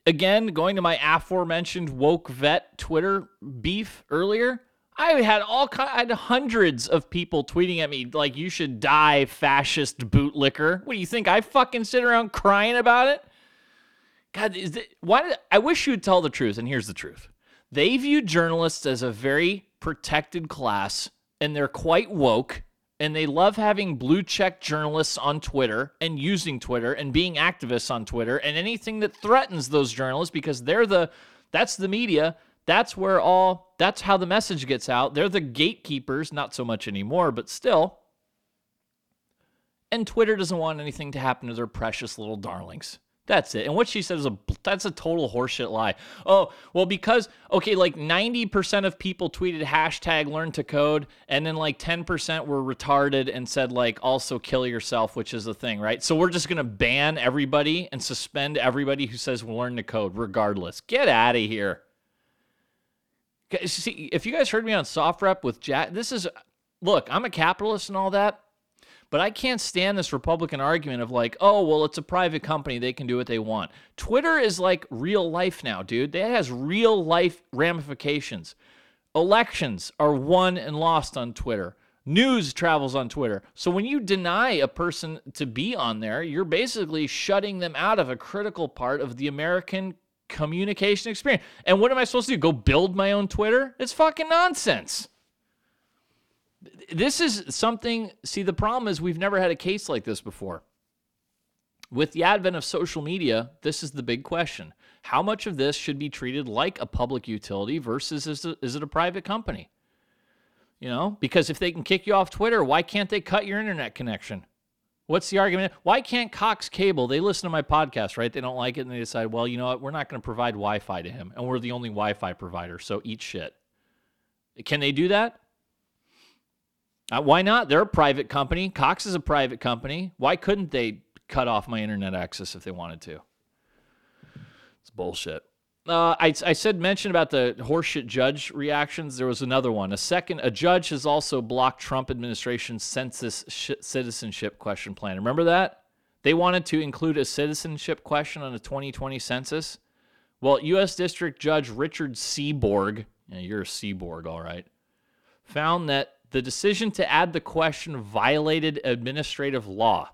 Again, going to my aforementioned woke vet Twitter beef earlier, I had all kind, I had hundreds of people tweeting at me like, "You should die, fascist bootlicker." What do you think? I fucking sit around crying about it. God, is it, why? Did, I wish you'd tell the truth. And here's the truth: they view journalists as a very protected class, and they're quite woke, and they love having blue check journalists on Twitter and using Twitter and being activists on Twitter and anything that threatens those journalists, because they're the, that's the media. That's where all, that's how the message gets out. They're the gatekeepers, not so much anymore, but still. And Twitter doesn't want anything to happen to their precious little darlings. That's it. And what she said is a, that's a total horseshit lie. Oh, well, because, okay, like ninety percent of people tweeted hashtag learn to code, and then like ten percent were retarded and said like, also kill yourself, which is the thing, right? So we're just going to ban everybody and suspend everybody who says learn to code regardless. Get out of here. See, if you guys heard me on Soft Rep with Jack, this is, look, I'm a capitalist and all that. But I can't stand this Republican argument of like, oh, well, it's a private company. They can do what they want. Twitter is like real life now, dude. That has real life ramifications. Elections are won and lost on Twitter. News travels on Twitter. So when you deny a person to be on there, you're basically shutting them out of a critical part of the American communication experience. And what am I supposed to do? Go build my own Twitter? It's fucking nonsense. This is something, see, the problem is we've never had a case like this before. With the advent of social media, this is the big question. How much of this should be treated like a public utility versus is it, is it a private company? You know, because if they can kick you off Twitter, why can't they cut your internet connection? What's the argument? Why can't Cox Cable, they listen to my podcast, right? They don't like it and they decide, well, you know what? We're not going to provide Wi-Fi to him. And we're the only Wi-Fi provider, so eat shit. Can they do that? Uh, why not? They're a private company. Cox is a private company. Why couldn't they cut off my internet access if they wanted to? It's bullshit. Uh, I, I said mention about the horseshit judge reactions. There was another one. A second, a judge has also blocked Trump administration's census sh- citizenship question plan. Remember that? They wanted to include a citizenship question on the twenty twenty census. Well, U S District Judge Richard Seaborg, yeah, you're a Seaborg, all right, found that the decision to add the question violated administrative law.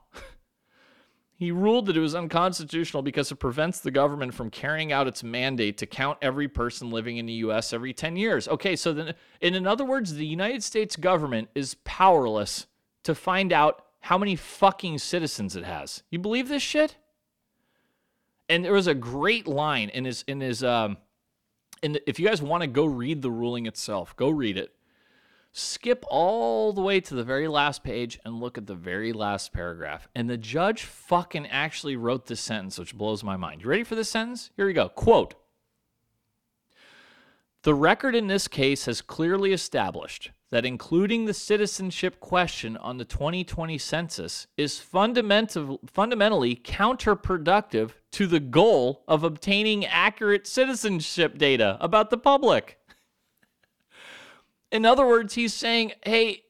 He ruled that it was unconstitutional because it prevents the government from carrying out its mandate to count every person living in the U S every ten years. Okay, so then, and in other words, the United States government is powerless to find out how many fucking citizens it has. You believe this shit? And there was a great line in his, in his, um, in the, if you guys want to go read the ruling itself, go read it. Skip all the way to the very last page and look at the very last paragraph. And the judge fucking actually wrote this sentence, which blows my mind. You ready for this sentence? Here we go. Quote, "The record in this case has clearly established that including the citizenship question on the twenty twenty census is fundamental, fundamentally counterproductive to the goal of obtaining accurate citizenship data about the public." In other words, he's saying, hey,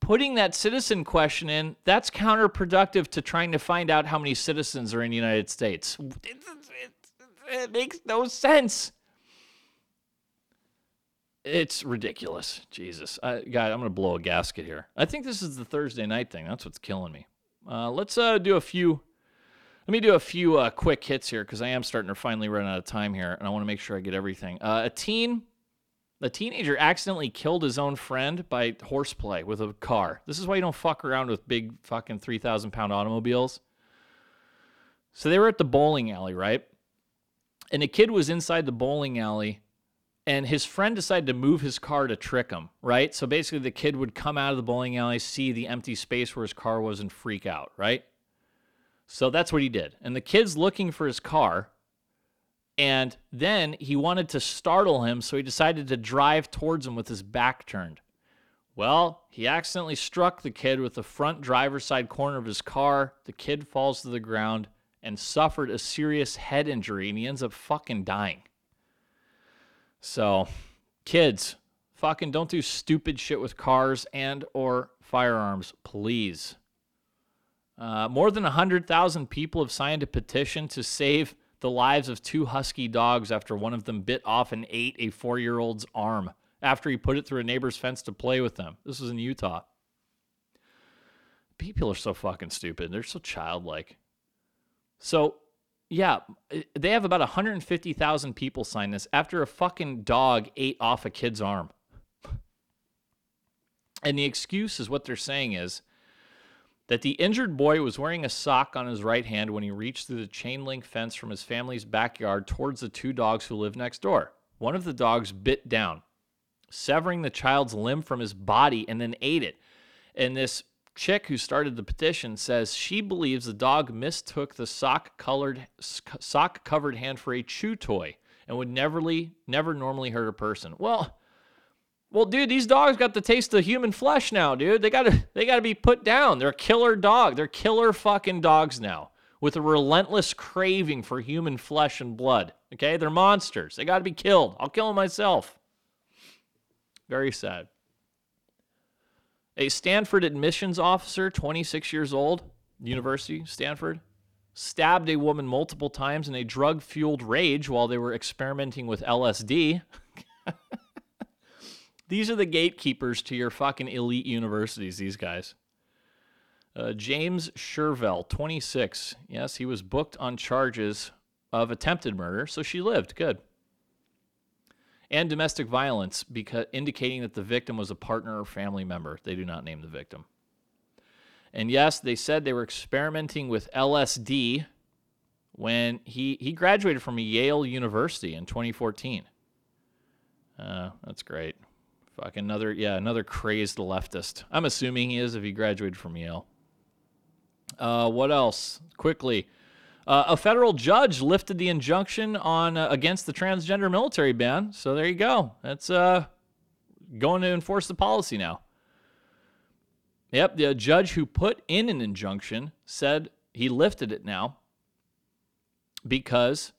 putting that citizen question in, that's counterproductive to trying to find out how many citizens are in the United States. It, it, it makes no sense. It's ridiculous. Jesus. I, God, I'm going to blow a gasket here. I think this is the Thursday night thing. That's what's killing me. Uh, let's uh, do a few. Let me do a few uh, quick hits here because I am starting to finally run out of time here, and I want to make sure I get everything. Uh, a teen... A teenager accidentally killed his own friend by horseplay with a car. This is why you don't fuck around with big fucking three thousand pound automobiles. So they were at the bowling alley, right? And the kid was inside the bowling alley, and his friend decided to move his car to trick him, right? So basically the kid would come out of the bowling alley, see the empty space where his car was, and freak out, right? So that's what he did. And the kid's looking for his car. And then he wanted to startle him, so he decided to drive towards him with his back turned. Well, he accidentally struck the kid with the front driver's side corner of his car. The kid falls to the ground and suffered a serious head injury, and he ends up fucking dying. So, kids, fucking don't do stupid shit with cars and or firearms, please. Uh, more than one hundred thousand people have signed a petition to save the lives of two husky dogs after one of them bit off and ate a four-year-old's arm after he put it through a neighbor's fence to play with them. This was in Utah. People are so fucking stupid. They're so childlike. So, yeah, they have about one hundred fifty thousand people sign this after a fucking dog ate off a kid's arm. And the excuse is what they're saying is that the injured boy was wearing a sock on his right hand when he reached through the chain-link fence from his family's backyard towards the two dogs who live next door. One of the dogs bit down, severing the child's limb from his body, and then ate it. And this chick who started the petition says she believes the dog mistook the sock-colored, sock-covered hand for a chew toy and would never, never normally hurt a person. Well... Well, dude, these dogs got the taste of human flesh now, dude. They gotta, they gotta be put down. They're killer dog. They're killer fucking dogs now with a relentless craving for human flesh and blood, okay? They're monsters. They gotta be killed. I'll kill them myself. Very sad. A Stanford admissions officer, twenty-six years old, University, Stanford, stabbed a woman multiple times in a drug-fueled rage while they were experimenting with L S D. These are the gatekeepers to your fucking elite universities, these guys. Uh, James Shervell, twenty-six. Yes, he was booked on charges of attempted murder, so she lived. Good. And domestic violence, because indicating that the victim was a partner or family member. They do not name the victim. And yes, they said they were experimenting with L S D when he, he graduated from Yale University in twenty fourteen. Uh, that's great. Fuck, another, yeah, another crazed leftist. I'm assuming he is if he graduated from Yale. Uh, what else? Quickly. Uh, a federal judge lifted the injunction on uh, against the transgender military ban. So there you go. That's uh, going to enforce the policy now. Yep, the judge who put in an injunction said he lifted it now because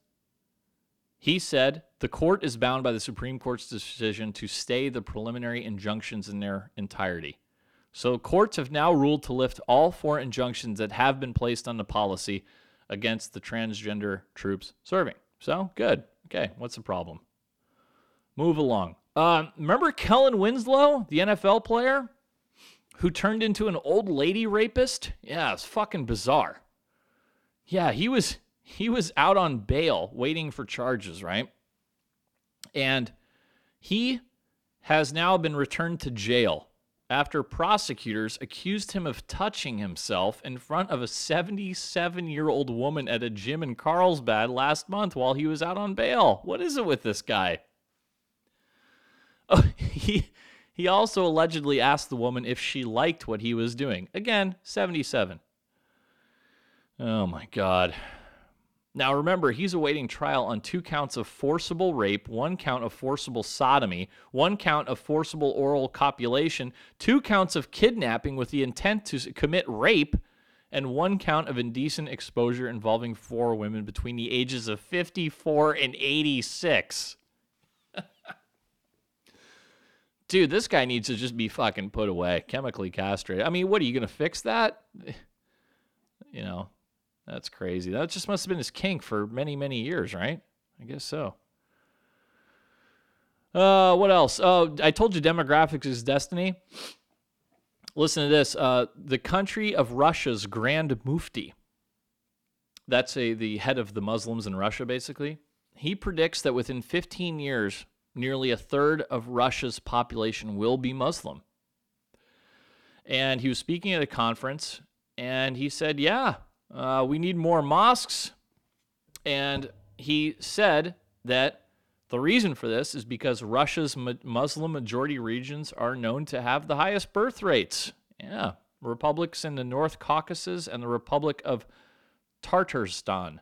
he said the court is bound by the Supreme Court's decision to stay the preliminary injunctions in their entirety. So courts have now ruled to lift all four injunctions that have been placed on the policy against the transgender troops serving. So, good. Okay, what's the problem? Move along. Uh, remember Kellen Winslow, the N F L player who turned into an old lady rapist? Yeah, it's fucking bizarre. Yeah, he was he was out on bail waiting for charges, right? And he has now been returned to jail after prosecutors accused him of touching himself in front of a seventy-seven-year-old woman at a gym in Carlsbad last month while he was out on bail. What is it with this guy? Oh, he he also allegedly asked the woman if she liked what he was doing. Again, seventy-seven. Oh, my God. Now, remember, he's awaiting trial on two counts of forcible rape, one count of forcible sodomy, one count of forcible oral copulation, two counts of kidnapping with the intent to commit rape, and one count of indecent exposure involving four women between the ages of fifty-four and eighty-six. Dude, this guy needs to just be fucking put away, chemically castrated. I mean, what, are you going to fix that? You know. That's crazy. That just must have been his kink for many, many years, right? I guess so. Uh, what else? Oh, I told you demographics is destiny. Listen to this. Uh, the country of Russia's Grand Mufti, that's a, the head of the Muslims in Russia, basically, he predicts that within fifteen years, nearly a third of Russia's population will be Muslim. And he was speaking at a conference, and he said, yeah, Uh, we need more mosques, and he said that the reason for this is because Russia's ma- Muslim majority regions are known to have the highest birth rates. Yeah, republics in the North Caucasus and the Republic of Tartarstan.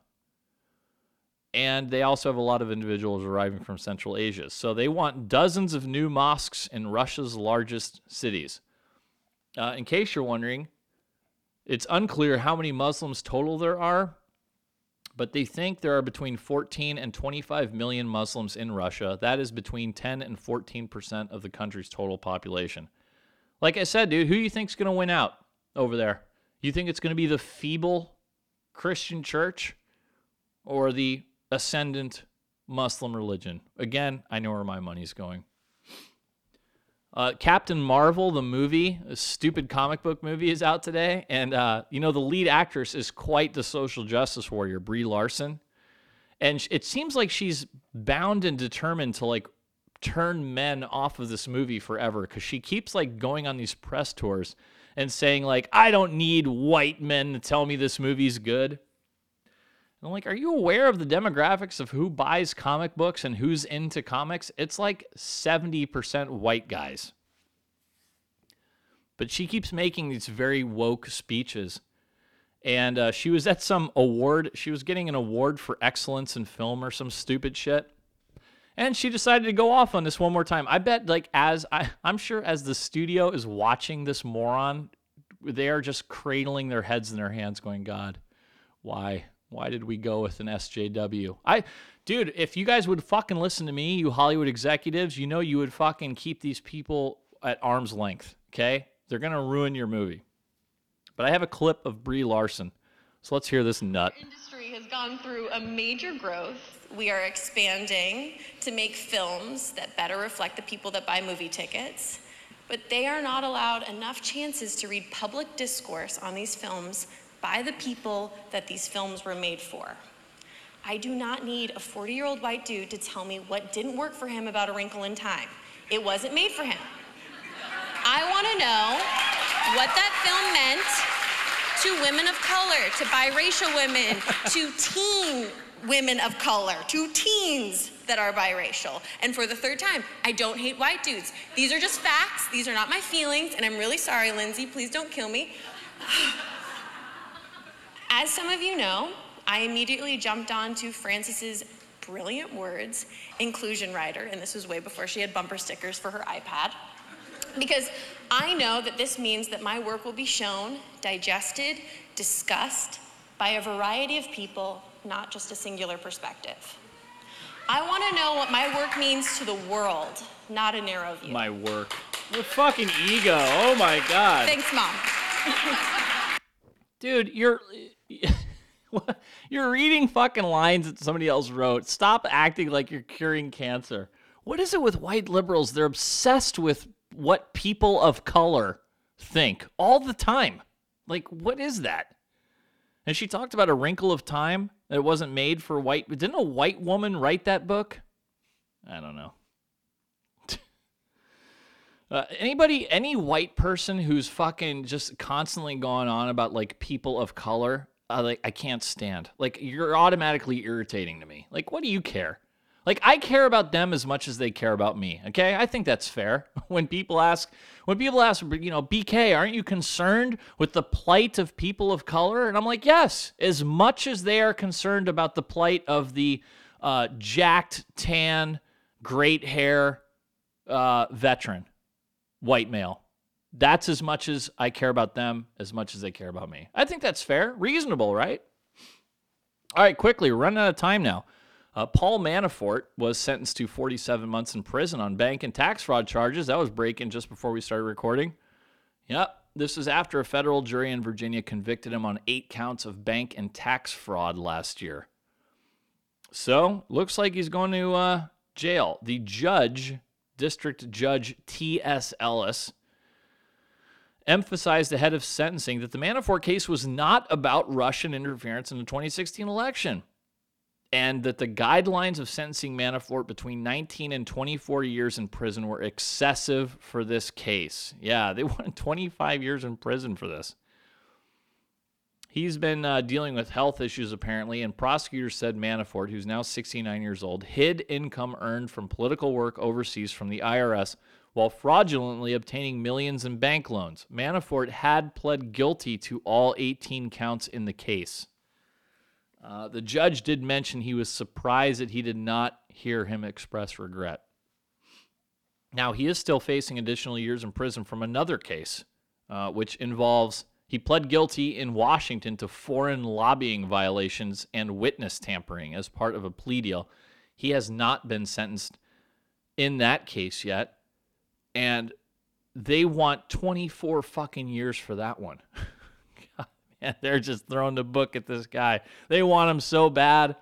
And they also have a lot of individuals arriving from Central Asia. So they want dozens of new mosques in Russia's largest cities. Uh, in case you're wondering, it's unclear how many Muslims total there are, but they think there are between fourteen and twenty-five million Muslims in Russia. That is between ten and fourteen percent of the country's total population. Like I said, dude, who do you think's going to win out over there? You think it's going to be the feeble Christian church or the ascendant Muslim religion? Again, I know where my money's going. Uh, Captain Marvel, the movie, a stupid comic book movie, is out today. And, uh, you know, the lead actress is quite the social justice warrior, Brie Larson. And it seems like she's bound and determined to, like, turn men off of this movie forever because she keeps, like, going on these press tours and saying, like, I don't need white men to tell me this movie's good. And I'm like, are you aware of the demographics of who buys comic books and who's into comics? It's like seventy percent white guys. But she keeps making these very woke speeches. And uh, she was at some award. She was getting an award for excellence in film or some stupid shit. And she decided to go off on this one more time. I bet, like, as I, I'm sure as the studio is watching this moron, they are just cradling their heads in their hands going, God, why? Why did we go with an S J W? I, dude, if you guys would fucking listen to me, you Hollywood executives, you know you would fucking keep these people at arm's length, okay? They're going to ruin your movie. But I have a clip of Brie Larson, so let's hear this nut. Our industry has gone through a major growth. We are expanding to make films that better reflect the people that buy movie tickets, but they are not allowed enough chances to read public discourse on these films by the people that these films were made for. I do not need a forty-year-old white dude to tell me what didn't work for him about A Wrinkle in Time. It wasn't made for him. I wanna know what that film meant to women of color, to biracial women, to teen women of color, to teens that are biracial. And for the third time, I don't hate white dudes. These are just facts, these are not my feelings, and I'm really sorry, Lindsay, please don't kill me. As some of you know, I immediately jumped on to Frances's brilliant words, inclusion rider, and this was way before she had bumper stickers for her iPad, because I know that this means that my work will be shown, digested, discussed by a variety of people, not just a singular perspective. I want to know what my work means to the world, not a narrow view. My work. Your fucking ego. Oh my God. Thanks, Mom. Dude, you're... You're reading fucking lines that somebody else wrote. Stop acting like you're curing cancer. What is it with white liberals? They're obsessed with what people of color think all the time. Like, what is that? And she talked about A Wrinkle of Time that wasn't made for white. Didn't a white woman write that book? I don't know. Uh, anybody, any white person who's fucking just constantly going on about, like, people of color, uh, like, I can't stand. Like, you're automatically irritating to me. Like, what do you care? Like, I care about them as much as they care about me, okay? I think that's fair. When people ask, when people ask, you know, B K, aren't you concerned with the plight of people of color? And I'm like, yes, as much as they are concerned about the plight of the uh, jacked, tan, great hair uh, veteran. White male. That's as much as I care about them, as much as they care about me. I think that's fair. Reasonable, right? All right, quickly, we're running out of time now. Uh, Paul Manafort was sentenced to forty-seven months in prison on bank and tax fraud charges. That was breaking just before we started recording. Yep, this is after a federal jury in Virginia convicted him on eight counts of bank and tax fraud last year. So, looks like he's going to uh, jail. The judge... District Judge T S Ellis emphasized ahead of sentencing that the Manafort case was not about Russian interference in the twenty sixteen election, and that the guidelines of sentencing Manafort between nineteen and twenty-four years in prison were excessive for this case. Yeah, they wanted twenty-five years in prison for this. He's been uh, dealing with health issues, apparently, and prosecutors said Manafort, who's now sixty-nine years old, hid income earned from political work overseas from the I R S while fraudulently obtaining millions in bank loans. Manafort had pled guilty to all eighteen counts in the case. Uh, the judge did mention he was surprised that he did not hear him express regret. Now, he is still facing additional years in prison from another case, uh, which involves... He pled guilty in Washington to foreign lobbying violations and witness tampering as part of a plea deal. He has not been sentenced in that case yet, and they want twenty-four fucking years for that one. God, man, they're just throwing the book at this guy. They want him so bad.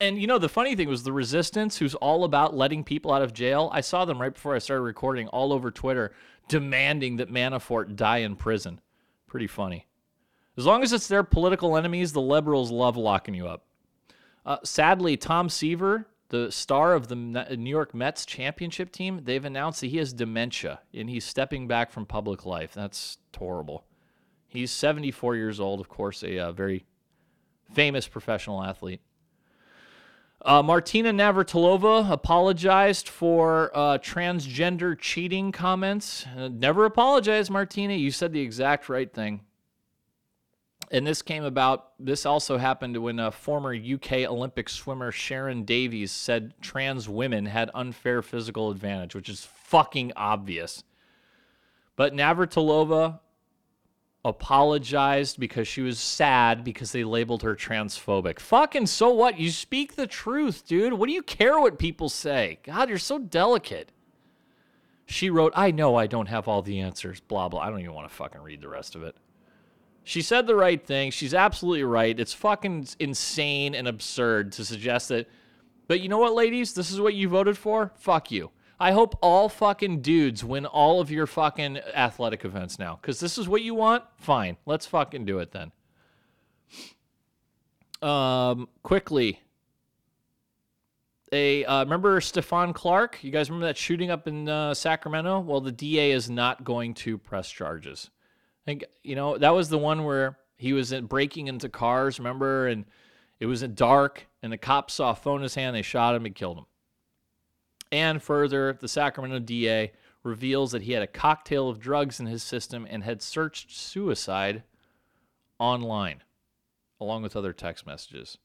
And, you know, the funny thing was the resistance, who's all about letting people out of jail, I saw them right before I started recording all over Twitter demanding that Manafort die in prison. Pretty funny. As long as it's their political enemies, the liberals love locking you up. Uh, sadly, Tom Seaver, the star of the New York Mets championship team, they've announced that he has dementia and he's stepping back from public life. That's horrible. He's seventy-four years old, of course, a uh, very famous professional athlete. Uh, Martina Navratilova apologized for uh, transgender cheating comments. Uh, never apologize, Martina. You said the exact right thing. And this came about, this also happened when a former U K Olympic swimmer Sharon Davies said trans women had unfair physical advantage, which is fucking obvious. But Navratilova apologized because she was sad because they labeled her transphobic. Fucking so what? You speak the truth, dude. What do you care what people say? God, you're so delicate. She wrote, I know I don't have all the answers, blah, blah. I don't even want to fucking read the rest of it. She said the right thing. She's absolutely right. It's fucking insane and absurd to suggest that. But you know what, ladies? This is what you voted for? Fuck you. I hope all fucking dudes win all of your fucking athletic events now. Because this is what you want? Fine. Let's fucking do it then. Um, quickly. A, uh, remember Stephon Clark? You guys remember that shooting up in uh, Sacramento? Well, the D A is not going to press charges. I think, you know, that was the one where he was in, breaking into cars, remember? And it was dark, and the cops saw a phone in his hand. They shot him and killed him. And further, the Sacramento D A reveals that he had a cocktail of drugs in his system and had searched suicide online, along with other text messages.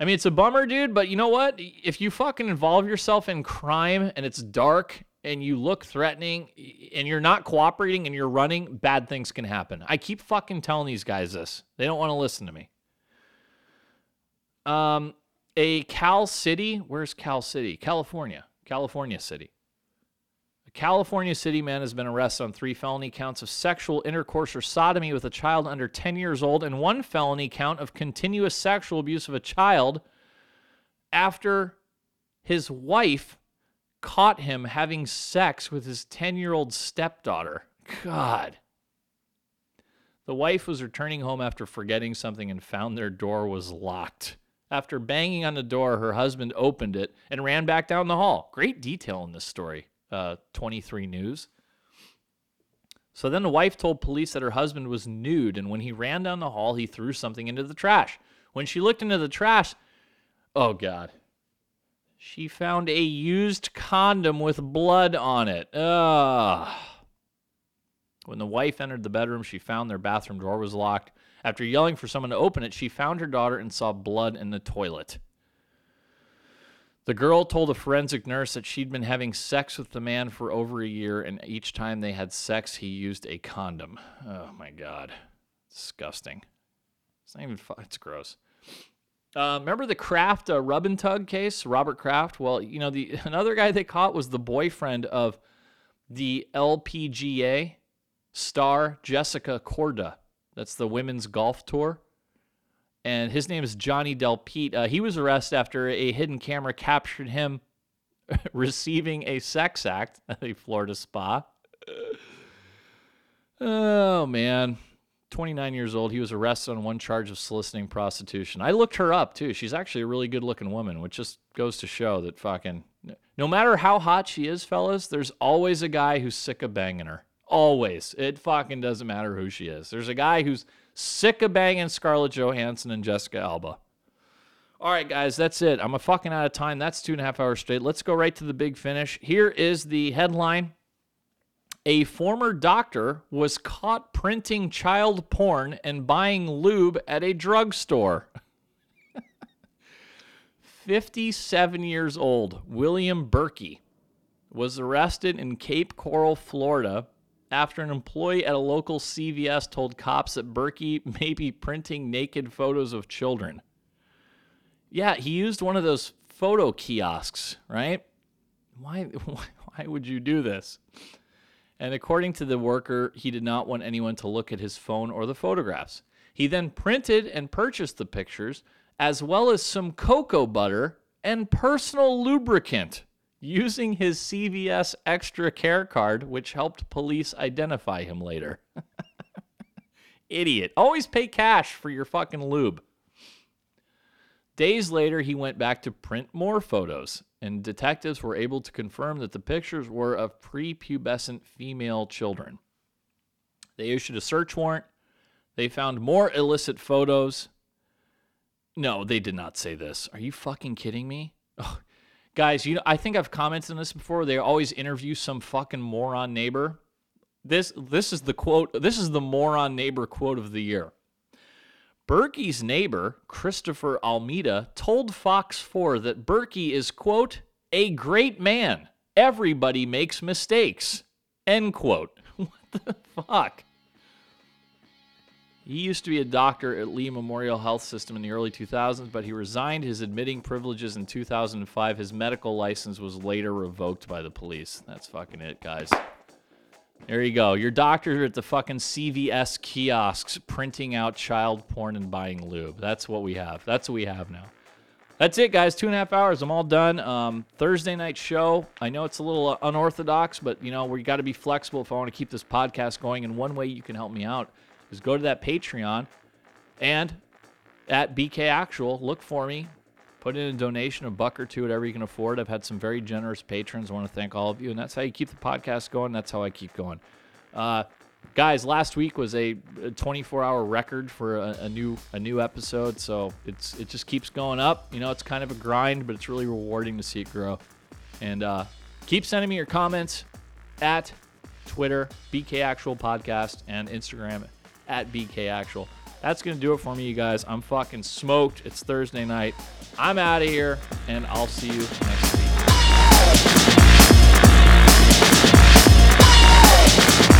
I mean, it's a bummer, dude, but you know what? If you fucking involve yourself in crime and it's dark and you look threatening and you're not cooperating and you're running, bad things can happen. I keep fucking telling these guys this. They don't want to listen to me. Um... A Cal City, where's Cal City? California, California City. A California City man has been arrested on three felony counts of sexual intercourse or sodomy with a child under ten years old and one felony count of continuous sexual abuse of a child after his wife caught him having sex with his ten-year-old stepdaughter. God. The wife was returning home after forgetting something and found their door was locked. After banging on the door, her husband opened it and ran back down the hall. Great detail in this story, uh, twenty-three News. So then the wife told police that her husband was nude, and when he ran down the hall, he threw something into the trash. When she looked into the trash, oh, God. She found a used condom with blood on it. Ugh. When the wife entered the bedroom, she found their bathroom door was locked. After yelling for someone to open it, she found her daughter and saw blood in the toilet. The girl told a forensic nurse that she'd been having sex with the man for over a year, and each time they had sex, he used a condom. Oh, my God. Disgusting. It's not even fun. It's gross. Uh, remember the Kraft uh, rub and tug case? Robert Kraft? Well, you know, the another guy they caught was the boyfriend of the L P G A star Jessica Korda. That's the women's golf tour. And his name is Johnny Delpete. Uh, he was arrested after a hidden camera captured him receiving a sex act at a Florida spa. Oh, man. twenty-nine years old. He was arrested on one charge of soliciting prostitution. I looked her up, too. She's actually a really good-looking woman, which just goes to show that fucking... No matter how hot she is, fellas, there's always a guy who's sick of banging her. Always. It fucking doesn't matter who she is. There's a guy who's sick of banging Scarlett Johansson and Jessica Alba. All right, guys, that's it. I'm a fucking out of time. That's two and a half hours straight. Let's go right to the big finish. Here is the headline. A former doctor was caught printing child porn and buying lube at a drugstore. fifty-seven years old, William Berkey, was arrested in Cape Coral, Florida, after an employee at a local C V S told cops that Berkey may be printing naked photos of children. Yeah, he used one of those photo kiosks, right? Why, why, why would you do this? And according to the worker, he did not want anyone to look at his phone or the photographs. He then printed and purchased the pictures, as well as some cocoa butter and personal lubricant, using his C V S Extra Care card, which helped police identify him later. Idiot. Always pay cash for your fucking lube. Days later, he went back to print more photos, and detectives were able to confirm that the pictures were of prepubescent female children. They issued a search warrant. They found more illicit photos. No, they did not say this. Are you fucking kidding me? Oh, guys, you know, I think I've commented on this before. They always interview some fucking moron neighbor. This this is the quote. This is the moron neighbor quote of the year. Berkey's neighbor, Christopher Almeida, told Fox four that Berkey is, quote, a great man. Everybody makes mistakes, end quote. What the fuck? He used to be a doctor at Lee Memorial Health System in the early two thousands, but he resigned his admitting privileges in two thousand five. His medical license was later revoked by the police. That's fucking it, guys. There you go. Your doctors are at the fucking C V S kiosks printing out child porn and buying lube. That's what we have. That's what we have now. That's it, guys. Two and a half hours. I'm all done. Um, Thursday night show. I know it's a little uh, unorthodox, but, you know, we got to be flexible if I want to keep this podcast going. And one way you can help me out is go to that Patreon and at B K Actual, look for me, put in a donation, a buck or two, whatever you can afford. I've had some very generous patrons. I want to thank all of you, and that's how you keep the podcast going. That's how I keep going. Uh, guys, last week was a twenty-four hour record for a, a new a new episode, so it's it just keeps going up. You know, it's kind of a grind, but it's really rewarding to see it grow. And uh, keep sending me your comments at Twitter, B K Actual Podcast, and Instagram at B K Actual. That's going to do it for me, you guys. I'm fucking smoked. It's Thursday night. I'm out of here, and I'll see you next week.